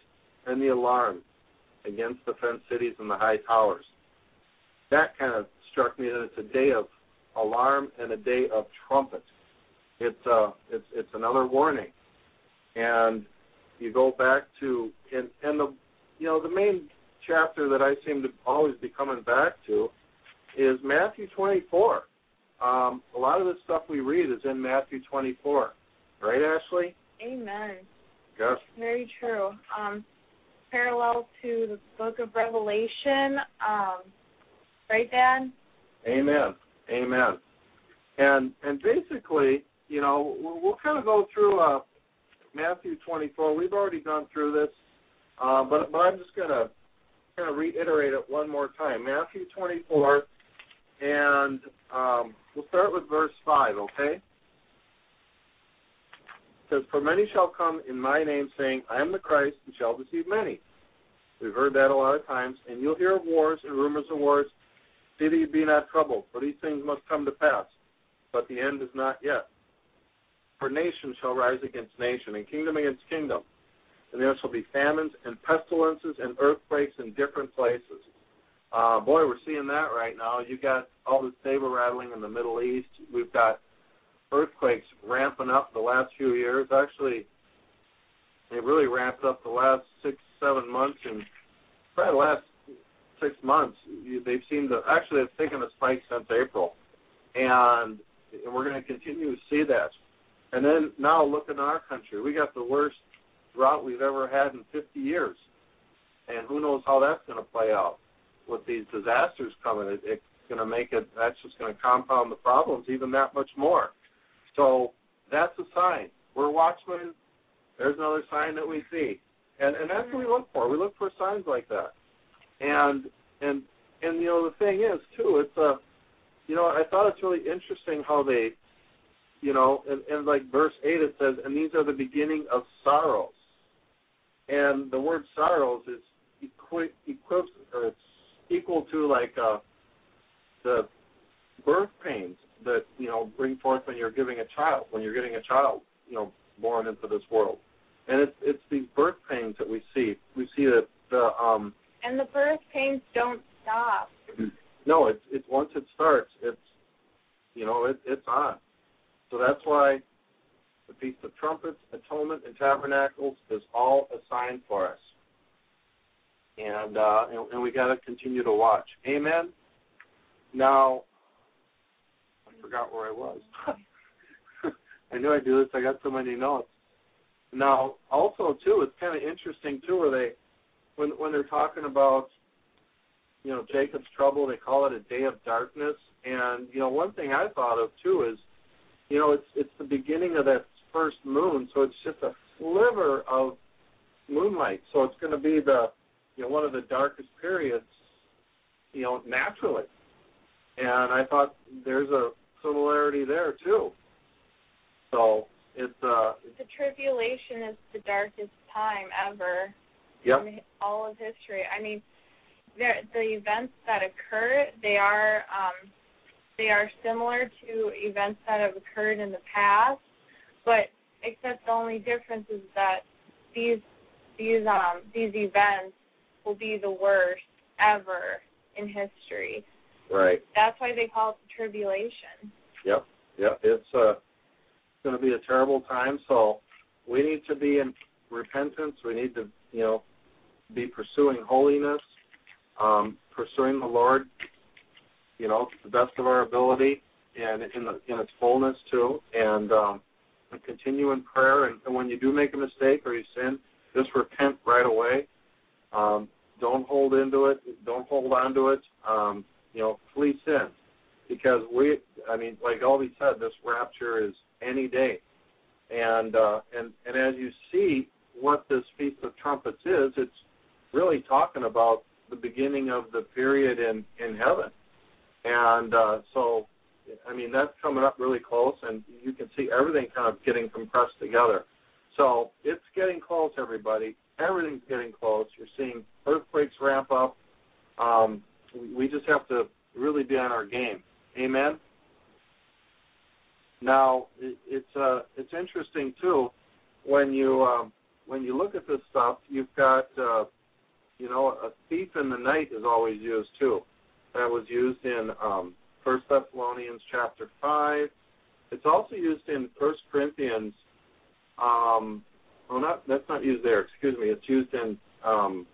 and the alarm against the fenced cities and the high towers. That kind of struck me that it's a day of alarm and a day of trumpet. It's uh, it's it's another warning. And you go back to and and the you know the main chapter that I seem to always be coming back to is Matthew twenty-four. Um, a lot of the stuff we read is in Matthew twenty-four, right, Ashley? Amen. Yes. Very true. Um, parallel to the Book of Revelation, um, right, Dad? Amen. Amen. And and basically, you know, we'll, we'll kind of go through uh, Matthew twenty-four. We've already gone through this, uh, but but I'm just gonna kind of reiterate it one more time. Matthew twenty-four, and um, we'll start with verse five. Okay. It says, "For many shall come in my name, saying, I am the Christ, and shall deceive many." We've heard that a lot of times. "And you'll hear of wars and rumors of wars. See that you be not troubled, for these things must come to pass, but the end is not yet. For nation shall rise against nation, and kingdom against kingdom. And there shall be famines and pestilences and earthquakes in different places." Uh, boy, we're seeing that right now. You've got all this saber-rattling in the Middle East. We've got earthquakes ramping up the last few years. Actually, they really ramped up the last six, seven months, and probably the last six months. They've seemed to actually have taken a spike since April, and we're going to continue to see that. And then now look at our country. We got the worst drought we've ever had in fifty years, and who knows how that's going to play out with these disasters coming. It, it's going to make it. That's just going to compound the problems even that much more. So that's a sign. We're watchmen. There's another sign that we see. And and that's what we look for. We look for signs like that. And, and and you know, the thing is, too, it's a, you know, I thought it's really interesting how they, you know, and, and like verse eight, it says, "And these are the beginning of sorrows." And the word sorrows is equi- equi- or it's equal to, like, uh, the birth pains that, you know, bring forth when you're giving a child, when you're getting a child, you know, born into this world. And it's, it's these birth pains that we see. We see that the... Um, and the birth pains don't stop. No, it's, it's once it starts, it's, you know, it, it's on. So that's why the Feast of Trumpets, Atonement, and Tabernacles is all a sign for us. And, uh, and, and we got to continue to watch. Amen? Now... I forgot where I was. I knew I'd do this. I got so many notes. Now, also, too, it's kind of interesting, too, where they, when when they're talking about, you know, Jacob's trouble, they call it a day of darkness. And, you know, one thing I thought of, too, is, you know, it's it's the beginning of that first moon, so it's just a sliver of moonlight. So it's going to be the, you know, one of the darkest periods, you know, naturally. And I thought there's a similarity there, too. So it's... Uh, the tribulation is the darkest time ever yep. in all of history. I mean, the events that occur, they are um, they are similar to events that have occurred in the past, but except the only difference is that these these um, these events will be the worst ever in history. Right. That's why they call it the tribulation. Yep, yep. It's, uh, it's going to be a terrible time, so we need to be in repentance. We need to, you know, be pursuing holiness, um, pursuing the Lord, you know, to the best of our ability and in the, in its fullness, too, and, um, and continue in prayer. And, and when you do make a mistake or you sin, just repent right away. Um, don't hold into it. Don't hold on to it. Um, You know, flee sin, because we, I mean, like all we said, this rapture is any day. And uh, and and as you see what this Feast of Trumpets is, it's really talking about the beginning of the period in, in heaven. And uh, so, I mean, that's coming up really close, and you can see everything kind of getting compressed together. So it's getting close, everybody. Everything's getting close. You're seeing earthquakes ramp up. Um, we, we just have to really be on our game. Amen? Now, it, it's uh, it's interesting, too, when you um, when you look at this stuff, you've got, uh, you know, a thief in the night is always used, too. That was used in um, First Thessalonians chapter five. It's also used in First Corinthians. Um, well, not, that's not used there, excuse me. It's used in um,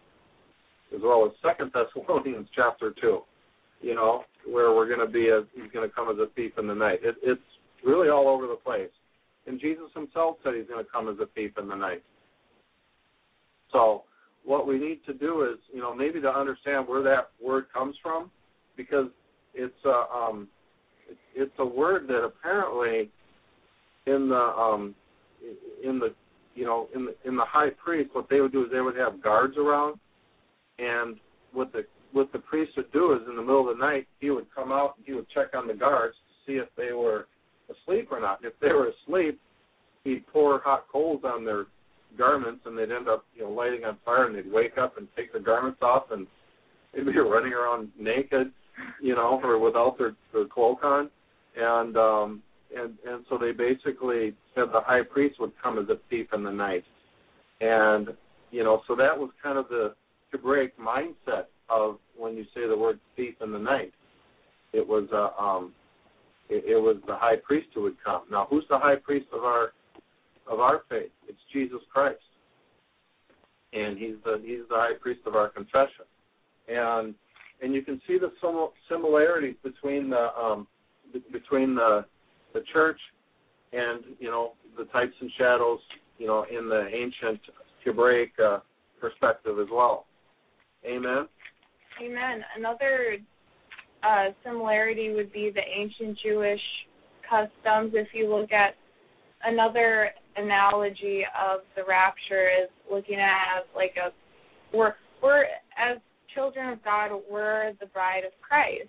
as well as Second Thessalonians chapter two, you know, where we're going to be, a, he's going to come as a thief in the night. It, it's really all over the place. And Jesus himself said he's going to come as a thief in the night. So what we need to do is, you know, maybe to understand where that word comes from, because it's a, um, it's a word that apparently in the um, in the you know in the, in the high priest, what they would do is they would have guards around, and what the what the priest would do is in the middle of the night he would come out and he would check on the guards to see if they were asleep or not. If they were asleep, he'd pour hot coals on their garments, and they'd end up, you know, lighting on fire, and they'd wake up and take the garments off, and they'd be running around naked, you know, or without their, their cloak on, and um, and and so they basically said the high priest would come as a thief in the night, and you know, so that was kind of the Hebraic mindset of when you say the word thief in the night. It was uh, um, it, it was the high priest who would come. Now, who's the high priest of our of our faith? It's Jesus Christ. And he's the he's the high priest of our confession. And and you can see the similarities between the um, b- between the the church and, you know, the types and shadows, you know, in the ancient Hebraic uh, perspective as well. Amen. Amen. Another uh, similarity would be the ancient Jewish customs. If you look at another analogy of the rapture is looking at as like a we're we're as children of God, we're the bride of Christ,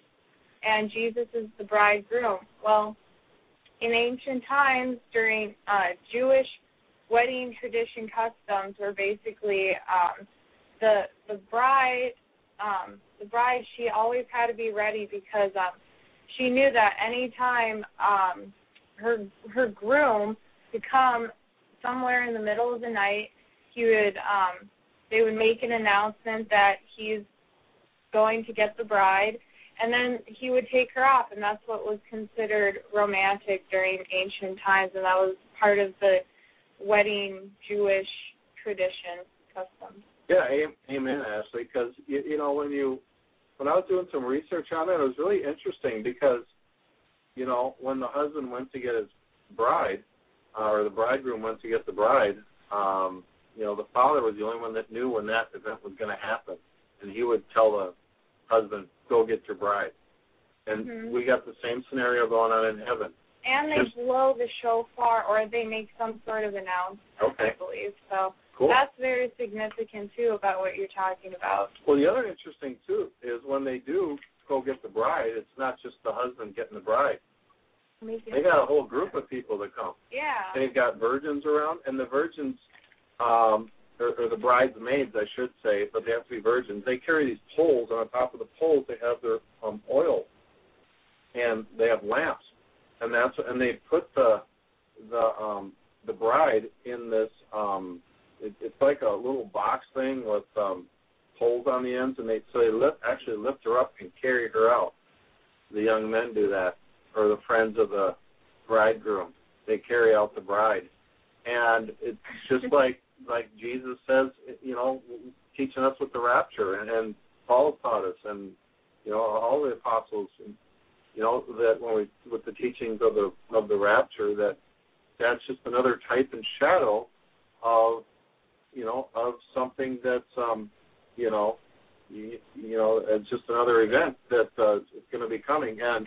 and Jesus is the bridegroom. Well, in ancient times, during uh, Jewish wedding tradition, customs were basically um, the the bride um, the bride she always had to be ready, because um, she knew that any time um, her her groom to come somewhere in the middle of the night, he would um, they would make an announcement that he's going to get the bride, and then he would take her off, and that's what was considered romantic during ancient times, and that was part of the wedding Jewish tradition customs. Yeah, amen, Ashley, because, you, you know, when you when I was doing some research on that, it was really interesting because, you know, when the husband went to get his bride, Uh, or the bridegroom went to get the bride, um, you know, the father was the only one that knew when that event was going to happen. And he would tell the husband, go get your bride. And mm-hmm. we got the same scenario going on in heaven. And they There's, blow the shofar, or they make some sort of announcement, okay. I believe. So cool. That's very significant, too, about what you're talking about. Well, the other interesting, too, is when they do go get the bride, it's not just the husband getting the bride. They got a whole group of people that come. Yeah. They've got virgins around, and the virgins, um, or, or the bridesmaids, I should say, but they have to be virgins. They carry these poles, and on top of the poles, they have their um, oil, and they have lamps, and that's and they put the the um, the bride in this. Um, it, it's like a little box thing with um, poles on the ends, and they so they lift, actually lift her up and carry her out. The young men do that. Or the friends of the bridegroom, they carry out the bride, and it's just like like Jesus says, you know, teaching us with the rapture, and, and Paul taught us, and you know, all the apostles, and, you know, that when we with the teachings of the of the rapture, that that's just another type and shadow of, you know, of something that's um, you know, you, you know, it's just another event that uh, is going to be coming, and.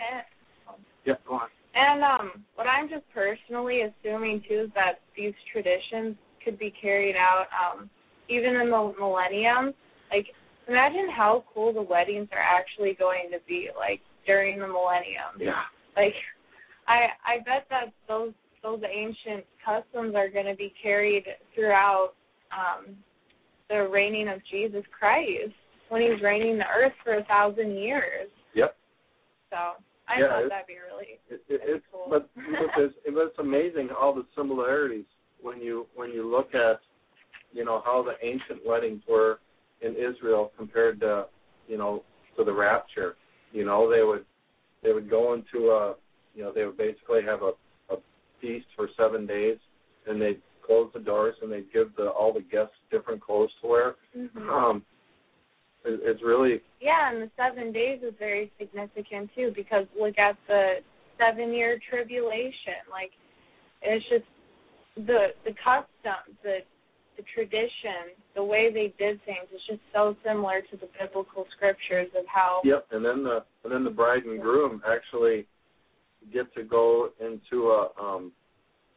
Yeah, go on. And um, what I'm just personally assuming, too, is that these traditions could be carried out um, even in the millennium. Like, imagine how cool the weddings are actually going to be. Like, during the millennium. Yeah. Like, I I bet that those those ancient customs are going to be carried throughout um, the reigning of Jesus Christ when he's reigning the earth for a thousand years. Yep. So I yeah, thought that'd be really it, it, it's, cool. But, but it's amazing all the similarities when you when you look at, you know, how the ancient weddings were in Israel compared to, you know, to the rapture. You know, they would they would go into a, you know, they would basically have a, a feast for seven days, and they'd close the doors, and they'd give the, all the guests different clothes to wear. Mm-hmm. Um, it, it's really... Yeah, and the seven days is very significant, too, because look at the seven-year tribulation. Like, it's just the the customs, the the tradition, the way they did things, it's just so similar to the biblical scriptures of how... Yep, and then the, and then the bride and groom actually get to go into a, um,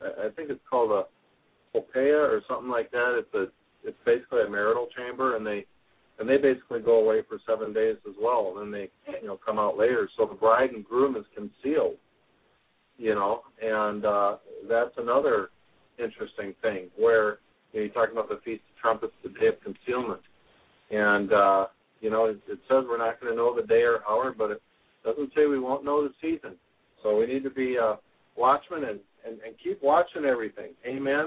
I think it's called a Poppea or something like that. It's a, it's basically a marital chamber, and they, and they basically go away for seven days as well, and then they, you know, come out later. So the bride and groom is concealed, you know, and uh, that's another interesting thing where, you know, you're talking about the Feast of Trumpets, the day of concealment, and uh, you know, it, it says we're not going to know the day or hour, but it doesn't say we won't know the season. So we need to be uh, watchmen and, and, and keep watching everything. Amen?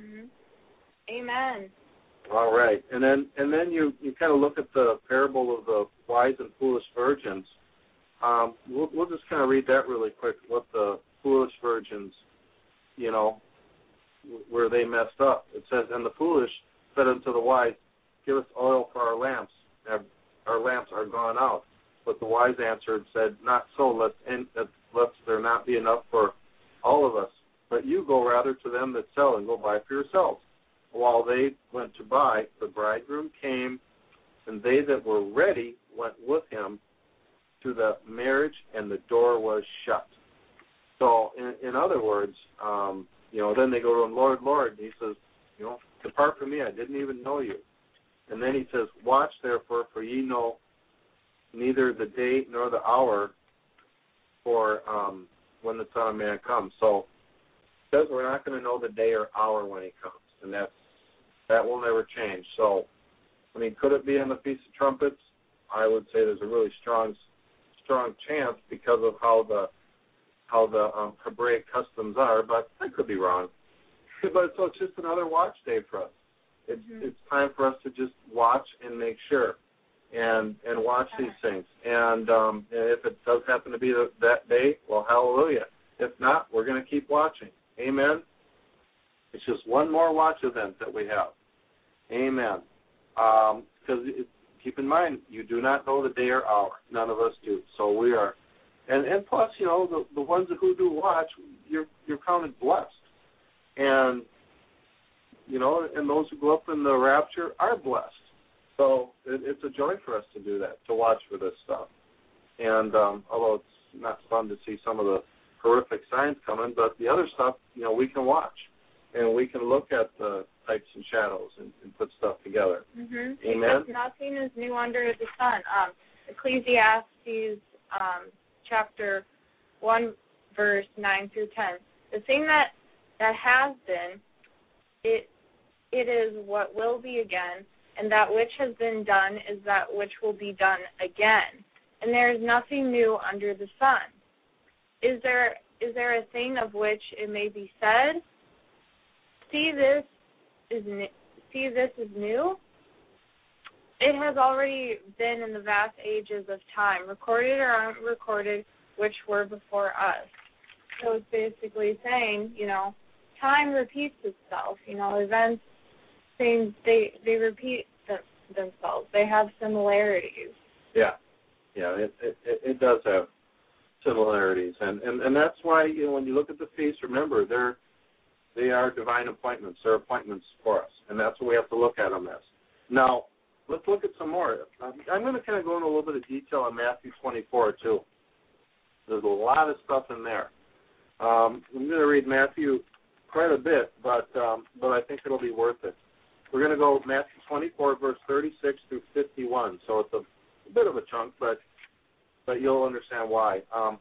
Mm-hmm. Amen. All right. And then and then you, you kind of look at the parable of the wise and foolish virgins. Um, we'll, we'll just kind of read that really quick, what the foolish virgins, you know, where they messed up. It says, and the foolish said unto the wise, give us oil for our lamps. Our, our lamps are gone out. But the wise answered, said, not so, lest, in, lest there not be enough for all of us. But you go rather to them that sell and go buy for yourselves. While they went to buy, the bridegroom came, and they that were ready went with him to the marriage, and the door was shut. So, in, in other words, um, you know, then they go to him, Lord, Lord, and he says, you know, depart from me, I didn't even know you. And then he says, watch therefore, for ye know neither the day nor the hour for um, when the Son of Man comes. So it says we're not going to know the day or hour when he comes, and that's, that will never change. So, I mean, could it be on the Feast of Trumpets? I would say there's a really strong strong chance because of how the how the um, Hebraic customs are, but I could be wrong. But so it's just another watch day for us. It's, mm-hmm. it's time for us to just watch and make sure. And, and watch these things. And um, if it does happen to be the, that day, well, hallelujah. If not, we're going to keep watching. Amen? It's just one more watch event that we have. Amen. Because um, keep in mind, you do not know the day or hour. None of us do. So we are. And, and plus, you know, the, the ones who do watch, you're, you're counted blessed. And, you know, and those who go up in the rapture are blessed. So it, it's a joy for us to do that, to watch for this stuff. And um, although it's not fun to see some of the horrific signs coming, but the other stuff, you know, we can watch. And we can look at the types and shadows and, and put stuff together. Mm-hmm. Amen? Because nothing is new under the sun. Um, Ecclesiastes um, chapter one, verse nine through ten. The thing that, that has been, it it is what will be again, and that which has been done is that which will be done again. And there is nothing new under the sun. Is there is there a thing of which it may be said, see this is new, see this is new? It has already been in the vast ages of time, recorded or unrecorded, which were before us. So it's basically saying, you know, time repeats itself. You know, events, things, they they repeat themselves. They have similarities. Yeah, yeah, it it, it does have similarities, and, and, and that's why, you know, when you look at the feast, remember they're they are divine appointments. They're appointments for us, and that's what we have to look at them as. Now, let's look at some more. I'm going to kind of go into a little bit of detail on Matthew twenty-four too. There's a lot of stuff in there. Um, I'm going to read Matthew quite a bit, but um, but I think it'll be worth it. We're going to go Matthew twenty-four, verse thirty-six through fifty-one. So it's a, a bit of a chunk, but but you'll understand why. Um,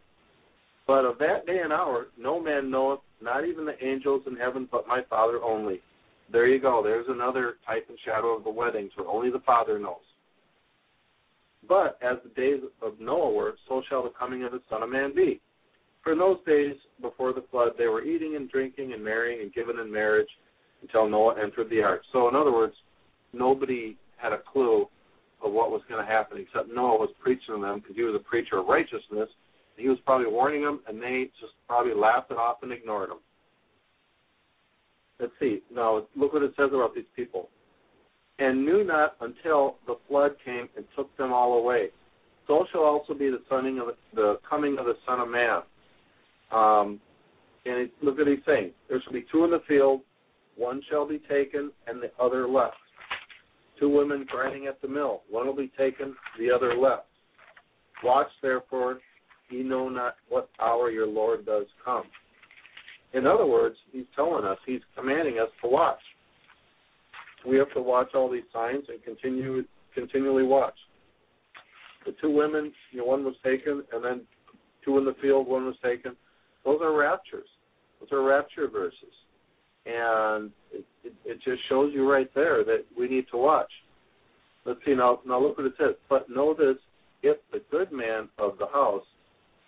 but of that day and hour, no man knoweth, not even the angels in heaven, but my Father only. There you go. There's another type and shadow of the weddings where only the Father knows. But as the days of Noah were, so shall the coming of the Son of Man be. For in those days before the flood, they were eating and drinking and marrying and giving in marriage until Noah entered the ark. So in other words, nobody had a clue of what was going to happen except Noah was preaching to them because he was a preacher of righteousness. He was probably warning them, and they just probably laughed it off and ignored him. Let's see. Now, look what it says about these people. And knew not until the flood came and took them all away. So shall also be the, sonning of the, the coming of the Son of Man. Um, and it, look at what he's saying. There shall be two in the field. One shall be taken, and the other left. Two women grinding at the mill. One will be taken, the other left. Watch, therefore, ye know not what hour your Lord does come. In other words, he's telling us, he's commanding us to watch. We have to watch all these signs and continue continually watch. The two women, you know, one was taken, and then two in the field, one was taken. Those are raptures. Those are rapture verses. And it, it, it just shows you right there that we need to watch. Let's see, now, now look what it says. But know this, if the good man of the house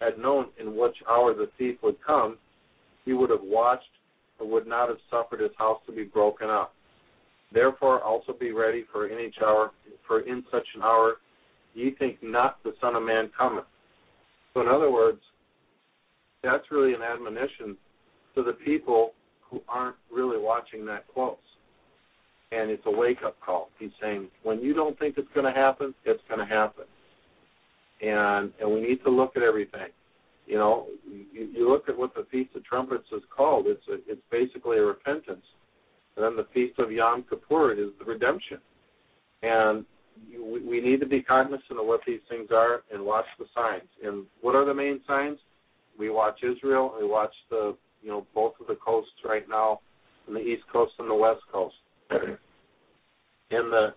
had known in which hour the thief would come, he would have watched and would not have suffered his house to be broken up. Therefore also be ready, for in each hour, for in such an hour ye think not the Son of Man cometh. So in other words, that's really an admonition to the people who aren't really watching that close. And it's a wake-up call. He's saying, when you don't think it's going to happen, it's going to happen. And and we need to look at everything. You know, you, you look at what the Feast of Trumpets is called. It's a, it's basically a repentance. And then the Feast of Yom Kippur is the redemption. And we, we need to be cognizant of what these things are and watch the signs. And what are the main signs? We watch Israel. We watch the, you know, both of the coasts right now, on the East Coast and the West Coast. and the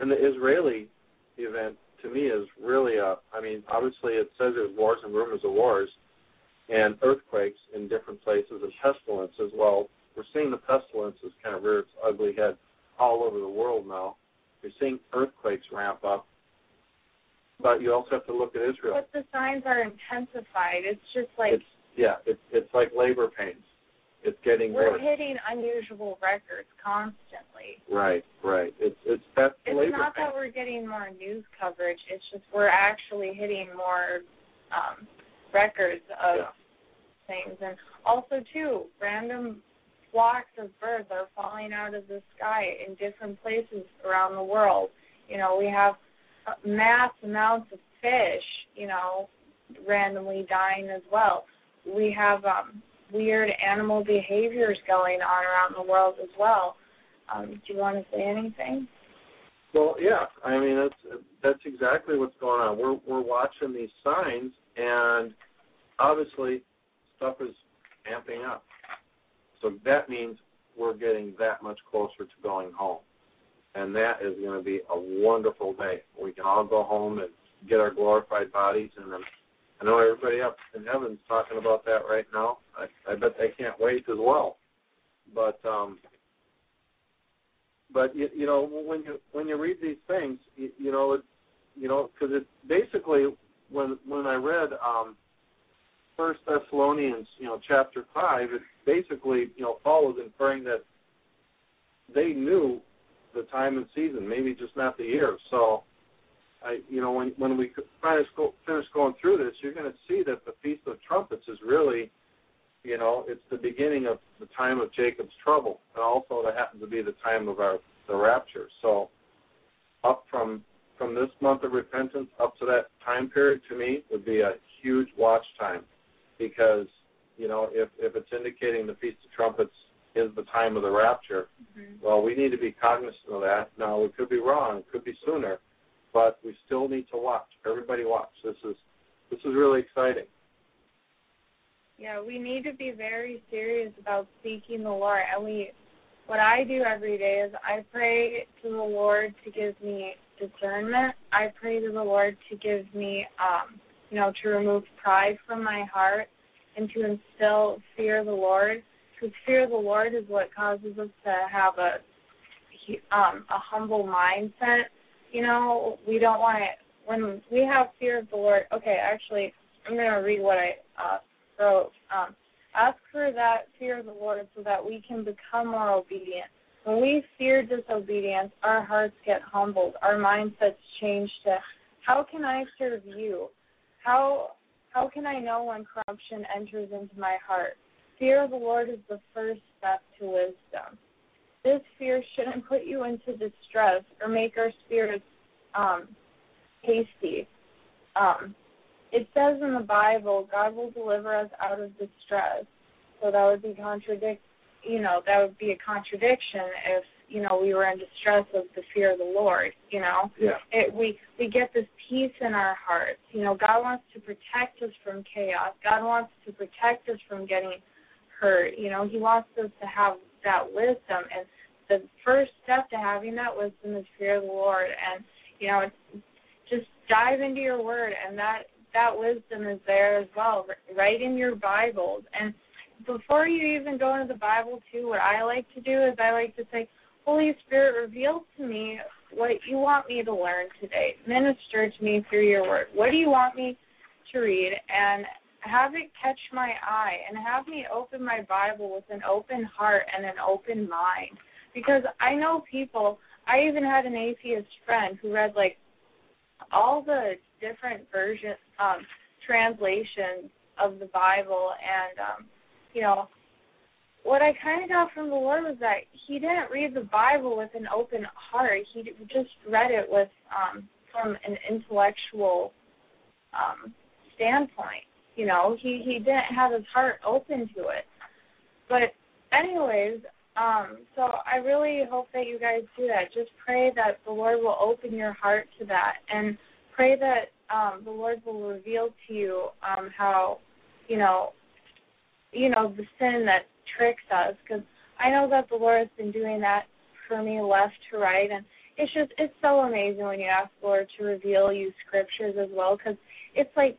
and the Israeli event, to me, is really a, I mean, obviously it says there's wars and rumors of wars and earthquakes in different places and pestilence as well. We're seeing the pestilence is kind of rear its ugly head all over the world now. You're seeing earthquakes ramp up. But you also have to look at Israel. But the signs are intensified. It's just like... It's, yeah, it's, it's like labor pains. It's getting we're worse. We're hitting unusual records constantly. Right, right. It's it's that's it's labor. It's not pain. That we're getting more news coverage. It's just we're actually hitting more um, records of yeah. things, and also too, random flocks of birds are falling out of the sky in different places around the world. You know, we have mass amounts of fish, you know, randomly dying as well. We have um, weird animal behaviors going on around the world as well. Um, do you want to say anything? Well, yeah. I mean, that's that's exactly what's going on. We're we're watching these signs, and obviously, stuff is amping up. So that means we're getting that much closer to going home, and that is going to be a wonderful day. We can all go home and get our glorified bodies, and then. I know everybody up in heaven's talking about that right now. I, I bet they can't wait as well. But um, but you, you know when you when you read these things, you, you know it, you know because it basically when when I read um, First Thessalonians, you know, chapter five, it basically you know Paul was inferring that they knew the time and season, maybe just not the year. So. I, you know, when, when we finish, go, finish going through this, you're going to see that the Feast of Trumpets is really, you know, it's the beginning of the time of Jacob's trouble, and also that happens to be the time of our the rapture. So up from from this month of repentance up to that time period, to me, would be a huge watch time because, you know, if, if it's indicating the Feast of Trumpets is the time of the rapture, mm-hmm. well, we need to be cognizant of that. Now, it could be wrong. It could be sooner. But we still need to watch. Everybody watch. This is this is really exciting. Yeah, we need to be very serious about seeking the Lord. And we, what I do every day is I pray to the Lord to give me discernment. I pray to the Lord to give me um, you know, to remove pride from my heart and to instill fear of the Lord, because fear of the Lord is what causes us to have a um, a humble mindset. You know, we don't want to, when we have fear of the Lord, okay, actually, I'm going to read what I uh, wrote. Um, ask for that fear of the Lord so that we can become more obedient. When we fear disobedience, our hearts get humbled. Our mindsets change to, how can I serve you? How how can I know when corruption enters into my heart? Fear of the Lord is the first step to wisdom. This fear shouldn't put you into distress or make our spirits um, hasty. Um, it says in the Bible, God will deliver us out of distress. So that would be contradict. You know, that would be a contradiction if, you know, we were in distress of the fear of the Lord, you know. Yeah. It, we, we get this peace in our hearts. You know, God wants to protect us from chaos. God wants to protect us from getting hurt. You know, he wants us to have that wisdom. And the first step to having that wisdom is fear of the Lord. And, you know, it's, just dive into your word, and that, that wisdom is there as well, right in your Bibles. And before you even go into the Bible, too, what I like to do is I like to say, Holy Spirit, reveal to me what you want me to learn today. Minister to me through your word. What do you want me to read? And have it catch my eye, and have me open my Bible with an open heart and an open mind. Because I know people, I even had an atheist friend who read, like, all the different versions, um, translations of the Bible, and, um, you know, what I kind of got from the Lord was that he didn't read the Bible with an open heart. He just read it with um, from an intellectual um, standpoint. You know, he, he didn't have his heart open to it. But anyways, um, so I really hope that you guys do that. Just pray that the Lord will open your heart to that, and pray that um, the Lord will reveal to you um, how, you know, you know, the sin that tricks us, because I know that the Lord has been doing that for me left to right, and it's just, it's so amazing when you ask the Lord to reveal you scriptures as well, because it's like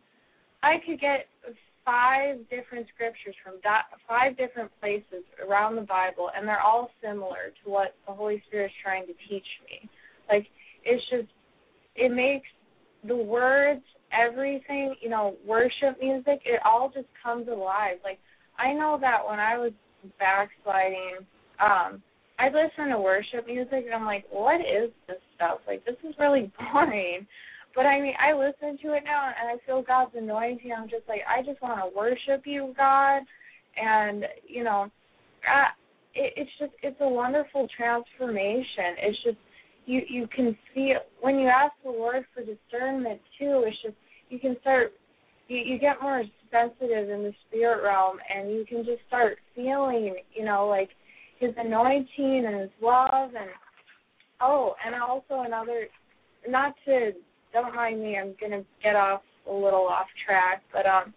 I could get five different scriptures from do- five different places around the Bible, and they're all similar to what the Holy Spirit is trying to teach me. Like, it's just, it makes the words, everything, you know, worship music, it all just comes alive. Like, I know that when I was backsliding, um, I'd listen to worship music, and I'm like, what is this stuff? Like, this is really boring. But, I mean, I listen to it now, and I feel God's anointing. I'm just like, I just want to worship you, God. And, you know, I, it, it's just, it's a wonderful transformation. It's just, you, you can see it. When you ask the Lord for discernment, too, it's just, you can start, you, you get more sensitive in the spirit realm, and you can just start feeling, you know, like his anointing and his love. And oh, and also another, not to, don't mind me, I'm going to get off a little off track, but, um,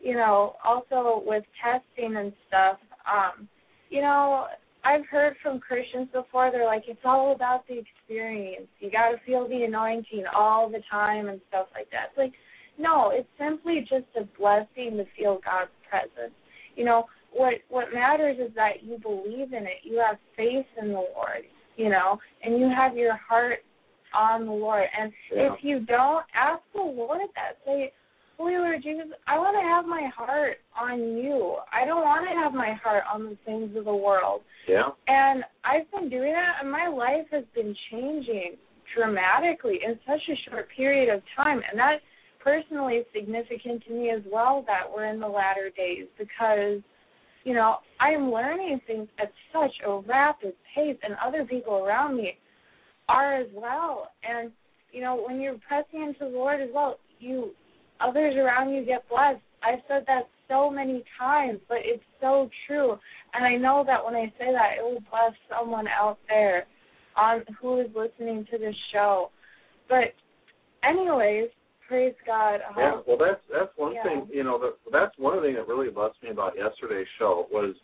you know, also with testing and stuff, um, you know, I've heard from Christians before, they're like, it's all about the experience. You got to feel the anointing all the time and stuff like that. It's like, no, it's simply just a blessing to feel God's presence. You know, what what matters is that you believe in it. You have faith in the Lord, you know, and you have your heart on the Lord. And yeah. If you don't, ask the Lord that. Say, Holy Lord Jesus, I want to have my heart on you. I don't want to have my heart on the things of the world. Yeah. And I've been doing that, and my life has been changing dramatically in such a short period of time. And that personally is significant to me as well, that we're in the latter days, because, you know, I'm learning things at such a rapid pace, and other people around me are as well. And, you know, when you're pressing into the Lord as well, you, others around you get blessed. I've said that so many times, but it's so true. And I know that when I say that, it will bless someone out there on who is listening to this show. But anyways, praise God. Um, yeah, well, that's that's one yeah. thing, you know, the, that's one thing that really blessed me about yesterday's show was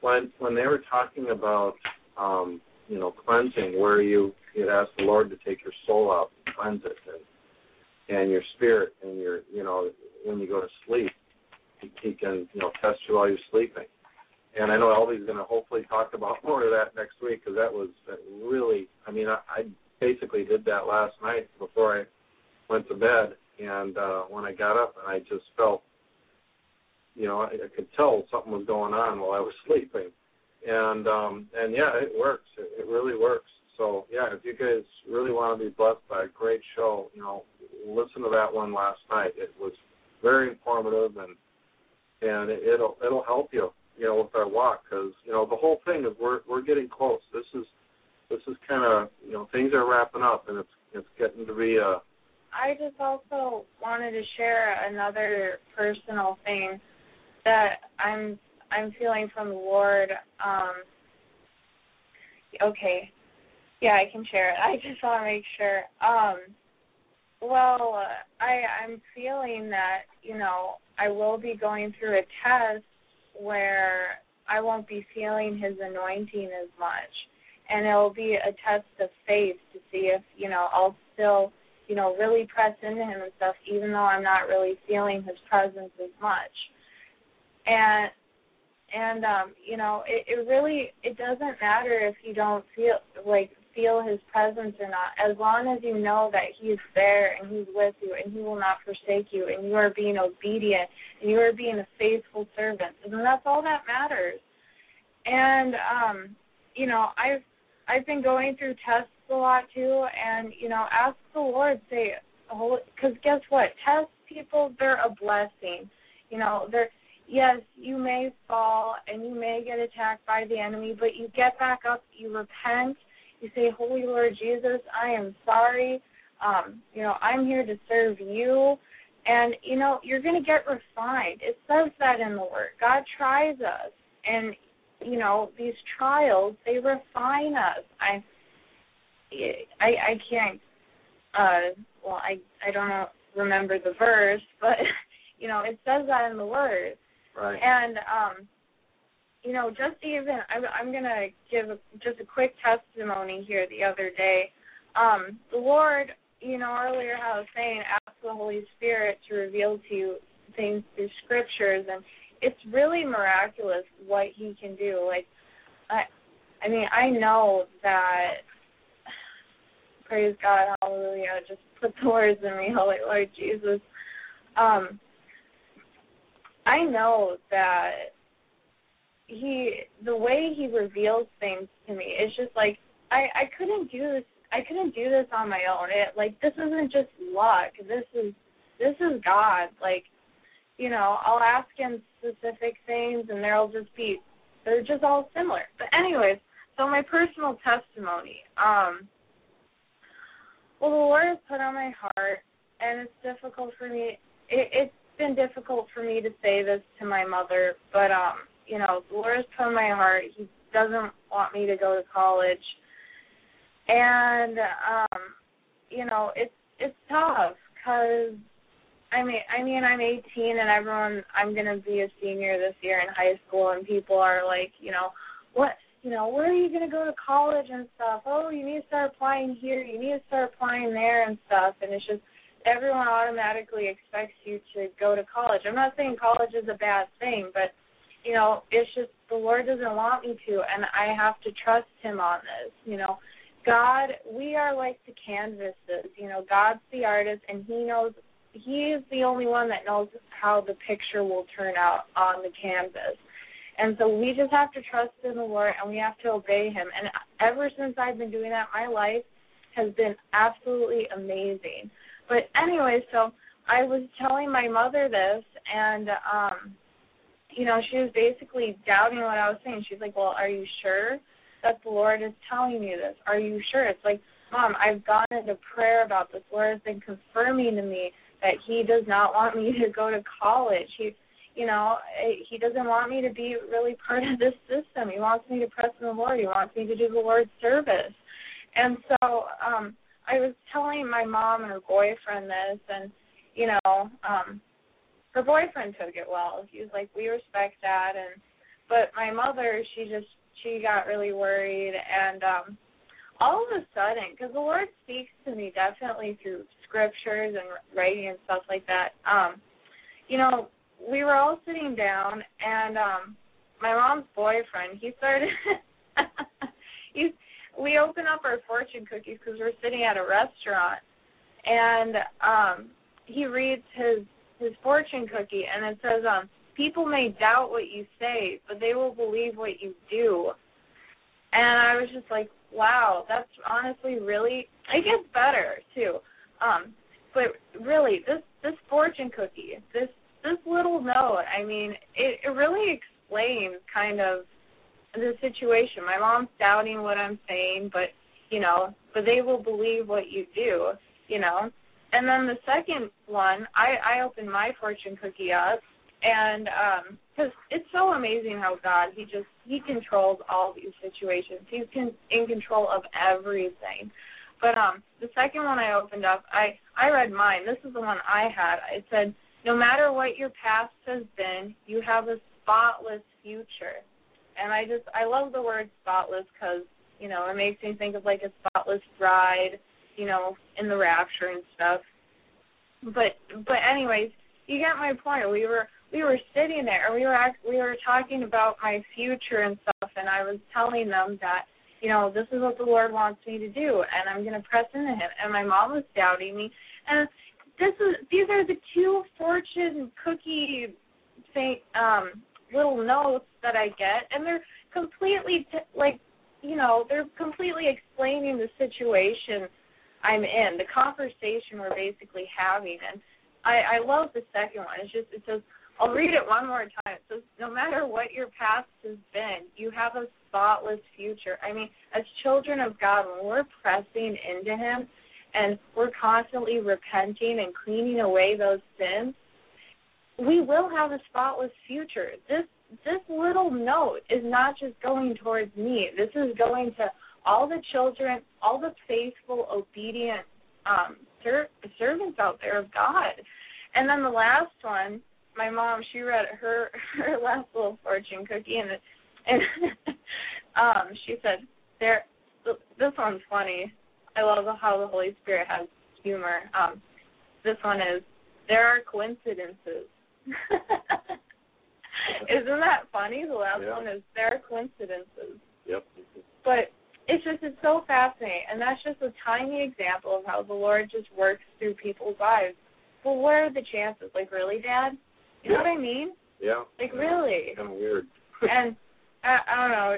when when they were talking about, um, you know, cleansing, where you you'd ask the Lord to take your soul out and cleanse it, and, and your spirit and your, you know, you while you're sleeping. And I know Elvie's going to hopefully talk about more of that next week, because that was really, I mean, I, I basically did that last night before I went to bed. And uh, when I got up, and I just felt, you know, I, I could tell something was going on while I was sleeping. And, um, and yeah, it works. It, it really works. So, yeah, if you guys really want to be blessed by a great show, you know, listen to that one last night. It was very informative, and and it, it'll it'll help you, you know, with our walk, because, you know, the whole thing is we're we're getting close. This is this is kind of, you know, things are wrapping up, and it's it's getting to be a... I just also wanted to share another personal thing that I'm I'm feeling from the Lord. Um, okay. Yeah, I can share it. I just want to make sure. Um, well, uh, I, I'm feeling that, you know, I will be going through a test where I won't be feeling his anointing as much. And it will be a test of faith to see if, you know, I'll still, you know, really press into him and stuff, even though I'm not really feeling his presence as much. And, and um, you know, it, it really, it doesn't matter if you don't feel, like, feel his presence or not, as long as you know that he's there and he's with you and he will not forsake you and you are being obedient and you are being a faithful servant. And that's all that matters. And, um, you know, I've, I've been going through tests a lot too, and, you know, ask the Lord, say, because guess what? Test people, they're a blessing. You know, they're, yes, you may fall and you may get attacked by the enemy, but you get back up, you repent, you say, Holy Lord Jesus, I am sorry. Um, you know, I'm here to serve you. And, you know, you're going to get refined. It says that in the Word. God tries us. And, you know, these trials, they refine us. I I, I can't, uh, well, I, I don't know, remember the verse, but, you know, it says that in the Word. Right. And, um, you know, just even, I'm, I'm going to give a, just a quick testimony here the other day. Um, the Lord, you know, earlier I was saying, ask the Holy Spirit to reveal to you things through scriptures, and it's really miraculous what he can do. Like, I, I mean, I know that, praise God, hallelujah, just put the words in me, Holy Lord Jesus. Um, I know that He, the way he reveals things to me, it's just like I, I couldn't do this. I couldn't do this on my own. It, like, this isn't just luck. This is this is God. Like, you know, I'll ask him specific things, and there'll just be they're just all similar. But anyways, so my personal testimony. Um, well, the Lord has put on my heart, and it's difficult for me. It, it's been difficult for me to say this to my mother, but um. You know, the Lord has put on my heart. He doesn't want me to go to college. And, um, you know, it's it's tough because, I mean, I mean, I'm eighteen and everyone, I'm going to be a senior this year in high school, and people are like, you know, what, you know, where are you going to go to college and stuff? Oh, you need to start applying here. You need to start applying there and stuff. And it's just everyone automatically expects you to go to college. I'm not saying college is a bad thing, but, you know, it's just the Lord doesn't want me to, and I have to trust him on this. You know, God, we are like the canvases. You know, God's the artist, and he knows, he is the only one that knows how the picture will turn out on the canvas. And so we just have to trust in the Lord, and we have to obey him. And ever since I've been doing that, my life has been absolutely amazing. But anyway, so I was telling my mother this, and, um, you know, she was basically doubting what I was saying. She's like, well, are you sure that the Lord is telling you this? Are you sure? It's like, Mom, I've gone into prayer about this. The Lord has been confirming to me that he does not want me to go to college. He, you know, he doesn't want me to be really part of this system. He wants me to press in the Lord. He wants me to do the Lord's service. And so um, I was telling my mom and her boyfriend this, and, you know, um, her boyfriend took it well. He was like, we respect that. And but my mother, she just, she got really worried. And um, all of a sudden, because the Lord speaks to me definitely through scriptures and writing and stuff like that, um, you know, we were all sitting down, and um, my mom's boyfriend, he started, he's, we open up our fortune cookies because we're sitting at a restaurant, and um, he reads his, his fortune cookie, and it says, um, people may doubt what you say, but they will believe what you do. And I was just like, wow, that's honestly really, it gets better, too. Um, but really, this, this fortune cookie, this this little note, I mean, it, it really explains kind of the situation. My mom's doubting what I'm saying, but, you know, but they will believe what you do, you know. And then the second one, I, I opened my fortune cookie up, and um, because it's so amazing how God, he just, he controls all these situations. He's con- in control of everything. But um, the second one I opened up, I, I read mine. This is the one I had. It said, no matter what your past has been, you have a spotless future. And I just, I love the word spotless because, you know, it makes me think of like a spotless bride, you know, in the rapture and stuff. But, but anyways, you get my point. We were, we were sitting there and we were, act, we were talking about my future and stuff. And I was telling them that, you know, this is what the Lord wants me to do, and I'm going to press into him. And my mom was doubting me. And this is, these are the two fortune cookie thing, um, little notes that I get, and they're completely, t- like, you know, they're completely explaining the situation I'm in, the conversation we're basically having. And I, I love the second one. It's just, it says, I'll read it one more time. It says, no matter what your past has been, you have a spotless future. I mean, as children of God, when we're pressing into him and we're constantly repenting and cleaning away those sins, we will have a spotless future. This this little note is not just going towards me. This is going to all the children, all the faithful, obedient um, ser- servants out there of God. And then the last one, my mom, she read her, her last little fortune cookie, and, and um, she said, "There, this one's funny. I love how the Holy Spirit has humor. Um, this one is, there are coincidences." Isn't that funny? The last yeah. one is, there are coincidences. Yep. But it's just, it's so fascinating, and that's just a tiny example of how the Lord just works through people's lives. Well, what are the chances? Like, really, Dad? You yeah. know what I mean? Yeah. Like, yeah. really? Kind of weird. And I, I don't know.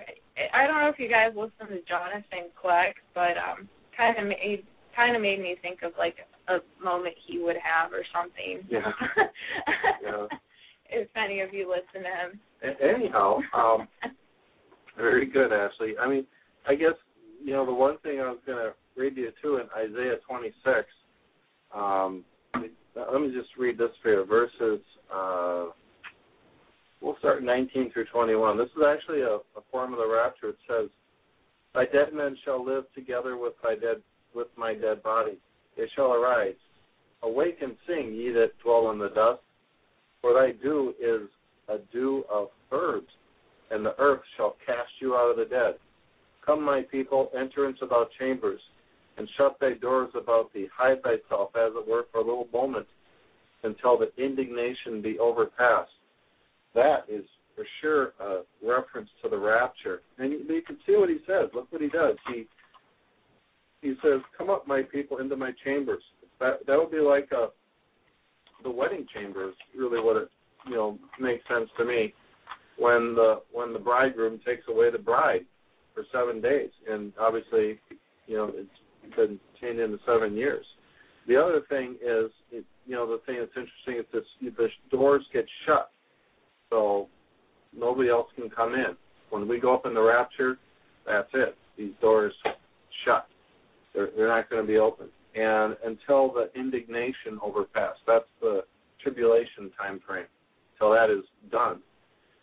I don't know if you guys listen to Jonathan Kleck, but um, kind of made kind of made me think of like a moment he would have or something. Yeah. yeah. If any of you listen to him. A- anyhow, um, very good, Ashley. I mean, I guess, you know, the one thing I was going to read you too in Isaiah twenty-six. Um, let me just read this for you. Verses. Uh, we'll start nineteen through twenty-one. This is actually a, a form of the rapture. It says, "Thy dead men shall live together with thy dead with my dead body. They shall arise. Awake and sing, ye that dwell in the dust. For thy dew is a dew of herbs, and the earth shall cast you out of the dead. Come, my people, enter into thy chambers, and shut thy doors about thee. Hide thyself, as it were, for a little moment, until the indignation be overpast." That is for sure a reference to the rapture. And you, you can see what he says. Look what he does. He he says, "Come up, my people, into my chambers." That that would be like a the wedding chamber is really what it, you know, makes sense to me. When the when the bridegroom takes away the bride for seven days, and obviously, you know, it's been changed into seven years. The other thing is, it, you know, the thing that's interesting is this, the doors get shut, so nobody else can come in. When we go up in the rapture, that's it. These doors shut. They're, they're not going to be open. And until the indignation overpass, that's the tribulation time frame, until that is done.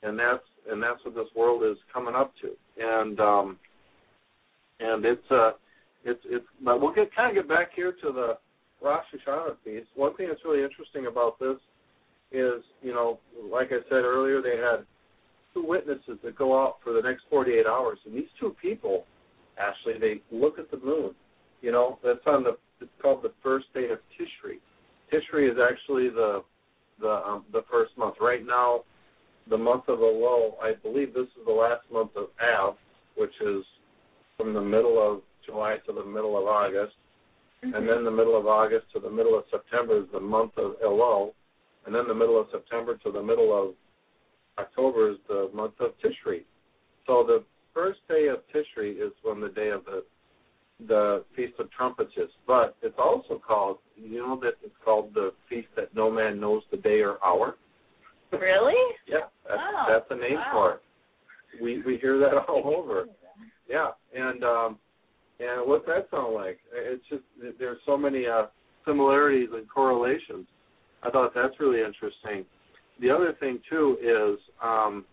And that's and that's what this world is coming up to. And um, and it's, uh, it's, it's, but we'll get, kind of get back here to the Rosh Hashanah feast. One thing that's really interesting about this is, you know, like I said earlier, they had two witnesses that go out for the next forty-eight hours. And these two people, Ashley, they look at the moon. You know, that's on the, it's called the first day of Tishri. Tishri is actually the the um, the first month. Right now, the month of Elul, I believe this is the last month of Av, which is from the middle of July to the middle of August, mm-hmm. and then the middle of August to the middle of September is the month of Elul, and then the middle of September to the middle of October is the month of Tishri. So the first day of Tishri is when the day of the the Feast of Trumpets is. But it's also called, you know that it's called the feast that no man knows the day or hour? Really? Yeah, that's, oh, that's a name wow. for it. We we hear that all over. Yeah, and um, and what's that sound like? It's just there's so many uh, similarities and correlations. I thought that's really interesting. The other thing too is um,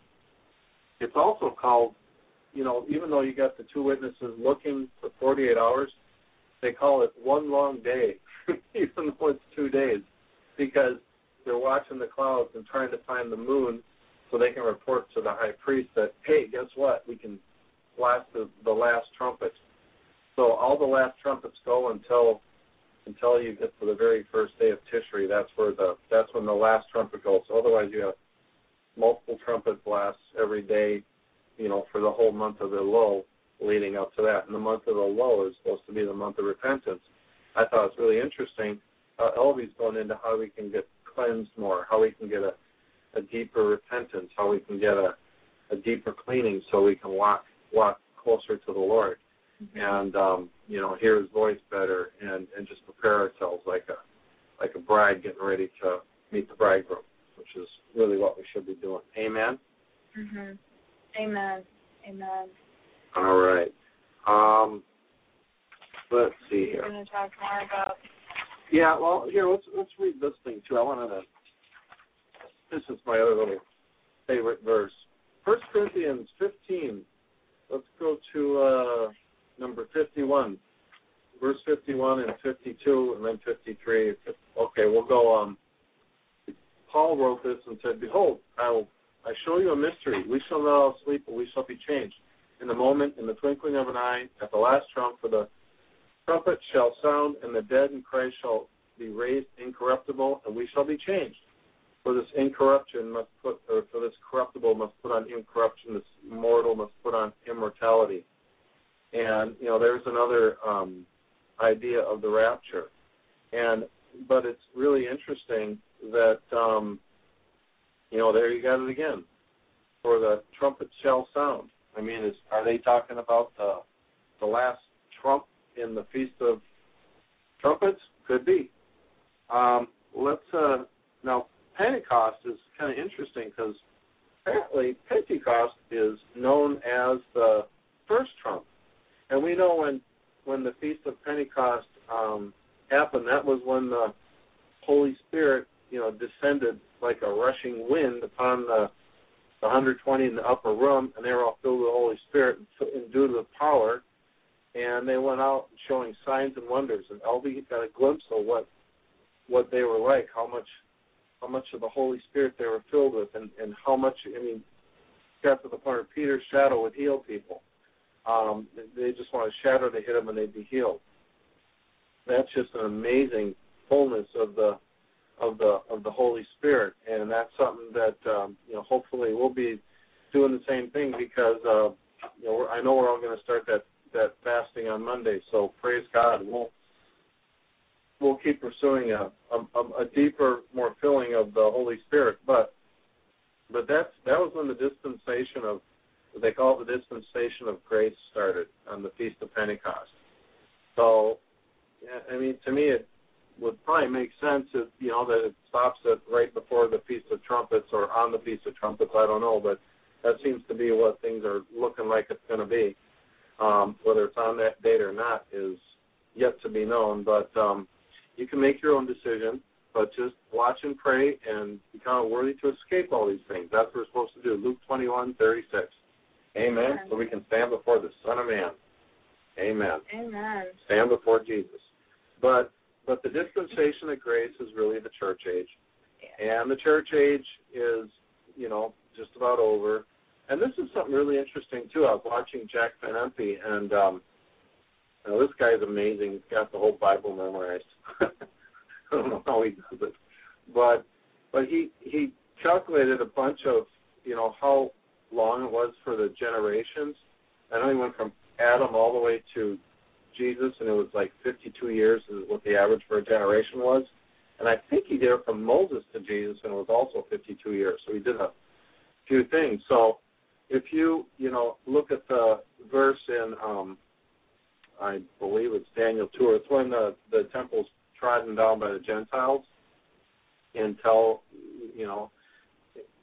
it's also called, you know, even though you got the two witnesses looking for forty-eight hours, they call it one long day, even though it's two days, because they're watching the clouds and trying to find the moon so they can report to the high priest that, hey, guess what? We can blast the, the last trumpet. So all the last trumpets go until until you get to the very first day of Tishri. That's where the that's when the last trumpet goes. So otherwise, you have multiple trumpet blasts every day, you know, for the whole month of Elul leading up to that. And the month of Elul is supposed to be the month of repentance. I thought it was really interesting. Uh, Elvie's going into how we can get cleansed more, how we can get a, a deeper repentance, how we can get a, a deeper cleaning so we can walk walk closer to the Lord, mm-hmm. and, um, you know, hear His voice better and, and just prepare ourselves like a like a bride getting ready to meet the bridegroom, which is really what we should be doing. Amen? Mm-hmm. Amen. Amen. All right. Um, let's see here. We're going to talk more about. Yeah. Well, here let's let's read this thing too. I wanted to. This is my other little favorite verse. First Corinthians fifteen. Let's go to uh, number fifty-one, verse fifty-one and fifty-two, and then fifty-three. Okay, we'll go. Um, Paul wrote this and said, "Behold, I will." I show you a mystery. We shall not all sleep, but we shall be changed. In a moment, in the twinkling of an eye, at the last trump, for the trumpet shall sound, and the dead in Christ shall be raised incorruptible, and we shall be changed. For this incorruption must put, or for this corruptible must put on incorruption. This mortal must put on immortality. And you know, there's another um, idea of the rapture. And but it's really interesting that. Um, You know, there you got it again. For the trumpet shall sound. I mean, is, are they talking about the the last trump in the Feast of Trumpets? Could be. Um, let's uh, now Pentecost is kind of interesting because apparently Pentecost is known as the first trump, and we know when when the Feast of Pentecost um, happened, that was when the Holy Spirit, you know, descended like a rushing wind upon the, the one hundred twenty in the upper room, and they were all filled with the Holy Spirit and due to the power, and they went out showing signs and wonders. And L B got a glimpse of what what they were like, how much how much of the Holy Spirit they were filled with, and, and how much, I mean, got to the point where Peter's shadow would heal people. Um, they just want a shadow to hit them, and they'd be healed. That's just an amazing fullness of the of the of the Holy Spirit, and that's something that um, you know, hopefully we'll be doing the same thing, because uh, you know, we're, I know we're all going to start that, that fasting on Monday, so praise God, we'll we'll keep pursuing a, a, a deeper, more filling of the Holy Spirit. But but that's that was when the dispensation of, they call it the dispensation of grace, started on the Feast of Pentecost. So I mean, to me it would probably make sense if, you know, that it stops at right before the Feast of Trumpets or on the Feast of Trumpets. I don't know, but that seems to be what things are looking like it's going to be. Um, whether it's on that date or not is yet to be known, but um, you can make your own decision, but just watch and pray and be kind of worthy to escape all these things. That's what we're supposed to do. Luke twenty-one thirty-six. Amen. Amen. So we can stand before the Son of Man. Amen. Amen. Stand before Jesus. But But the dispensation of grace is really the church age. Yeah. And the church age is, you know, just about over. And this is something really interesting, too. I was watching Jack Van Empe, and um, you know, this guy is amazing. He's got the whole Bible memorized. I don't know how he does it. But But he, he calculated a bunch of, you know, how long it was for the generations. I know he went from Adam all the way to Jesus, and it was like fifty-two years is what the average for a generation was. And I think he did it from Moses to Jesus, and it was also fifty-two years. So he did a few things. So if you, you know, look at the verse in, um, I believe it's Daniel two, or it's when the, the temple's trodden down by the Gentiles until, you know,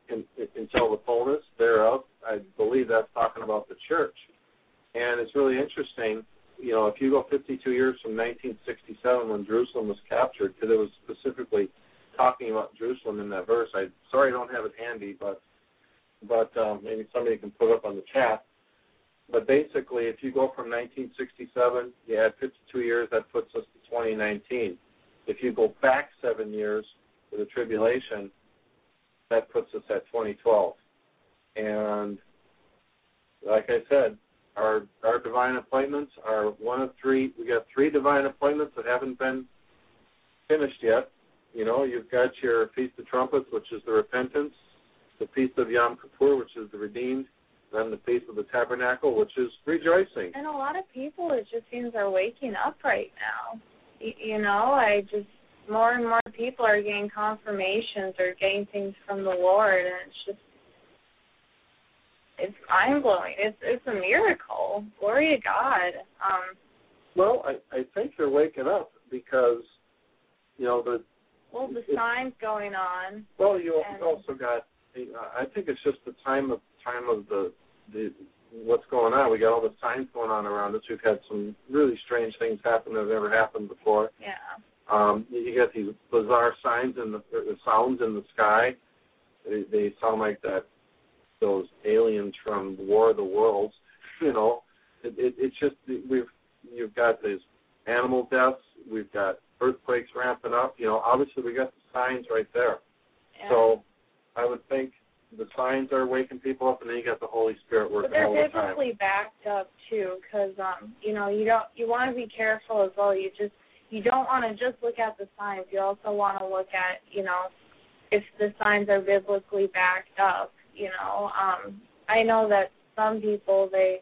in, in, until the fullness thereof. I believe that's talking about the church. And it's really interesting. You know, if you go fifty-two years from nineteen sixty-seven when Jerusalem was captured, because it was specifically talking about Jerusalem in that verse. I sorry I don't have it handy, but but um, maybe somebody can put it up on the chat. But basically, if you go from nineteen sixty-seven, you add fifty-two years, that puts us to twenty nineteen. If you go back seven years for the tribulation, that puts us at twenty twelve. And like I said, Our, our divine appointments are one of three. We got three divine appointments that haven't been finished yet. You know, you've got your Feast of Trumpets, which is the repentance, the Feast of Yom Kippur, which is the redeemed, then the Feast of the Tabernacle, which is rejoicing. And a lot of people, it just seems, are waking up right now. Y- you know, I just, more and more people are getting confirmations or getting things from the Lord, and it's just, it's mind-blowing. It's it's a miracle. Glory to God. Um, well, I, I think they're waking up because, you know, the... Well, the it, sign's going on. Well, you also got... I think it's just the time of time of the, the what's going on. We got all the signs going on around us. We've had some really strange things happen that have never happened before. Yeah. Um, you got these bizarre signs and the, the sounds in the sky. They, they sound like that. Those aliens from War of the Worlds, you know, it, it, it's just we've you've got these animal deaths, we've got earthquakes ramping up, you know. Obviously, we got the signs right there. Yeah. So, I would think the signs are waking people up, and then you got the Holy Spirit working all the time. But they're typically backed up too, because um, you know, you don't you want to be careful as well. You just you don't want to just look at the signs. You also want to look at, you know, if the signs are biblically backed up. You know, um, I know that some people, they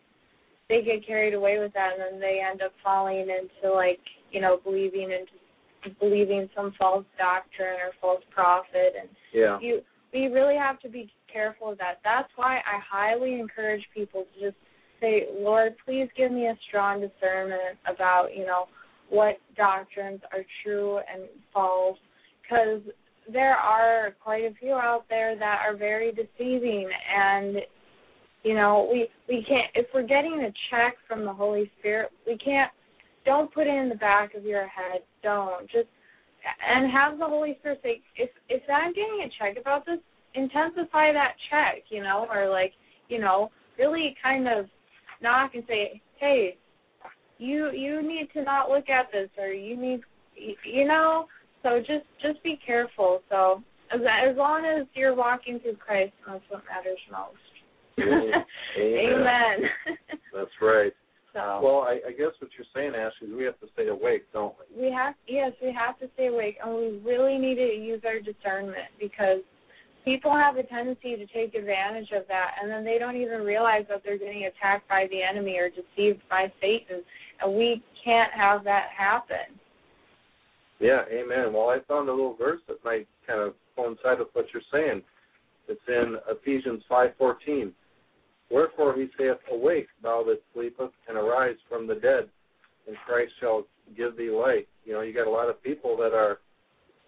they get carried away with that, and then they end up falling into, like, you know, believing into believing some false doctrine or false prophet. And yeah. you we really have to be careful of that. That's why I highly encourage people to just say, Lord, please give me a strong discernment about, you know, what doctrines are true and false, because there are quite a few out there that are very deceiving, and, you know, we we can't, if we're getting a check from the Holy Spirit, we can't, don't put it in the back of your head, don't, just, and have the Holy Spirit say, if, if I'm getting a check about this, intensify that check, you know, or like, you know, really kind of knock and say, hey, you, you need to not look at this, or you need, you know. So just, just be careful. So as, as long as you're walking through Christ, that's what matters most. Amen. Amen. That's right. So well, I, I guess what you're saying, Ashley, is we have to stay awake, don't we? We have, yes, we have to stay awake, and we really need to use our discernment, because people have a tendency to take advantage of that, and then they don't even realize that they're getting attacked by the enemy or deceived by Satan, and we can't have that happen. Yeah, amen. Well, I found a little verse that might kind of coincide with what you're saying. It's in Ephesians five fourteen. Wherefore he saith, awake, thou that sleepest, and arise from the dead, and Christ shall give thee light. You know, you got a lot of people that are,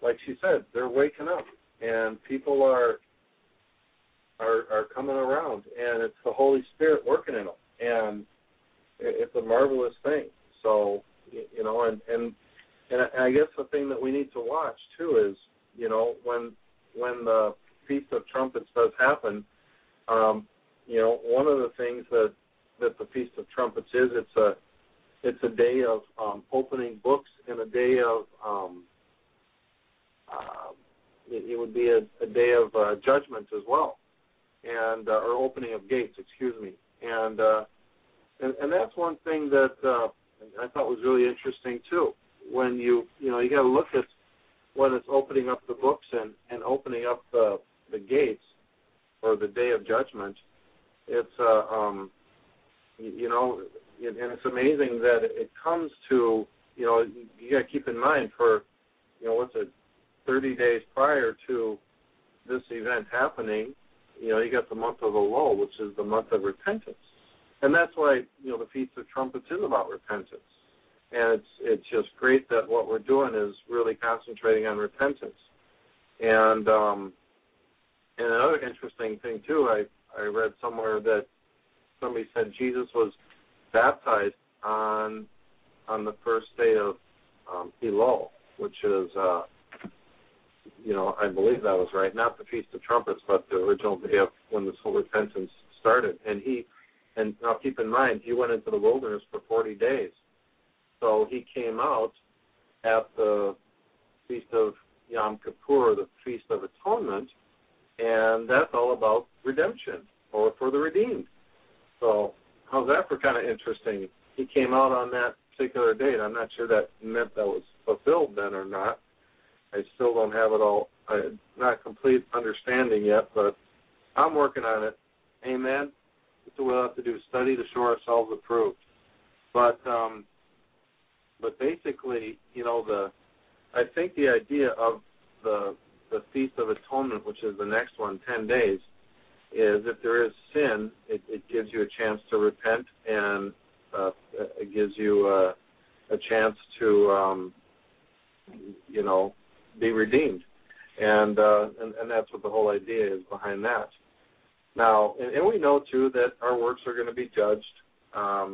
like she said, they're waking up, and people are are are coming around, and it's the Holy Spirit working in them, and it's a marvelous thing. So, you know, and and And I guess the thing that we need to watch, too, is, you know, when when the Feast of Trumpets does happen, um, you know, one of the things that, that the Feast of Trumpets is, it's a it's a day of um, opening books, and a day of, um, uh, it, it would be a, a day of uh, judgment as well, and uh, or opening of gates, excuse me. And, uh, and, and that's one thing that uh, I thought was really interesting, too. When you, you know, you got to look at when it's opening up the books and, and opening up the, the gates or the day of judgment, it's, uh, um, you know, and it's amazing that it comes to, you know, you got to keep in mind for, you know, what's it, thirty days prior to this event happening, you know, you got the month of Elul, which is the month of repentance. And that's why, you know, the Feast of Trumpets is about repentance. And it's it's just great that what we're doing is really concentrating on repentance. And um, and another interesting thing, too, I, I read somewhere that somebody said Jesus was baptized on on the first day of um, Elul, which is, uh, you know, I believe that was right, not the Feast of Trumpets, but the original day of when this whole repentance started. And he, and now keep in mind, he went into the wilderness for forty days. So he came out at the Feast of Yom Kippur, the Feast of Atonement, and that's all about redemption or for the redeemed. So how's that for kind of interesting? He came out on that particular date. I'm not sure that meant that was fulfilled then or not. I still don't have it all, I, not complete understanding yet, but I'm working on it. Amen. So we'll have to do a study to show ourselves approved. But, um, But basically, you know, the I think the idea of the the Feast of Atonement, which is the next one, ten days, is if there is sin, it, it gives you a chance to repent, and uh, it gives you a, a chance to, um, you know, be redeemed. And, uh, and and that's what the whole idea is behind that. Now, and, and we know, too, that our works are going to be judged. Um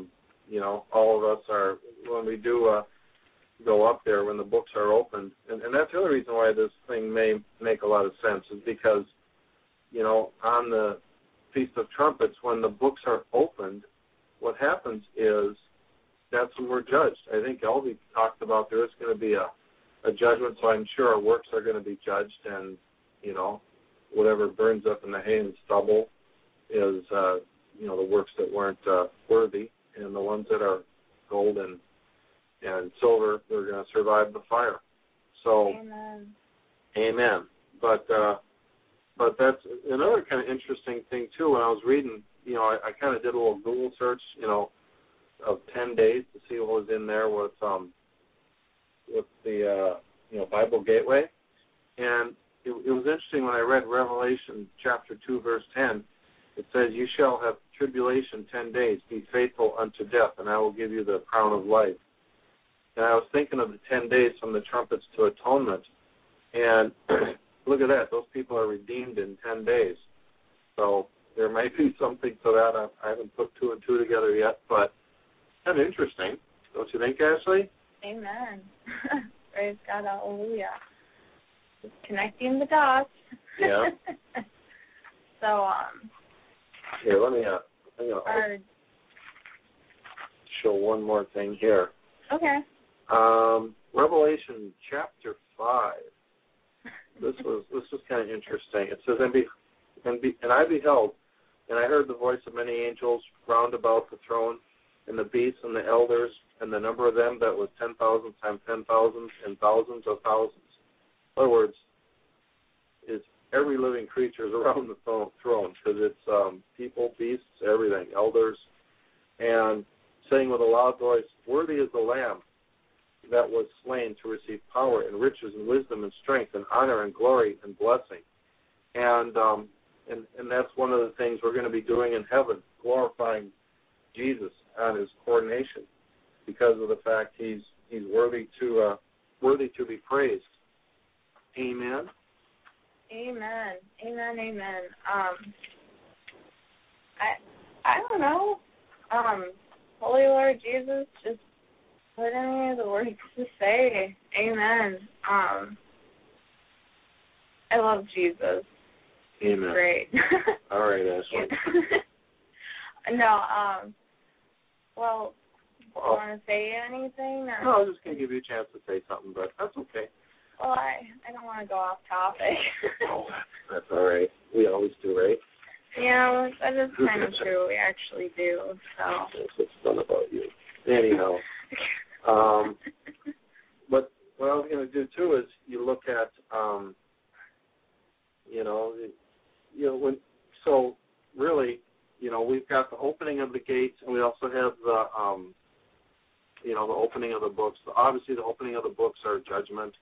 You know, all of us are, when we do uh, go up there, when the books are opened. And, and that's the other reason why this thing may make a lot of sense is because, you know, on the Feast of Trumpets, when the books are opened, what happens is that's when we're judged. I think Elvie talked about there is going to be a, a judgment, so I'm sure our works are going to be judged and, you know, whatever burns up in the hay and stubble is, uh, you know, the works that weren't uh, worthy. And the ones that are gold and, and silver, they're going to survive the fire. So, amen. Amen. But uh, but that's another kind of interesting thing, too. When I was reading, you know, I, I kind of did a little Google search, you know, of ten days to see what was in there with um with the, uh, you know, Bible Gateway. And it, it was interesting when I read Revelation chapter two, verse ten. It says, you shall have tribulation ten days, be faithful unto death, and I will give you the crown of life. And I was thinking of the ten days from the trumpets to atonement. And look at that. Those people are redeemed in ten days. So there might be something to that. I, I haven't put two and two together yet, but kind of interesting. Don't you think, Ashley? Amen. Praise God. Hallelujah. Just connecting the dots. Yeah. So, um... Here, let me uh, I'm gonna uh, show one more thing here. Okay. Um, Revelation chapter five. This was this was kind of interesting. It says, and, be, and, be, and I beheld, and I heard the voice of many angels round about the throne, and the beasts and the elders, and the number of them that was ten thousand times ten thousands and thousands of thousands. In other words, is every living creature is around the throne because it's um, people, beasts, everything, elders, and saying with a loud voice, worthy is the Lamb that was slain to receive power and riches and wisdom and strength and honor and glory and blessing. And um, and, and that's one of the things we're going to be doing in heaven, glorifying Jesus on his coronation because of the fact he's he's worthy to uh, worthy to be praised. Amen. Amen. Amen. Amen. Um, I I don't know. Um, Holy Lord Jesus, just put in me the words to say. Amen. Um, I love Jesus. Amen. Great. All right, Ashley. No. Um. Well, do you want to say anything? Or? No, I was just gonna give you a chance to say something, but that's okay. Well, I, I don't want to go off topic. Oh, that's all right. We always do, right? Yeah, that is kind of true. We actually do. So that's what's done about you. Anyhow, um, but What I was going to do too is you look at, um, you know, you know when. So really, you know, we've got the opening of the gates, and we also have the, um, you know, the opening of the books. Obviously, the opening of the books are judgment.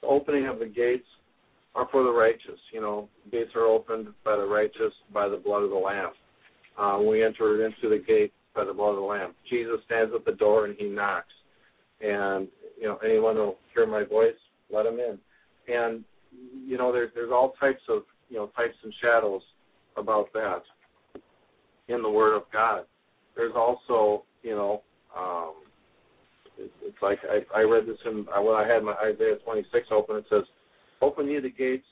The opening of the gates are for the righteous. You know, gates are opened by the righteous by the blood of the Lamb. Uh, we enter into the gate by the blood of the Lamb. Jesus stands at the door and he knocks. And, you know, anyone who'll hear my voice, let him in. And, you know, there's, there's all types of, you know, types and shadows about that in the Word of God. There's also, you know, um, it, it's like I, I read this in, when I had my Isaiah twenty-six open, it says, open ye the gates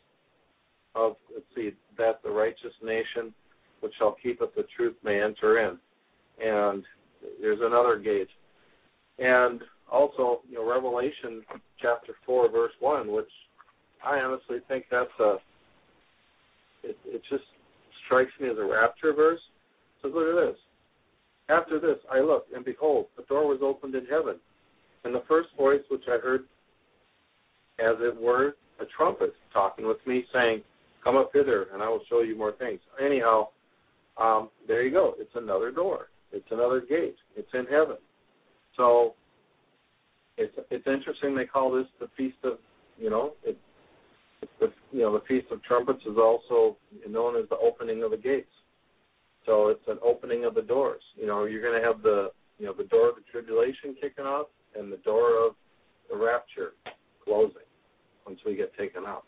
of, let's see, that the righteous nation which shall keep it the truth may enter in. And there's another gate. And also, you know, Revelation chapter four, verse one, which I honestly think that's a, it, it just strikes me as a rapture verse. It says, look at this. After this, I looked, and behold, the door was opened in heaven. And the first voice which I heard, as it were, a trumpet talking with me, saying, come up hither, and I will show you more things. Anyhow, um, there you go. It's another door. It's another gate. It's in heaven. So it's it's interesting they call this the Feast of, you know, it, it's the, you know, the Feast of Trumpets is also known as the opening of the gates. So it's an opening of the doors. You know, you're going to have the, you know, the door of the tribulation kicking off and the door of the rapture closing once we get taken out.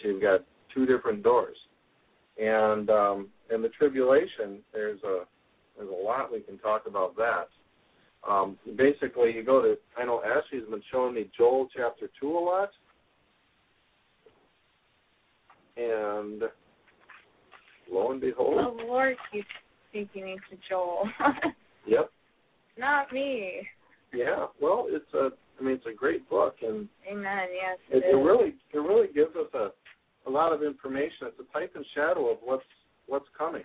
So you've got two different doors. And um, and the tribulation, there's a there's a lot we can talk about that. Um, basically, you go to, I know Ashley's been showing me Joel chapter two a lot. And lo and behold. The Lord keeps speaking me to Joel. Yep. Not me. Yeah, well, it's a, I mean, it's a great book. And amen, yes. It, it, it, really, it really gives us a, a lot of information. It's a type and shadow of what's what's coming.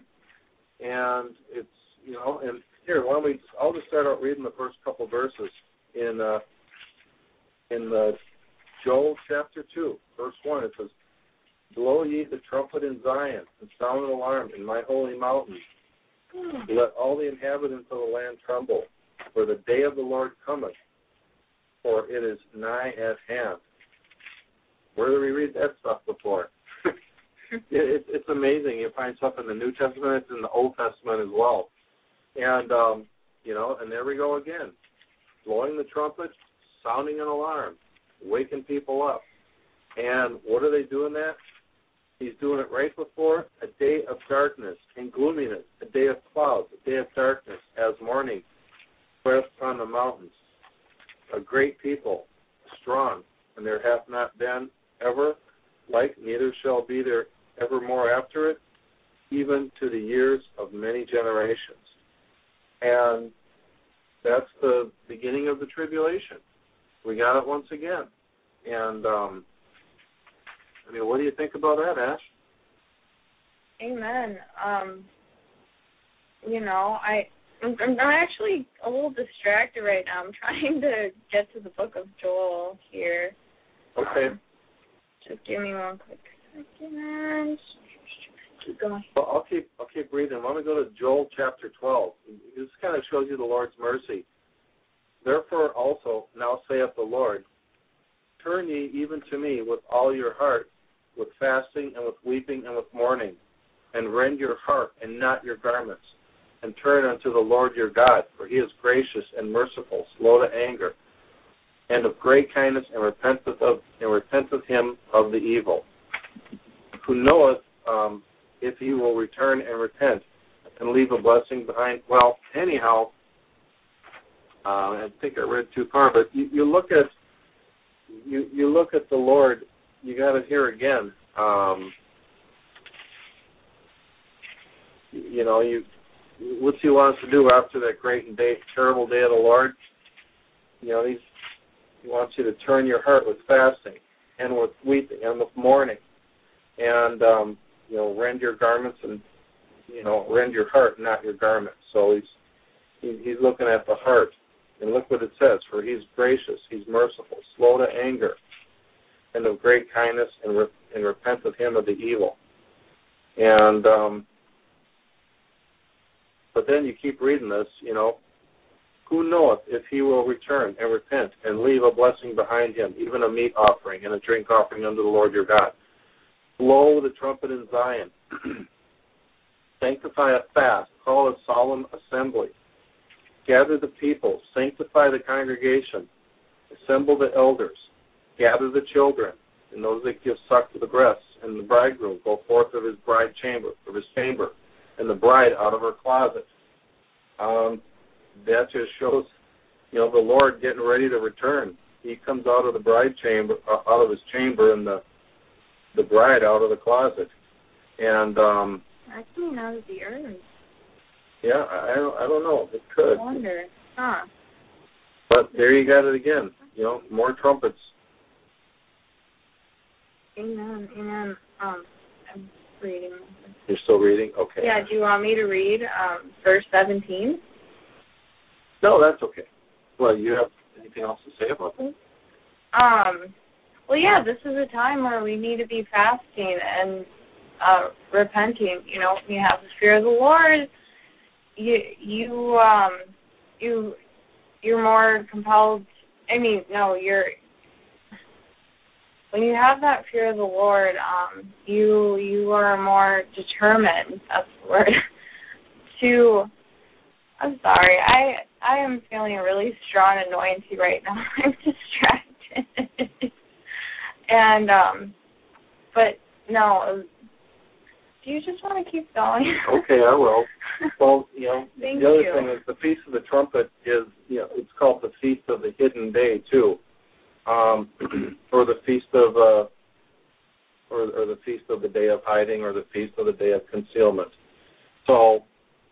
And it's, you know, and here, why don't we, I'll just start out reading the first couple verses in uh, in the Joel chapter two, verse one. It says, blow ye the trumpet in Zion, and sound an alarm in my holy mountain. Let all the inhabitants of the land tremble, for the day of the Lord cometh, for it is nigh at hand. Where did we read that stuff before? it, it, it's amazing. You find stuff in the New Testament, it's in the Old Testament as well. And, um, you know, and there we go again. Blowing the trumpet, sounding an alarm, waking people up. And what are they doing that? He's doing it right before a day of darkness and gloominess, a day of clouds, a day of darkness, as morning spreads upon the mountains. A great people, strong, and there hath not been ever like, neither shall be there evermore after it, even to the years of many generations. And that's the beginning of the tribulation. We got it once again. And, um, I mean, what do you think about that, Ash? Amen. Um, you know, I, I'm, I'm actually a little distracted right now. I'm trying to get to the book of Joel here. Okay. Um, just give me one quick second. Keep going. Well, I'll keep I'll keep reading. I'm going to go to Joel chapter twelve. This kind of shows you the Lord's mercy. Therefore also now saith the Lord, turn ye even to me with all your heart, with fasting and with weeping and with mourning, and rend your heart and not your garments, and turn unto the Lord your God, for he is gracious and merciful, slow to anger, and of great kindness, and repenteth of and repenteth him of the evil, who knoweth um, if he will return and repent and leave a blessing behind. Well, anyhow, uh, I think I read too far, but you, you look at you, you look at the Lord. You got it here again. Um, you know, you what's he want us to do after that great and day, terrible day of the Lord? You know, he's, he wants you to turn your heart with fasting and with weeping and with mourning, and um, you know, rend your garments and, you know, rend your heart, not your garments. So he's, he's looking at the heart. And look what it says, for he's gracious, he's merciful, slow to anger, and of great kindness, and, re- and repenteth him of the evil. And um, but then you keep reading this, you know, who knoweth if he will return and repent and leave a blessing behind him, even a meat offering and a drink offering unto the Lord your God. Blow the trumpet in Zion. Sanctify a fast. Call a solemn assembly. Gather the people. Sanctify the congregation. Assemble the elders. Gather the children and those that give suck to the breasts. And the bridegroom go forth of his bride chamber, of his chamber, and the bride out of her closet. Um... That just shows, you know, the Lord getting ready to return. He comes out of the bride chamber, uh, out of his chamber, and the the bride out of the closet. And um, I came out of the earth. Yeah, I, I don't, I don't know. It could. I wonder, huh? But there you got it again. You know, more trumpets. Amen. Amen. Um, I'm reading. You're still reading? Okay. Yeah. Do you want me to read um, verse seventeen? No, that's okay. Well, you have anything else to say about that? Um, well, yeah, this is a time where we need to be fasting and uh, repenting. You know, you have the fear of the Lord. You, you, um, you, you're more compelled. I mean, no, you're when you have that fear of the Lord, um, you you are more determined. That's the word. to, I'm sorry, I. I am feeling a really strong anointing right now. I'm distracted. and, um, but, no, do you just want to keep going? Okay, I will. Well, you know, Thank the other you. thing is the Feast of the Trumpet is, you know, it's called the Feast of the Hidden Day, too, um, or the Feast of, uh, or, or the Feast of the Day of Hiding, or the Feast of the Day of Concealment. So,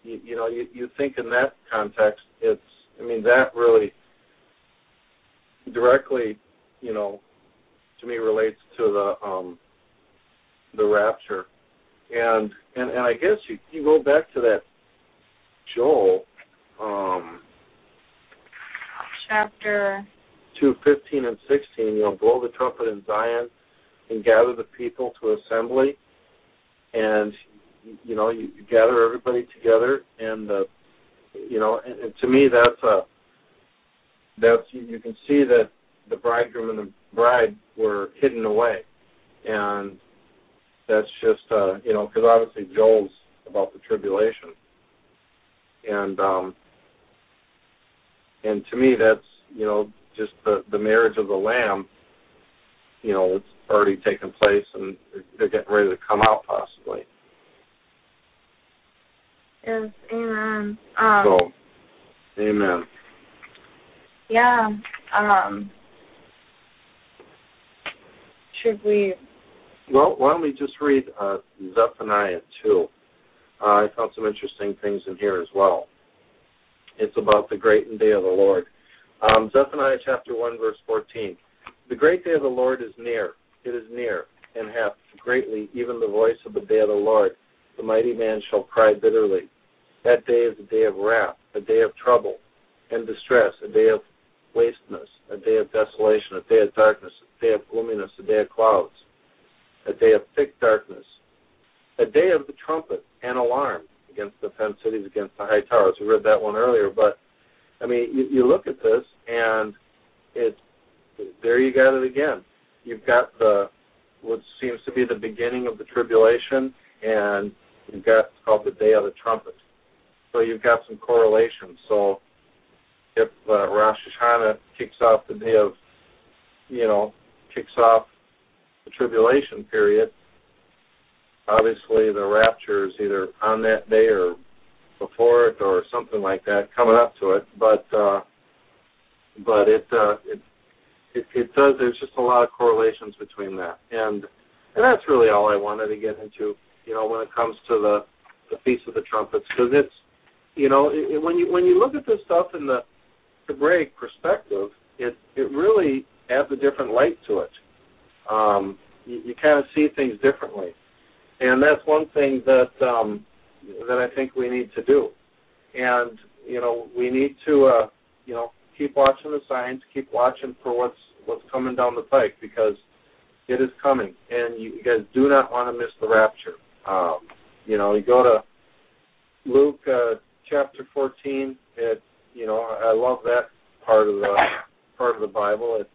You, you know, you, you think in that context, it's, I mean, that really directly, you know, to me relates to the um, the rapture. And, and and I guess you, you go back to that Joel. Um, Chapter two, fifteen and sixteen, you know, blow the trumpet in Zion and gather the people to assembly. And you know, you gather everybody together, and uh, you know, and, and to me, that's a that's you can see that the bridegroom and the bride were hidden away, and that's just uh, you know, because obviously Joel's about the tribulation, and um, and to me, that's you know, just the the marriage of the Lamb, you know, it's already taken place, and they're, they're getting ready to come out possibly. Yes, amen. Um, so, amen. Yeah. Um, should we? Well, why don't we just read uh, Zephaniah two? Uh, I found some interesting things in here as well. It's about the great day of the Lord. Um, Zephaniah chapter one, verse fourteen. The great day of the Lord is near. It is near, and hath greatly even the voice of the day of the Lord. The mighty man shall cry bitterly. That day is a day of wrath, a day of trouble and distress, a day of wasteness, a day of desolation, a day of darkness, a day of gloominess, a day of clouds, a day of thick darkness, a day of the trumpet and alarm against the fenced cities, against the high towers. We read that one earlier, but, I mean, you, you look at this, and it, there you got it again. You've got the what seems to be the beginning of the tribulation, and you've got it's called the Day of the Trumpet. So you've got some correlations. So if uh, Rosh Hashanah kicks off the day of, you know, kicks off the tribulation period, obviously the rapture is either on that day or before it or something like that, coming up to it. But uh, but it, uh, it it it does. There's just a lot of correlations between that, and and that's really all I wanted to get into. You know, when it comes to the, the Feast of the Trumpets, because it's, you know, it, when you when you look at this stuff in the Hebraic perspective, it it really adds a different light to it. Um, you you kind of see things differently, and that's one thing that um, that I think we need to do. And you know, we need to uh, you know keep watching the signs, keep watching for what's what's coming down the pike, because it is coming, and you guys do not want to miss the rapture. Um, you know, you go to Luke uh, chapter fourteen. It, you know, I love that part of the part of the Bible. It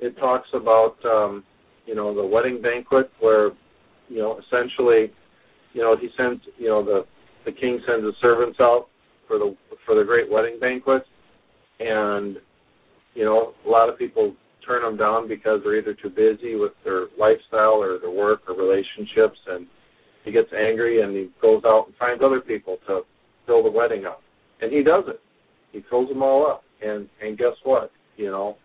it talks about um, you know, the wedding banquet where, you know, essentially, you know, he sends, you know, the the king sends his servants out for the for the great wedding banquet, and you know, a lot of people turn them down because they're either too busy with their lifestyle or their work or relationships, and he gets angry and he goes out and finds other people to fill the wedding up, and he does it. He fills them all up, and and guess what? You know,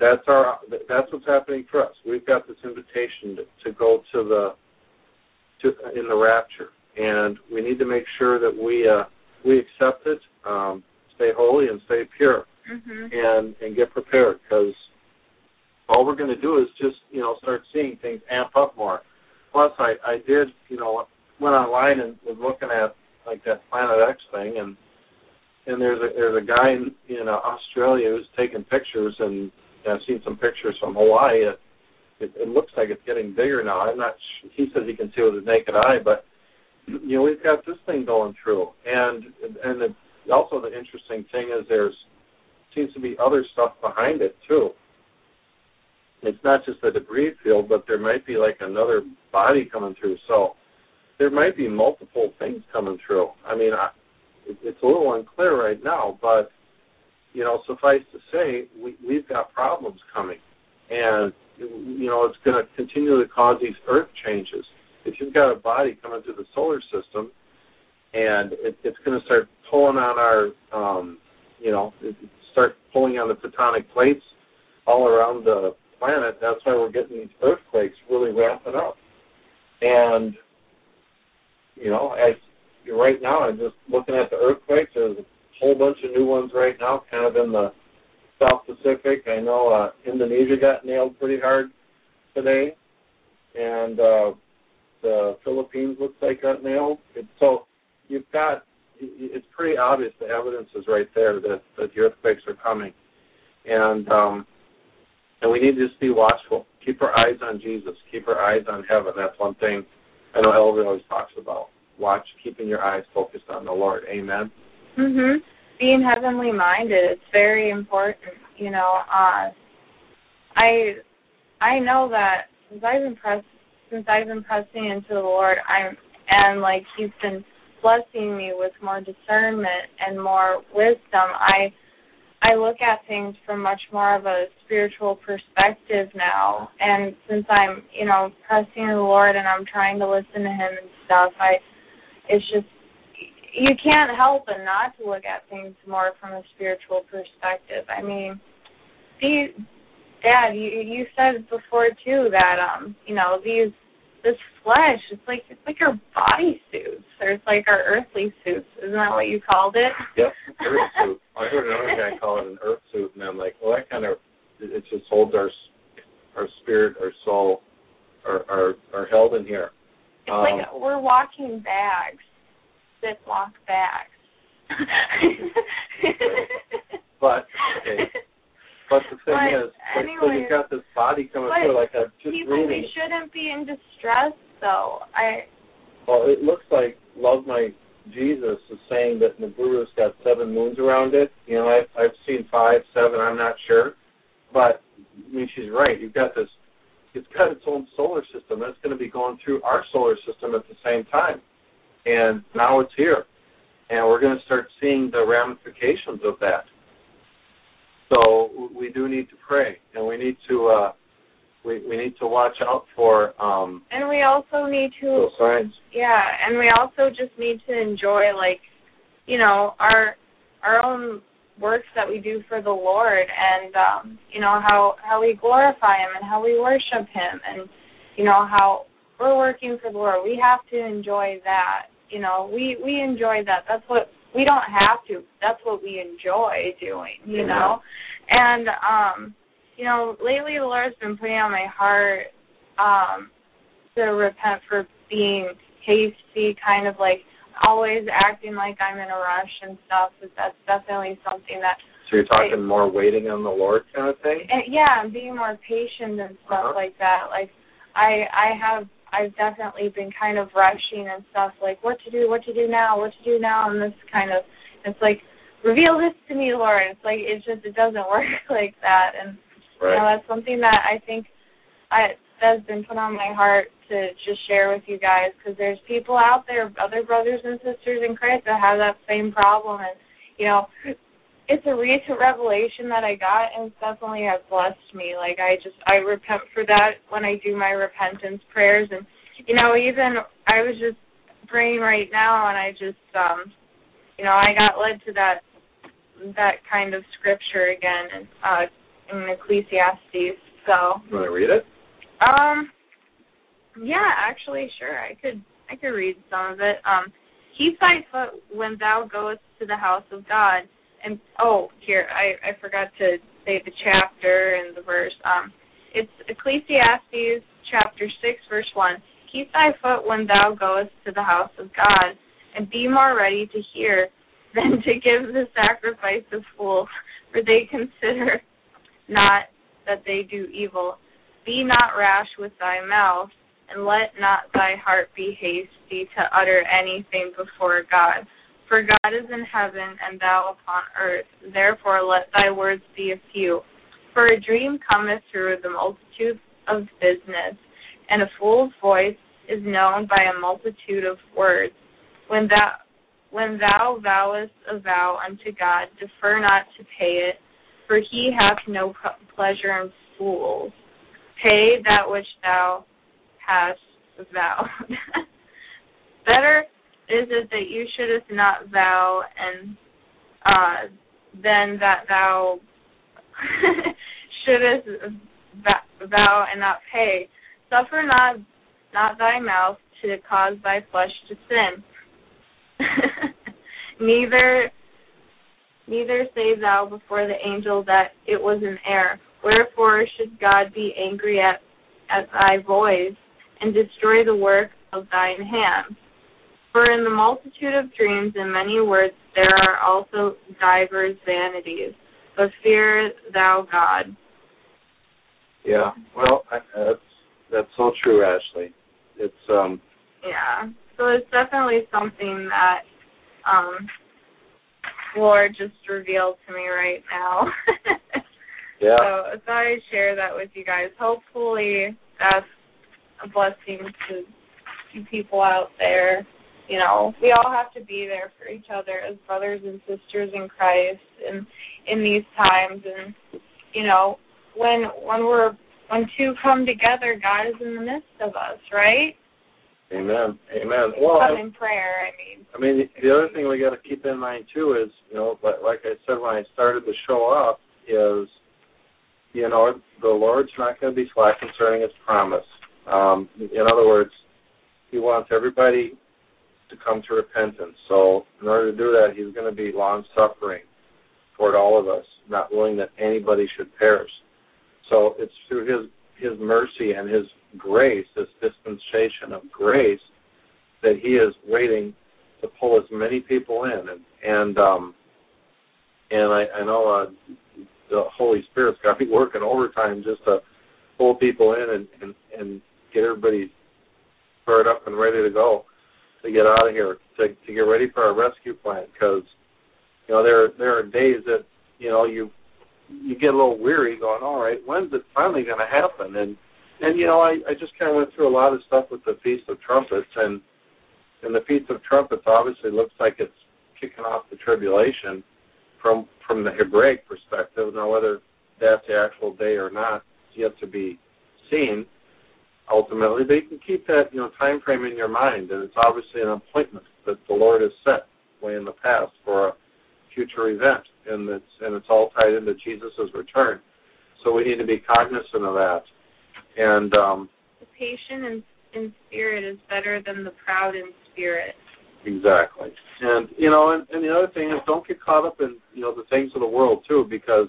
that's our that's what's happening for us. We've got this invitation to, to go to the to in the rapture, and we need to make sure that we uh, we accept it, um, stay holy and stay pure, mm-hmm. and and get prepared, because all we're going to do is just, you know, start seeing things amp up more. Plus, I, I did, you know, went online and was looking at, like, that Planet X thing, and and there's a, there's a guy in, in Australia who's taking pictures, and I've seen some pictures from Hawaii. It, it, it looks like it's getting bigger now. I'm not sure. He says he can see with his naked eye, but, you know, we've got this thing going through. And and the, also the interesting thing is there's seems to be other stuff behind it, too. It's not just a debris field, but there might be like another body coming through. So there might be multiple things coming through. I mean, I, it, it's a little unclear right now, but, you know, suffice to say, we, we've got problems coming. And, you know, it's going to continue to cause these earth changes. If you've got a body coming through the solar system, and it, it's going to start pulling on our, um, you know, it, start pulling on the tectonic plates all around the planet. That's why we're getting these earthquakes really ramping up. And, you know, as you're right now, I'm just looking at the earthquakes. There's a whole bunch of new ones right now, kind of in the South Pacific. I know uh, Indonesia got nailed pretty hard today, and uh, the Philippines looks like got nailed. And so you've got, it's pretty obvious, the evidence is right there that, that the earthquakes are coming. And, um, And we need to just be watchful. Keep our eyes on Jesus. Keep our eyes on heaven. That's one thing I know Elvin always talks about. Watch, keeping your eyes focused on the Lord. Amen? Mm-hmm. Being heavenly minded, it's very important. You know, uh, I I know that since I've been, press, since I've been pressing into the Lord, I'm and, like, he's been blessing me with more discernment and more wisdom, I I look at things from much more of a spiritual perspective now, and since I'm, you know, pressing the Lord and I'm trying to listen to Him and stuff, I, it's just, you can't help but not to look at things more from a spiritual perspective. I mean, these, Dad, you, you said before too that, um, you know, these, this flesh, it's like it's like our body suits. There's like our earthly suits. Isn't that what you called it? Yep, earth suit. I heard another guy call it an earth suit, and I'm like, well, that kind of, it just holds our our spirit, our soul, are are are held in here. It's um, like we're walking bags, Ziploc bags. But okay. But the thing but is, anyways, so you've got this body coming through, like I'm just people, reading. We shouldn't be in distress, though. I. Well, it looks like Love My Jesus is saying that Nibiru's got seven moons around it. You know, I've, I've seen five, seven, I'm not sure. But, I mean, she's right. You've got this, it's got its own solar system. It's going to be going through our solar system at the same time. And now it's here. And we're going to start seeing the ramifications of that. So we do need to pray, and we need to uh, we we need to watch out for. Um, and we also need to. Signs. Yeah, and we also just need to enjoy, like, you know, our our own works that we do for the Lord, and um, you know how how we glorify Him and how we worship Him, and you know how we're working for the Lord. We have to enjoy that. You know, we we enjoy that. That's what. We don't have to. That's what we enjoy doing, you mm-hmm. know? And, um, you know, lately the Lord's been putting on my heart um, to repent for being hasty, kind of like always acting like I'm in a rush and stuff. That's definitely something that So you're talking right. more waiting on the Lord kind of thing? And, yeah, and being more patient and stuff uh-huh. like that. Like, I I have, I've definitely been kind of rushing and stuff, like what to do, what to do now, what to do now, and this kind of, it's like, reveal this to me, Lord. It's like, it's just, it doesn't work like that. And right. you know, that's something that I think I, that's been put on my heart to just share with you guys, because there's people out there, other brothers and sisters in Christ, that have that same problem. And, you know, it's a recent revelation that I got, and it's definitely has blessed me. Like, I just, I repent for that when I do my repentance prayers. And, you know, even I was just praying right now, and I just, um, you know, I got led to that that kind of scripture again uh, in Ecclesiastes. So, you want to read it? Um, yeah, actually, sure. I could I could read some of it. Um, keep thy foot when thou goest to the house of God. And, oh, here, I, I forgot to say the chapter and the verse. Um, it's Ecclesiastes chapter six, verse one. Keep thy foot when thou goest to the house of God, and be more ready to hear than to give the sacrifice of fools, for they consider not that they do evil. Be not rash with thy mouth, and let not thy heart be hasty to utter anything before God. For God is in heaven, and thou upon earth. Therefore let thy words be a few. For a dream cometh through the multitude of business, and a fool's voice is known by a multitude of words. When thou, when thou vowest a vow unto God, defer not to pay it, for he hath no pleasure in fools. Pay that which thou hast vowed. Better is it that you shouldest not vow, and uh, than that thou shouldest vow and not pay. Suffer not not thy mouth to cause thy flesh to sin. neither neither say thou before the angel that it was an error. Wherefore should God be angry at, at thy voice, and destroy the work of thine hands? For in the multitude of dreams and many words there are also divers vanities, but fear thou God. Yeah, well, I, that's that's so true, Ashley. It's um. Yeah. So it's definitely something that um, Lord just revealed to me right now. Yeah. So I thought I'd share that with you guys. Hopefully that's a blessing to people out there. You know, we all have to be there for each other as brothers and sisters in Christ, and in these times. And, you know, when when we're when two come together, God is in the midst of us, right? Amen. Amen. Well, but in prayer, I mean. I mean, the other thing we got to keep in mind too is, you know, like I said when I started the show up, is, you know, the Lord's not going to be slack concerning His promise. Um, in other words, He wants everybody to come to repentance. So in order to do that, He's going to be long-suffering toward all of us, not willing that anybody should perish. So it's through His His mercy and His grace, this dispensation of grace, that He is waiting to pull as many people in. And and, um, and I, I know uh, the Holy Spirit's got me working overtime just to pull people in and, and, and get everybody fired up and ready to go, to get out of here, to, to get ready for our rescue plan. Because, you know, there, there are days that, you know, you you get a little weary going, all right, when's it finally going to happen? And, and you know, I, I just kind of went through a lot of stuff with the Feast of Trumpets, and and the Feast of Trumpets obviously looks like it's kicking off the tribulation from from the Hebraic perspective. Now, whether that's the actual day or not, it's yet to be seen ultimately. But you can keep that, you know, time frame in your mind, and it's obviously an appointment that the Lord has set way in the past for a future event, and it's, and it's all tied into Jesus' return. So we need to be cognizant of that. And um, the patient in, in spirit is better than the proud in spirit. Exactly. And, you know, and, and the other thing is, don't get caught up in, you know, the things of the world, too, because